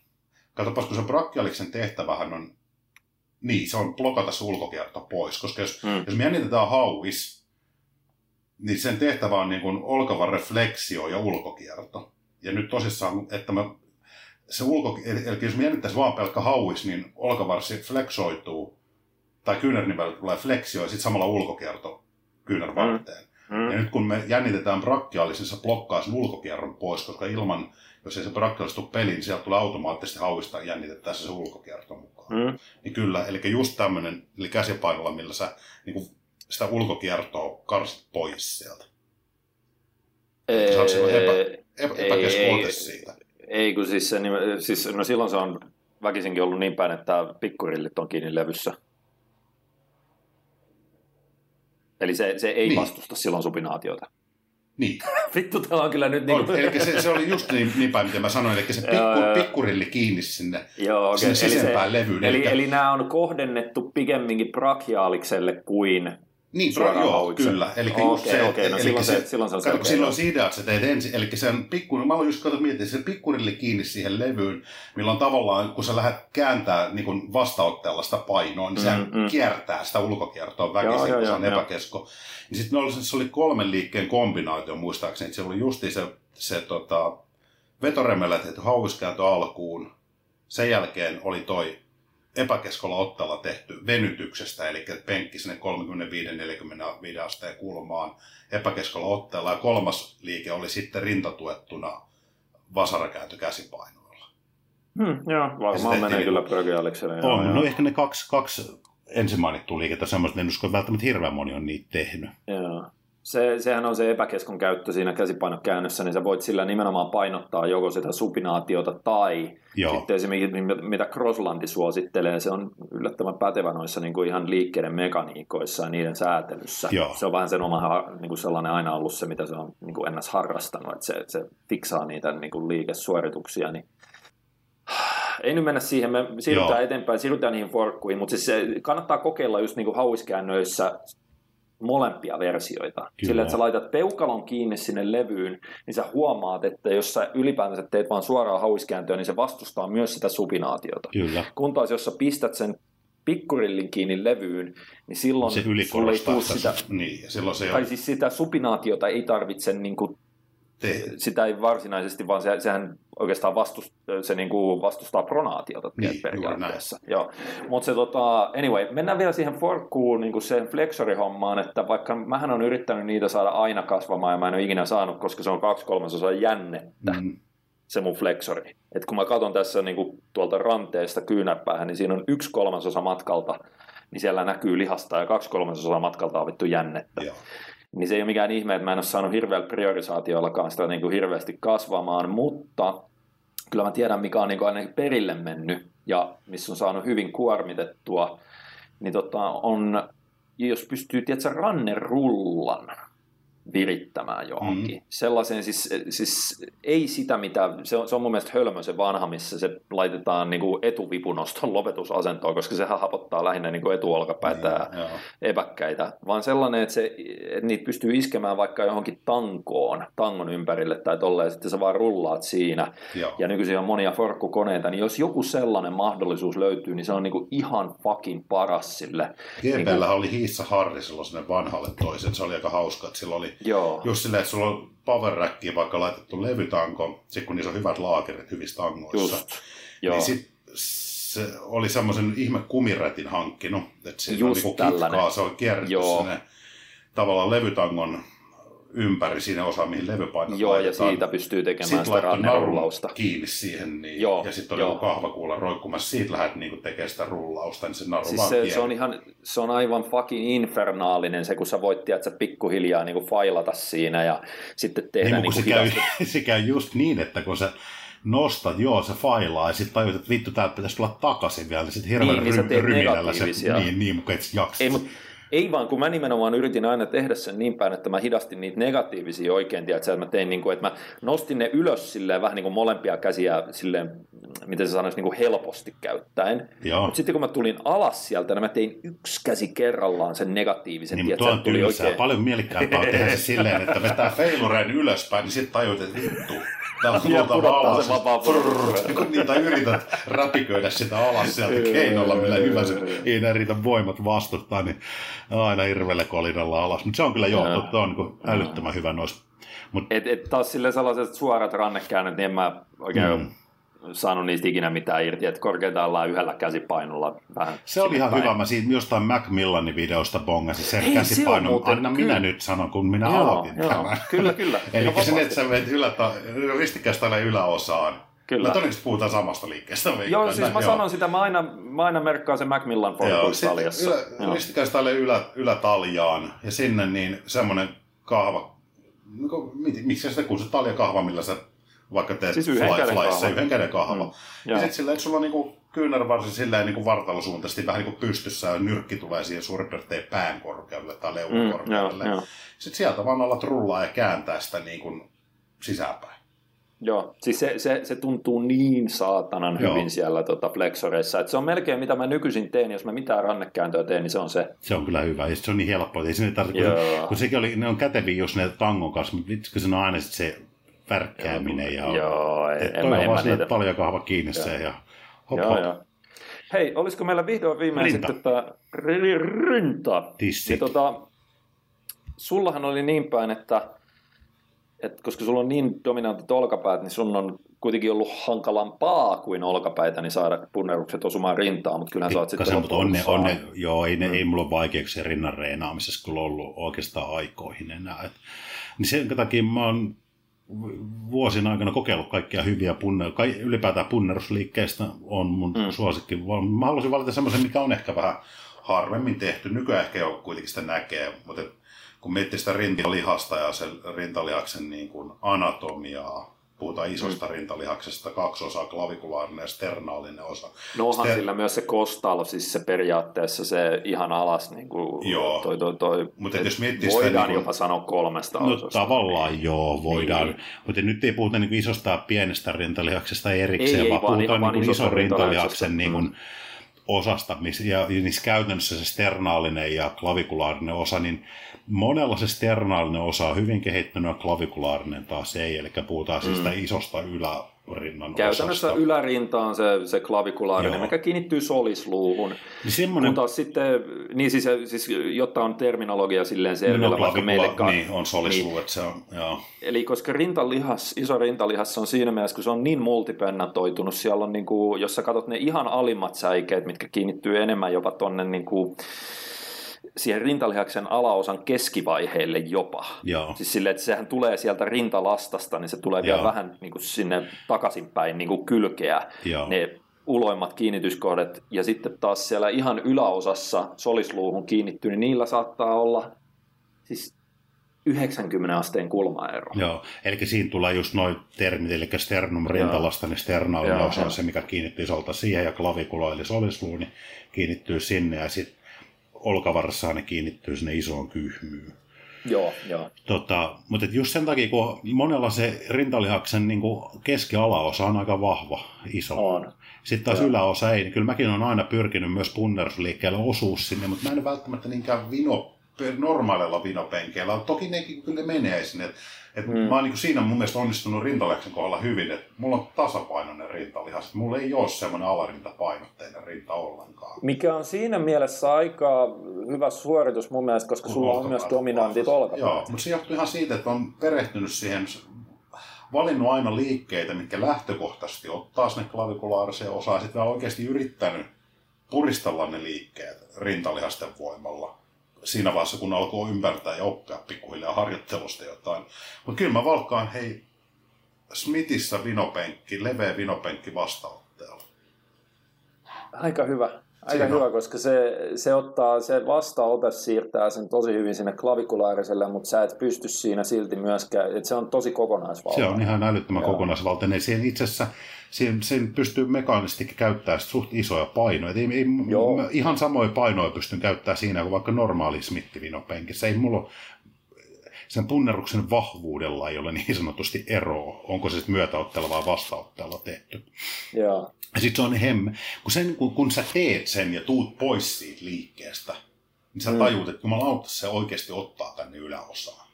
Katsotaan, kun se brachialiksen tehtävähän on... Niin, se on blokata se ulkokierto pois, koska jos, mm. jos me jännitetään hauis... Niin sen tehtävä on niin kuin olkavan refleksio ja ulkokierto. Ja nyt tosissaan, että mä, se ulko, eli, eli jos me jännittäisiin vaan pelkkä hauis, niin olkavarsi fleksoituu, tai kyynärnivel tulee fleksio ja sitten samalla ulkokierto kyynärvarteen. Mm. Mm. Ja nyt kun me jännitetään brachiaalisin, se blokkaa sen ulkokierron pois, koska ilman, jos ei se brachiaalis tule peliin, niin sieltä tulee automaattisesti hauista jännitetään se, se ulkokierto mukaan. Mm. Niin kyllä, eli just tämmöinen, eli käsipainolla, millä sä niin kuin sitä ulkokiertoa karsit pois sieltä. Ei, saat silloin epä, epä, epäkeskoote siitä. Ei, kun siis, se, siis no silloin se on väkisinkin ollut niin päin, että pikkurillit on kiinni levyssä. Eli se, se ei niin. vastusta silloin supinaatiota. Niin. Vittu, täällä on kyllä nyt... Niin kuin... on, eli se, se oli just niin, niin päin, mitä mä sanoin, eli se pikku, pikkurilli kiinni sinne, joo, okay. sinne sisempään levyyn. Eli, eli, eli nämä on kohdennettu pikemminkin brachiaalikselle kuin... Niin, bra- joo, kyllä. Eli okay, just se, okay, no silloin, se, se, silloin se on selkeä. Silloin se idea, että sä teet ensin, eli se on pikku, mä olen just katsot miettiä, se pikkurilli kiinni siihen levyyn, millä on tavallaan, kun sä lähdet kääntää niin vastaotteella sitä painoa, niin mm, se mm. kiertää sitä ulkokiertoa väkisin, joo, kun se on epäkesko. Niin sitten se oli kolmen liikkeen kombinaatio muistaakseni, että se oli justiin se, se tota, vetoremmellä tehty hauiskääntö alkuun, sen jälkeen oli toi epäkeskolla otteella tehty venytyksestä, eli penkki sinne kolmekymmentäviisi neljäkymmentäviisi asteen kulmaan epäkeskolla otteella, ja kolmas liike oli sitten rintatuettuna vasarakäyntö käsipainoilla. Hmm, joo, varmaan menee kyllä brachiaalikselle. On, joo. No ehkä ne kaksi, kaksi ensin mainittua liikettä semmoista, en usko, että välttämättä hirveän moni on niitä tehnyt. Joo. Se, sehän on se epäkeskon käyttö siinä käsipainokäännössä, niin sä voit sillä nimenomaan painottaa joko sitä supinaatiota tai Joo. sitten esimerkiksi mitä Crosslandi suosittelee, se on yllättävän pätevä noissa niin kuin ihan liikkeiden mekaniikoissa ja niiden säätelyssä. Joo. Se on vähän sen oma niin kuin sellainen aina ollut se, mitä se on niin kuin ennäs harrastanut, että se, että se fiksaa niitä niin kuin liikesuorituksia, niin ei nyt mennä siihen, me siirrytään Joo. eteenpäin, siirrytään niihin forkkuihin, mutta siis se kannattaa kokeilla just niin kuin hauiskäännöissä molempia versioita. Kyllä. Sillä, että sä laitat peukalon kiinni sinne levyyn, niin sä huomaat, että jos sä ylipäätänsä teet vaan suoraan hauiskääntöä, niin se vastustaa myös sitä supinaatiota. Kyllä. Kun taas, jos sä pistät sen pikkurillin kiinni levyyn, niin silloin se sulle ei tule sitä, niin, ja silloin se tai siis sitä supinaatiota ei tarvitse niin kuin Tehdä. Sitä ei varsinaisesti, vaan se, sehän oikeastaan vastust, se niin kuin vastustaa pronaatiota niin, periaatteessa. Mutta se tota, anyway, mennään vielä siihen forkkuun, niin kuin sen flexorihommaan, että vaikka mähän on yrittänyt niitä saada aina kasvamaan ja mä en ole ikinä saanut, koska se on kaksi kolmasosaa jännettä, mm. se mun flexori. Et kun mä katson tässä niin kuin tuolta ranteesta kyynärpäähän, niin siinä on yksi kolmasosa matkalta, niin siellä näkyy lihasta ja kaksi kolmasosaa matkalta on vittu jännettä. Joo. Niin se ei ole mikään ihme, että mä en ole saanut hirveällä priorisaatiollakaan sitä niin kuin hirveästi kasvamaan, mutta kyllä mä tiedän, mikä on niin kuin ainakin perille mennyt ja missä on saanut hyvin kuormitettua, niin tota on, jos pystyy, tiedätkö, rannerullan virittämään johonkin. Mm-hmm. Sellaiseen siis, siis ei sitä, mitä, se on, se on mun mielestä hölmö se vanha, missä se laitetaan niin kuin etuvipunoston lopetusasentoon, koska sehän hapottaa lähinnä niin kuin etuolkapäitä mm-hmm. ja eväkkäitä, vaan sellainen, että, se, että niitä pystyy iskemään vaikka johonkin tankoon, tangon ympärille tai tolleen, ja sitten sä vaan rullaat siinä. Joo. Ja nykyisin on monia forkkukoneita, niin jos joku sellainen mahdollisuus löytyy, niin se on niin kuin ihan fucking paras sille. G P:llä niin, oli hiissä harri silloin vanhalle toisen, se oli aika hauska, että sillä oli joo. Just silleen, että sulla on powerrackiin vaikka laitettu levytanko, sit kun niissä on hyvät laakerit hyvissä tangoissa, just. Niin joo. Sit se oli semmoisen ihme kumirätin hankkinut, että siinä just on niinku kitkaa, se on kierretty sinne tavallaan levytangon ympäri siinä osaa, mihin levypainot joo, laitetaan. Ja siitä pystyy tekemään sitä rannerullausta. Kiinni siihen, niin, joo, ja sitten on joo. joku kahvakuula roikkumassa. Siitä lähdet niinku tekemään sitä rullausta, niin se naru siis vaan se, se, on ihan, se on aivan fucking infernaalinen se, kun sä voit tiedät, sä pikkuhiljaa niinku failata siinä ja sitten tehdä niin, niinku hidasti. Se käy just niin, että kun sä nostat, joo, se failaa ja sitten tajut, että vittu, tää pitäisi tulla takaisin vielä. Sitten hirveän niin, ry- ryminällä se, niin, niin, mutta et sä jaksa. Ei, mut, Ei vaan, kun mä nimenomaan yritin aina tehdä sen niin päin, että mä hidastin niitä negatiivisia oikein, tiedätkö, että mä tein niin kuin, että mä nostin ne ylös silleen vähän niin kuin molempia käsiä silleen, miten se sanoisi, niin kuin helposti käyttäen. Mutta sitten kun mä tulin alas sieltä, niin mä tein yksi käsi kerrallaan sen negatiivisen. Niin, mutta tuo on tylsää. Oikein... Paljon mielekkäämpää tehdä se silleen, että vetää feilureen ylöspäin, niin sitten tajut, että vittu. Täällä on vallas, kun niitä yrität räpiköidä sitä alas sieltä keinolla, millä hyvänsä ei enää riitä voimat vastustaa, niin aina hirveellä kolinalla alas. Mutta se on kyllä joo, tuo on niin älyttömän hyvä noista. Mut... Et, et taas silleen sellaiset suorat rannekäännöt, niin en mä oikein mm. saanut niistä ikinä mitään irti, että korkeintaan yhdellä käsipainolla vähän. Se oli ihan päin. Hyvä, mä siitä jostain Macmillanin videosta bongasin sen ei, käsipainon, se muuten, anna kyllä. minä nyt sanon, kun minä joo, aloitin joo. tämän. Kyllä, kyllä. Eli sen, että sä menet ylä, ristikkäistä yläosaan. Kyllä. Mä todennäköisesti puhutaan samasta liikkeestä. Joo, tänne. Siis mä joo. sanon sitä, mä aina, mä aina merkkaan sen Macmillan polkuistaljassa. Joo, ristikkäistä ylä, ylätaljaan ja sinne niin semmoinen kahva, miksi sitä kun se taljakahva, millä sä vaikka teet siis yhden fly flyssa, yhden käden kahva. Mm. Ja, ja sitten silleen, että sulla on niinku kyynärvarsi silleen niinku vartalosuuntaisesti vähän niinku pystyssä ja nyrkki tulee siihen suurin piirtein pään korkeudelle tai leulun korkeudelle. Mm, sitten sieltä vaan alat rullaa ja kääntää sitä niinku sisäänpäin. Joo, siis se, se, se tuntuu niin saatanan hyvin joo. siellä tota flexoreissa, että se on melkein mitä mä nykyisin teen, jos mä mitään rannekääntöä teen, niin se on se. Se on kyllä hyvä, ja se on niin helppoa, ei sinne tarvitse, kun, kun sekin oli, ne on käteviä jos ne tangon kanssa, mutta itsekö se on aina sit se värkkääminen ja joo, en, en, en vaan sinne paljon kahva kiinni sen ja hop joo, hop. Joo. Hei, olisiko meillä vihdoin viimein rinta. Sitten tämä rinta? Tissit. Niin, tota, sullahan oli niin päin, että et koska sulla on niin dominantit olkapäät, niin sun on kuitenkin ollut hankalampaa kuin olkapäitä, niin saada punnerukset osumaan rintaan, mutta kyllähän saat sitten... Mutta on ne, on ne, joo, ei, ne, mm. ei mulla ole vaikeuksia rinnan reenaamisessa kyllä ollut oikeastaan aikoihin enää. Et, niin sen takia mä oon vuosien aikana kokeillut kaikkia hyviä punneruksia, ylipäätään punnerusliikkeistä on mun mm. suosikki. Mä haluaisin valita semmoisen, mikä on ehkä vähän harvemmin tehty. Nykyään ehkä jo kuitenkin sitä näkee, mutta... Kun miettii sitä rintalihasta ja sen rintalihaksen niin kuin anatomiaa, puhutaan isosta mm. rintalihaksesta, kaksi osaa, klavikulaarinen ja sternaalinen osa. No onhan Ster- sillä myös se kostalo, siis se periaatteessa se ihan alas, niin kuin joo. toi, toi, toi, mutta jos miettii voidaan sitä, niin kuin, jopa sanoa kolmesta no, osasta. No tavallaan niin. joo, voidaan, niin. Mutta nyt ei puhuta niin kuin isosta ja pienestä rintalihaksesta erikseen, ei, vaan, vaan puhutaan vaan niin kuin ison rintalihaksen niin kuin, mm. osasta, ja niissä käytännössä se sternaalinen ja klavikulaarinen osa, niin monella se sternaalinen osa on hyvin kehittynyt ja klavikulaarinen taas ei, eli puhutaan mm. siitä isosta ylärinnan käytännössä osasta. Ylärinta on se, se klavikulaarinen, mikä kiinnittyy solisluuhun. Niin semmoinen... Kun taas sitten, niin siis, siis jotta on terminologia silleen selvillä, no, vaikka meillekaan. Niin, on solisluu, niin, se on, joo. Eli koska rintalihas, iso rintalihas on siinä mielessä, kun se on niin multipennatoitunut, siellä on niin kuin, jos sä katsot ne ihan alimmat säikeet, mitkä kiinnittyy enemmän jopa tonne niin kuin, siihen rintalihaksen alaosan keskivaiheille jopa. Joo. Siis silleen, että sehän tulee sieltä rintalastasta, niin se tulee joo. vielä vähän niin kuin sinne takaisinpäin niin kuin kylkeä joo. ne uloimmat kiinnityskohdat. Ja sitten taas siellä ihan yläosassa solisluuhun kiinnittyy, niin niillä saattaa olla siis yhdeksänkymmentä asteen kulmaero. Joo, eli siinä tulee just noin termit, eli sternum rintalasta, niin sternaalinen osa on se, mikä kiinnittyy solta siihen, ja klavikula, eli solisluu, niin kiinnittyy sinne, ja sitten olkavarrassa ne kiinnittyy sinne isoon kyhmyyn. Joo, joo. Tota, mutta just sen takia, kun monella se rintalihaksen niin kuin keskialaosa on aika vahva, iso. On. Sitten taas joo. Yläosa ei, niin kyllä mäkin olen aina pyrkinyt myös punnerusliikkeellä osuus sinne, mutta mä en välttämättä niinkään vino, normaalilla vinopenkeillä. Toki nekin kyllä menee sinne. Et, et mm. Mä oon niin kuin siinä mun mielestä onnistunut rintalihaksen kohdalla hyvin, että mulla on tasapainoinen rintalihas. Mulla ei ole semmoinen alarintapainotteinen rinta ollenkaan. Mikä on siinä mielessä aika hyvä suoritus mun mielestä, koska sulla on myös dominantit olkapäät. Joo, mutta se johtuu ihan siitä, että on perehtynyt siihen, valinnut aina liikkeitä, mitkä lähtökohtaisesti ottaa sinne klavikulaarisen osaan ja sitten oikeasti yrittänyt puristella ne liikkeet rintalihasten voimalla. Siinä vaiheessa, kun alkoi ymmärtää ja oppia pikkuhiljaa harjoittelusta jotain. Mutta kyllä mä valkkaan, hei, Smithissä vinopenkki, leveä vinopenkki vastaanotteella. Aika hyvä. Aika Siinä. hyvä, koska se, se, ottaa, se vastaanote siirtää sen tosi hyvin sinne klavikulaariselle, mutta sä et pysty siinä silti myöskään, että se on tosi kokonaisvaltainen. Se on ihan älyttömän Joo. kokonaisvaltainen. Siihen itse asiassa siihen, siihen pystyy mekaanisesti käyttämään suht isoja painoja. Ei, ei, ihan samoja painoja pystyn käyttämään siinä kuin vaikka normaali smittivinopenkissä. Ei mulla ole, sen punneruksen vahvuudella ei ole niin sanotusti eroa, onko se sitten myötäotteella vai vastaanotteella tehty. Joo. Ja sit se on hemme. Kun, sen, kun, kun sä teet sen ja tuut pois siitä liikkeestä, niin sä mm. tajut, että jumalauta se oikeasti ottaa tänne yläosaan.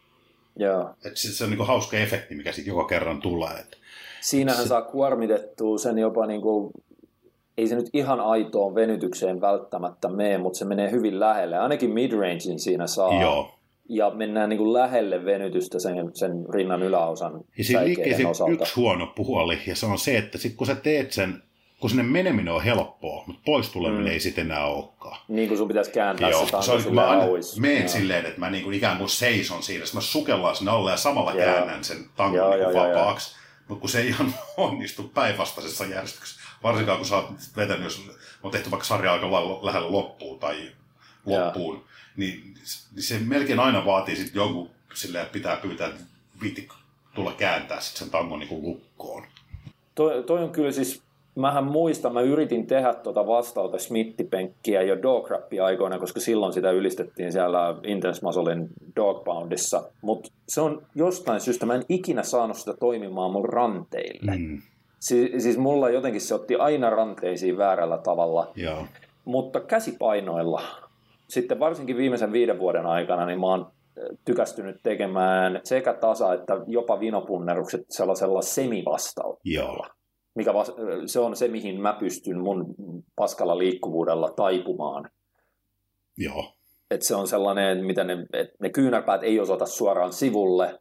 Joo. Et sit se on niinku hauska efekti, mikä sit joka kerran tulee. Et siinähän se saa kuormitettua sen jopa niinku, ei se nyt ihan aitoon venytykseen välttämättä mene, mutta se menee hyvin lähelle. Ainakin midrangein siinä saa. Joo. Ja mennään niin kuin lähelle venytystä sen, sen rinnan yläosan säikeiden osalta. Yksi huono puoli, ja se on se, että sit kun sä teet sen, kun sinne meneminen on helppoa, mutta pois tuleminen mm. ei sitten enää olekaan. Niin kuin sun pitäisi kääntää Joo. se tanko silleen auis. Menen silleen, että mä niin kuin ikään kuin seison siinä, sitten mä sukellaan sinne alle ja samalla Jaa. käännän sen tankon niin kuin vapaaksi. Mutta kun se ei ihan onnistu päinvastaisessa järjestyksessä, varsinkaan kun sä oot vetänyt, jos on tehty vaikka sarja aika lähellä loppuun tai loppuun, Jaa. niin se melkein aina vaatii sitten jonkun silleen, että pitää pyytää, että viitti tulla kääntää sit sen tangon niin kuin lukkoon. Toi, toi on kyllä siis, mähän muistan, mä yritin tehdä tuota vastauta Smithipenkkiä jo Dog Rapia aikoina, koska silloin sitä ylistettiin siellä Intense Musclein Dogboundissa, mutta se on jostain syystä, mä en ikinä saanut sitä toimimaan mun ranteille. Mm. Si- siis mulla jotenkin se otti aina ranteisiin väärällä tavalla, Joo. mutta käsipainoilla. Sitten varsinkin viimeisen viiden vuoden aikana niin mä oon tykästynyt tekemään sekä tasa- että jopa vinopunnerukset sellaisella semivastautella, mikä vas- se on se, mihin mä pystyn mun paskalla liikkuvuudella taipumaan. Joo. Et se on sellainen, mitä ne, et ne kyynärpäät ei osoita suoraan sivulle,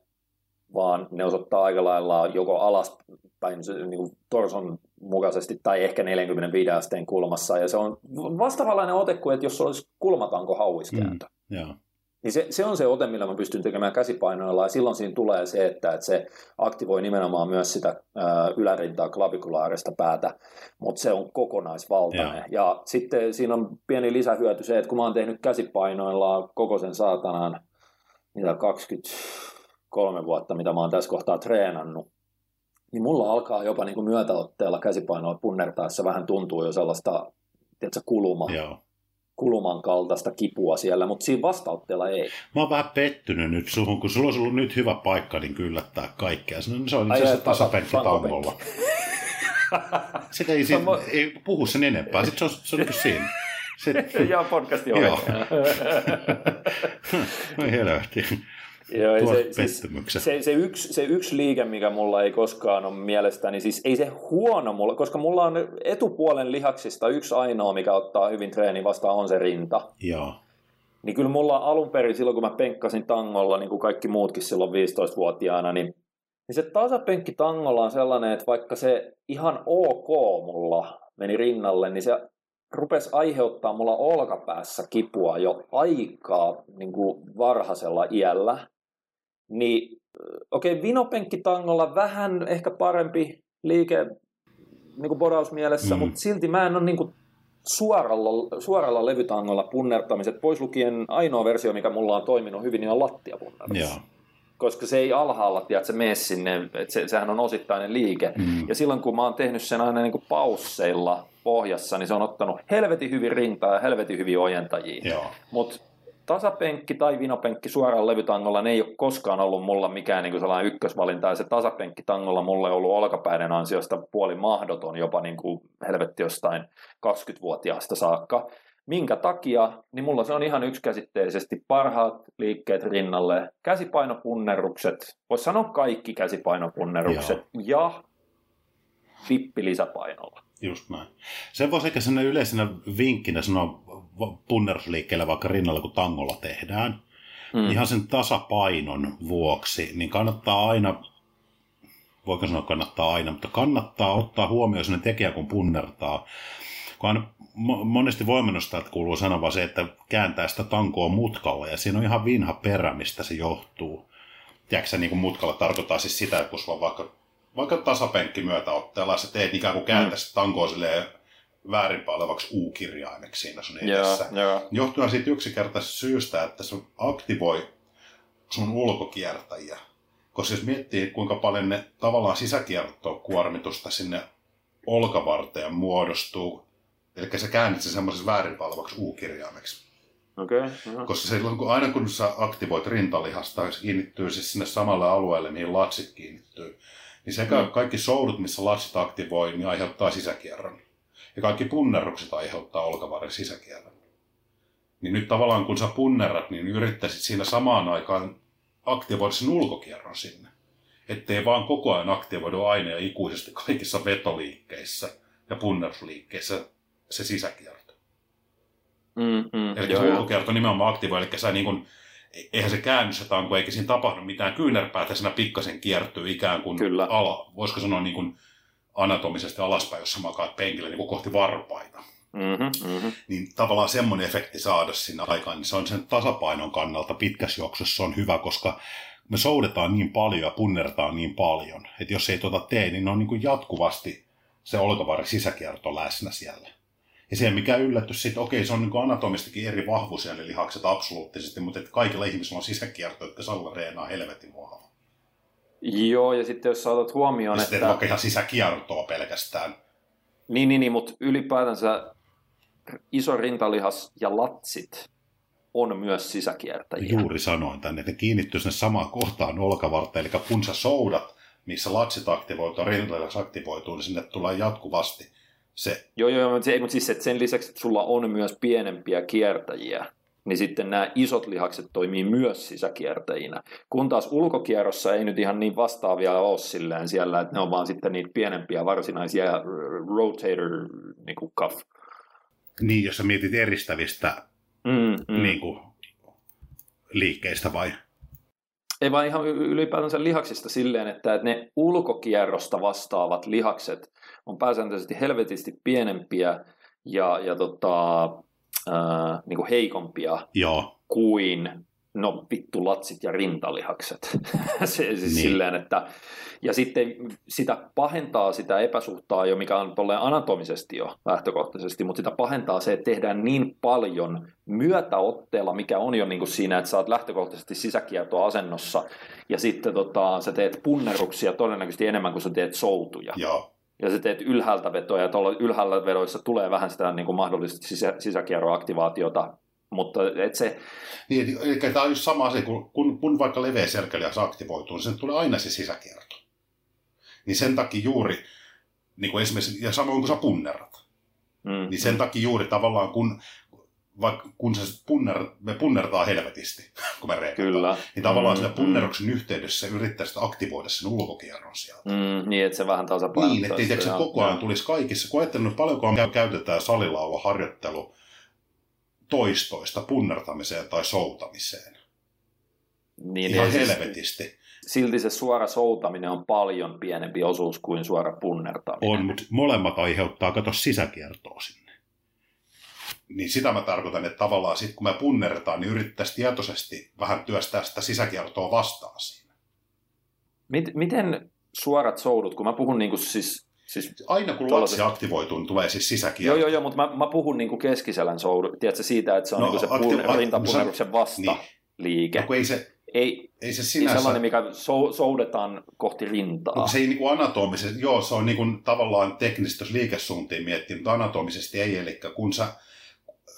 vaan ne osoittaa aika lailla joko alaspäin niin kuin torson mukaisesti tai ehkä neljäkymmentäviisi asteen kulmassa. Ja se on vastaavanlainen ote kuin, että jos olisi kulmatanko hauiskääntö. Mm, yeah. Niin se, se on se ote, millä mä pystyn tekemään käsipainoilla. Ja silloin siinä tulee se, että, että se aktivoi nimenomaan myös sitä ää, ylärintaa klavikulaarista päätä. Mutta se on kokonaisvaltainen. Yeah. Ja sitten siinä on pieni lisähyöty se, että kun mä oon tehnyt käsipainoilla koko sen saatanan mitä kaksikymmentäkolme vuotta, mitä mä oon tässä kohtaa treenannut, niin mulla alkaa jopa niin kuin myötäotteella käsipainoa punnertaessa vähän tuntuu jo sellaista tiedätkö, kuluma, kuluman kaltaista kipua siellä, mutta siinä vastaotteella ei. Mä oon vähän pettynyt nyt suhun, kun sulla on ollut nyt hyvä paikka, niin kyllättää kaikkea. Se on itse asiassa tasapenkki tangolla. Sitä ei, siinä, ei puhu sen enempää, sitten se on, se on niin siinä. Sitten ja podcasti on. Joo. No helvetti. Joo, se, siis, se, se, yksi, se yksi liike, mikä mulla ei koskaan ole mielestäni, siis ei se huono mulla, koska mulla on etupuolen lihaksista yksi ainoa, mikä ottaa hyvin treeni vastaan, on se rinta. Joo. Niin kyllä mulla alun perin silloin, kun mä penkkasin tangolla, niin kuin kaikki muutkin silloin viisitoistavuotiaana, niin, niin se tasapenkki tangolla on sellainen, että vaikka se ihan ok mulla meni rinnalle, niin se rupesi aiheuttaa mulla olkapäässä kipua jo aikaa niin kuin varhaisella iällä. Niin, okei, okay, vinopenkkitangolla vähän ehkä parempi liike niin kuin borausmielessä, mm. mutta silti mä en ole niin kuin suoralla, suoralla levytangolla punnertamiset, pois lukien ainoa versio, mikä mulla on toiminut hyvin, niin on lattiapunnerus. Koska se ei alhaalla, tiedät, se mene sinne, että se, sehän on osittainen liike. Mm. Ja silloin, kun mä oon tehnyt sen aina niin kuin pausseilla pohjassa, niin se on ottanut helvetin hyvin rintaa ja helvetin hyvin ojentajia. Mutta tasapenkki tai vinopenkki suoraan levytangolla, ne ei ole koskaan ollut mulla mikään niin kuin sellainen ykkösvalinta, ja se tasapenkki tangolla mulla on ollut olkapäiden ansiosta puoli mahdoton, jopa niin kuin helvetti jostain kaksikymmentävuotiaasta saakka. Minkä takia, niin mulla se on ihan yksikäsitteisesti parhaat liikkeet rinnalle, käsipainopunnerrukset, voisi sanoa kaikki käsipainopunnerrukset, ja vippi lisäpainolla. Just näin. Sen voisi ehkä sellainen yleisenä vinkkinä sanoa punnerusliikkeellä vaikka rinnalla, kun tangolla tehdään. Mm. Ihan sen tasapainon vuoksi, niin kannattaa aina, voiko sanoa kannattaa aina, mutta kannattaa ottaa huomioon sellainen tekijä, kun punnertaa. Kun aina monesti voimannostajat kuuluu sanoa vaan se, että kääntää sitä tankoa mutkalla, ja siinä on ihan vinha perä, mistä se johtuu. Tiedätkö sä, niin kuin mutkalla tarkoittaa siis sitä, että kun sulla on vaikka Vaikka tasapenkki myötä otteella, sä teet ikään kuin kääntäisi mm. tankoa silleen väärinpäin olevaksi U-kirjaimeksi siinä sun edessä. Yeah, yeah. Johtuen siitä yksinkertaisesta syystä, että se aktivoi sun ulkokiertäjiä. Koska jos miettii, kuinka paljon ne tavallaan sisäkiertoa kuormitusta sinne olkavarteen muodostuu, eli sä käännät sen semmoisessa väärinpäin olevaksi U-kirjaimeksi. Okay, yeah. Koska silloin, kun aina kun sä aktivoit rintalihasta, se kiinnittyy siis sinne samalle alueelle, mihin latsit kiinnittyy. Niin sekä mm. kaikki soudut, missä latsit aktivoi, niin aiheuttaa sisäkierron. Ja kaikki punnerrukset aiheuttaa olkavarren sisäkierron. Niin nyt tavallaan kun sä punnerrat, niin yrittäisit siinä samaan aikaan aktivoida sen ulkokierron sinne. Ettei vaan koko ajan aktivoidu aina ja ikuisesti kaikissa vetoliikkeissä ja punnerrusliikkeissä se sisäkierto. Mm, mm, eli joo, se ulkokierto nimenomaan aktivoi, eli sä niin kun eihän se käänny se tanko, eikä siinä tapahdu mitään kyynärpäätä, siinä pikkasen kiertyy ikään kuin Kyllä. ala, voisiko sanoa niin kuin anatomisesti alaspäin, jos sä makaat penkillä niin kuin kohti varpaita. Mm-hmm, mm-hmm. Niin tavallaan semmoinen efekti saada siinä aikaan, niin se on sen tasapainon kannalta pitkässä juoksussa on hyvä, koska me soudetaan niin paljon ja punnertaan niin paljon, että jos ei tuota tee, niin on niin kuin jatkuvasti se olkavarren sisäkierto läsnä siellä. Ja se, mikä yllätty sitten, okei, se on niin anatomistakin eri vahvuisia ne lihakset absoluuttisesti, mutta että kaikilla ihmisillä on sisäkierto, jotka salla reenaa helvetin vahva. Joo, ja sitten jos sä otat huomioon, ja että... Ja vaikka ihan sisäkiertoa pelkästään. Niin, niin, niin, mutta ylipäätänsä iso rintalihas ja latsit on myös sisäkiertäjiä. Juuri sanoin tänne, että ne kiinnittyy sinne samaan kohtaan olkavarteen, eli kun sä soudat, missä latsit aktivoituu, rintalihas aktivoituu, niin sinne tulee jatkuvasti. Se. Joo, joo, mutta, se, mutta siis että sen lisäksi, että sulla on myös pienempiä kiertäjiä, niin sitten nämä isot lihakset toimii myös sisäkiertäjinä. Kun taas ulkokierrossa ei nyt ihan niin vastaavia ole silleen siellä, että ne on vaan sitten niitä pienempiä varsinaisia rotator niin kuin cuff. Niin, jos sä mietit eristävistä mm, mm. Niin kuin, liikkeistä vai? Ei vaan ihan ylipäätänsä lihaksista silleen, että ne ulkokierrosta vastaavat lihakset on pääsääntöisesti helvetisti pienempiä ja, ja tota, äh, niin kuin heikompia Joo. kuin no vittu latsit ja rintalihakset. Se, siis niin. silleen, että, ja sitten sitä pahentaa sitä epäsuhtaa jo, mikä on tolleen anatomisesti jo lähtökohtaisesti, mutta sitä pahentaa se, että tehdään niin paljon myötäotteella, mikä on jo niin kuin siinä, että sä oot lähtökohtaisesti sisäkiertoasennossa ja sitten tota, sä teet punnerruksia todennäköisesti enemmän kuin sä teet soutuja. Joo. Ja sä teet ylhäältä vetoja, ja tuolla ylhäällä vedoissa tulee vähän sitä niin kuin mahdollisesti sisä, sisäkierroaktivaatiota, mutta et se... Niin, eli tämä on just sama asia, kun, kun, kun vaikka leveä selkälihas aktivoituu, niin sen tulee aina se sisäkierto. Niin sen takia juuri, niin kuin esimerkiksi, ja samoin kun sä punnerrat, mm. niin sen takia juuri tavallaan, kun, vaikka, kun sä punner, me punnertaan helvetisti, kun me reikataan, niin tavallaan mm, sitä punnerruksen mm. yhteydessä yrittää sitä aktivoida sen ulkokierron sieltä. Mm, niin, että se vähän tasapainottaa. Niin, ettei se koko ajan tulisi kaikissa, kun ajattelen, että paljonkohan käytetään salilaulaharjoittelu, toistoista punnertamiseen tai soutamiseen. Niin, ihan siis, helvetisti. Silti se suora soutaminen on paljon pienempi osuus kuin suora punnertaminen. On, mutta molemmat aiheuttaa, kato, sisäkiertoa sinne. Niin sitä mä tarkoitan, että tavallaan sit kun me punnertaan, niin yrittäisiin tietoisesti vähän työstää sitä sisäkiertoa vastaan siinä. Miten suorat soudut, kun mä puhun niin kuin siis... Siis aina kun latsi aktivoituu, niin tulee siis sisäkierto. Joo, joo, joo, mutta mä, mä puhun niinku keskiselän soudun, tiedätkö, siitä, että se on no, niinku se aktiv- rintapunnerruksen vastaliike. Niin. No, ei se, ei, ei se sinänsä... Ei sellainen, mikä sou, soudetaan kohti rintaa. No, se ei niinku anatomisesti, joo, se on niinku tavallaan teknisesti, jos liikesuuntiin miettii, mutta anatomisesti ei, eli kun sä,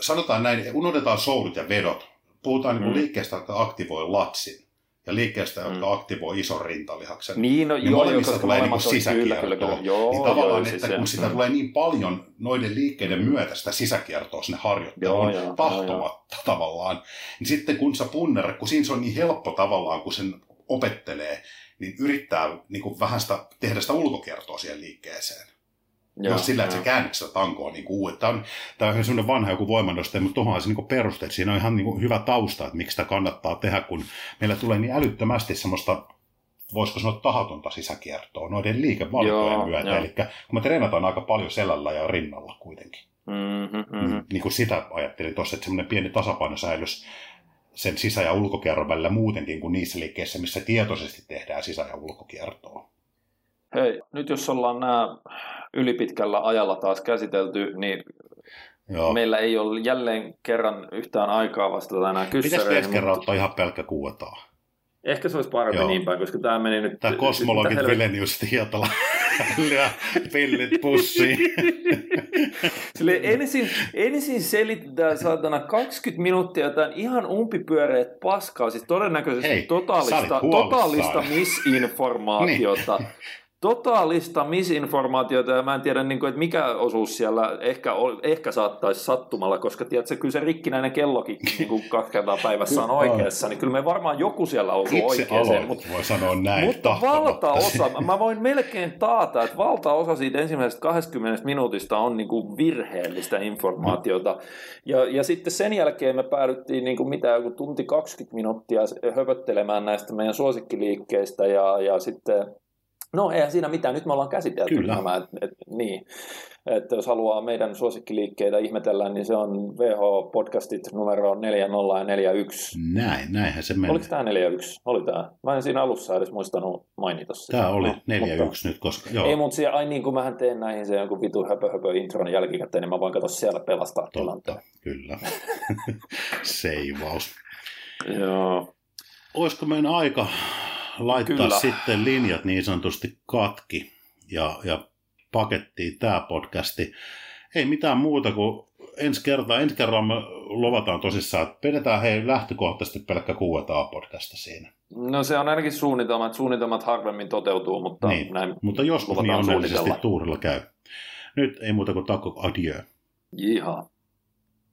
sanotaan näin, unohdetaan soudut ja vedot puhutaan niin mm. liikkeestä, jotka aktivoi latsin ja liikkeestä, jotka mm. aktivoi ison rintalihaksen. Niin, no, niin joo, molemmissa tulee niin sisäkiertoa. Niin tavallaan, joo, että siis kun sitä tulee niin paljon noiden liikkeiden myötä sitä sisäkiertoa sinne harjoitteluun tahtomatta joo. tavallaan, niin sitten kun sä punner, kun siinä se on niin helppo tavallaan, kun sen opettelee, niin yrittää niin kuin vähän sitä, tehdä sitä ulkokiertoa siihen liikkeeseen. Joo, jos sillä, että se käännät sitä tankoa niin uudet. Tämä on, tämä on sellainen vanha joku voimannostaja, mutta tuohon se niin peruste, että siinä on ihan niin hyvä tausta, että miksi sitä kannattaa tehdä, kun meillä tulee niin älyttömästi semmoista, voisiko sanoa tahatonta sisäkiertoa noiden liikevalintojen myötä. Jo. Eli kun me treenataan aika paljon selällä ja rinnalla kuitenkin. Mm-hmm, mm-hmm. Niin, niin kuin sitä ajattelin tuossa, että semmoinen pieni tasapainosäilys sen sisä- ja ulkokierron välillä muutenkin kuin niissä liikkeissä, missä tietoisesti tehdään sisä- ja ulkokiertoa. Hei, nyt jos ollaan nämä ylipitkällä ajalla taas käsitelty, niin joo. meillä ei ole jälleen kerran yhtään aikaa vastata nämä kyssäreihin. Pitäisikö edes kerran mutta... ottaa ihan pelkkä kuotaa? Ehkä se olisi parempi joo. niin päin, koska tämä meni nyt... Tämä kosmologit Willenius Hietala lyö pillit pussiin. Silleen ensin, ensin selitetään saatana kaksikymmentä minuuttia tämän ihan umpipyöreät paskaa, siis todennäköisesti Hei, totaalista, totaalista misinformaatiota. Niin. Totaalista misinformaatiota, ja mä en tiedä, niin kuin, että mikä osuus siellä ehkä, ehkä saattaisi sattumalla, koska tiedätkö, kyllä se rikkinäinen kellokin niin kuin kaksi kertaa päivässä on oikeassa, niin kyllä me varmaan joku siellä osuu oikeaan. Mutta voi sanoa näin, mutta valtaosa, mä voin melkein taata, että valtaosa siitä ensimmäisestä kaksikymmentä minuutista on niin kuin virheellistä informaatiota, ja, ja sitten sen jälkeen me päädyttiin niin kuin mitä, joku tunti kaksikymmentä minuuttia höpöttelemään näistä meidän suosikkiliikkeistä, ja, ja sitten... No eihän siinä mitään, nyt me ollaan käsitelty Kyllä. nämä, että et, niin. et, jos haluaa meidän suosikkiliikkeitä ihmetellä, niin se on W H-podcastit numero neljä nolla ja neljä yksi. Näin, näinhän se meni. Oliko tämä neljä yksi? Oli tämä. Mä en siinä alussa edes muistanut mainita sitä. Tämä oli neljä yksi no, nyt, koska joo. Ei, mutta ai niin kuin mähän teen näihin se jonkun vitu höpö höpö intron jälkikäteen, niin mä voin katsoa siellä pelastaa tilanteen. Kyllä. Seivaus. Joo. Olisiko meidän aika... laittaa Kyllä. sitten linjat niin sanotusti katki ja, ja pakettiin tämä podcasti. Ei mitään muuta kuin ensi kertaa. Ensi kerralla me luvataan tosissaan, että pidetään hei lähtökohtaisesti pelkkä Q and A-podcasta siinä. No se on ainakin suunnitelmat. Suunnitelmat harvemmin toteutuu, mutta niin, näin mutta joskus niin onnellisesti tuurilla käy. Nyt ei muuta kuin takko adieu. Jihaa.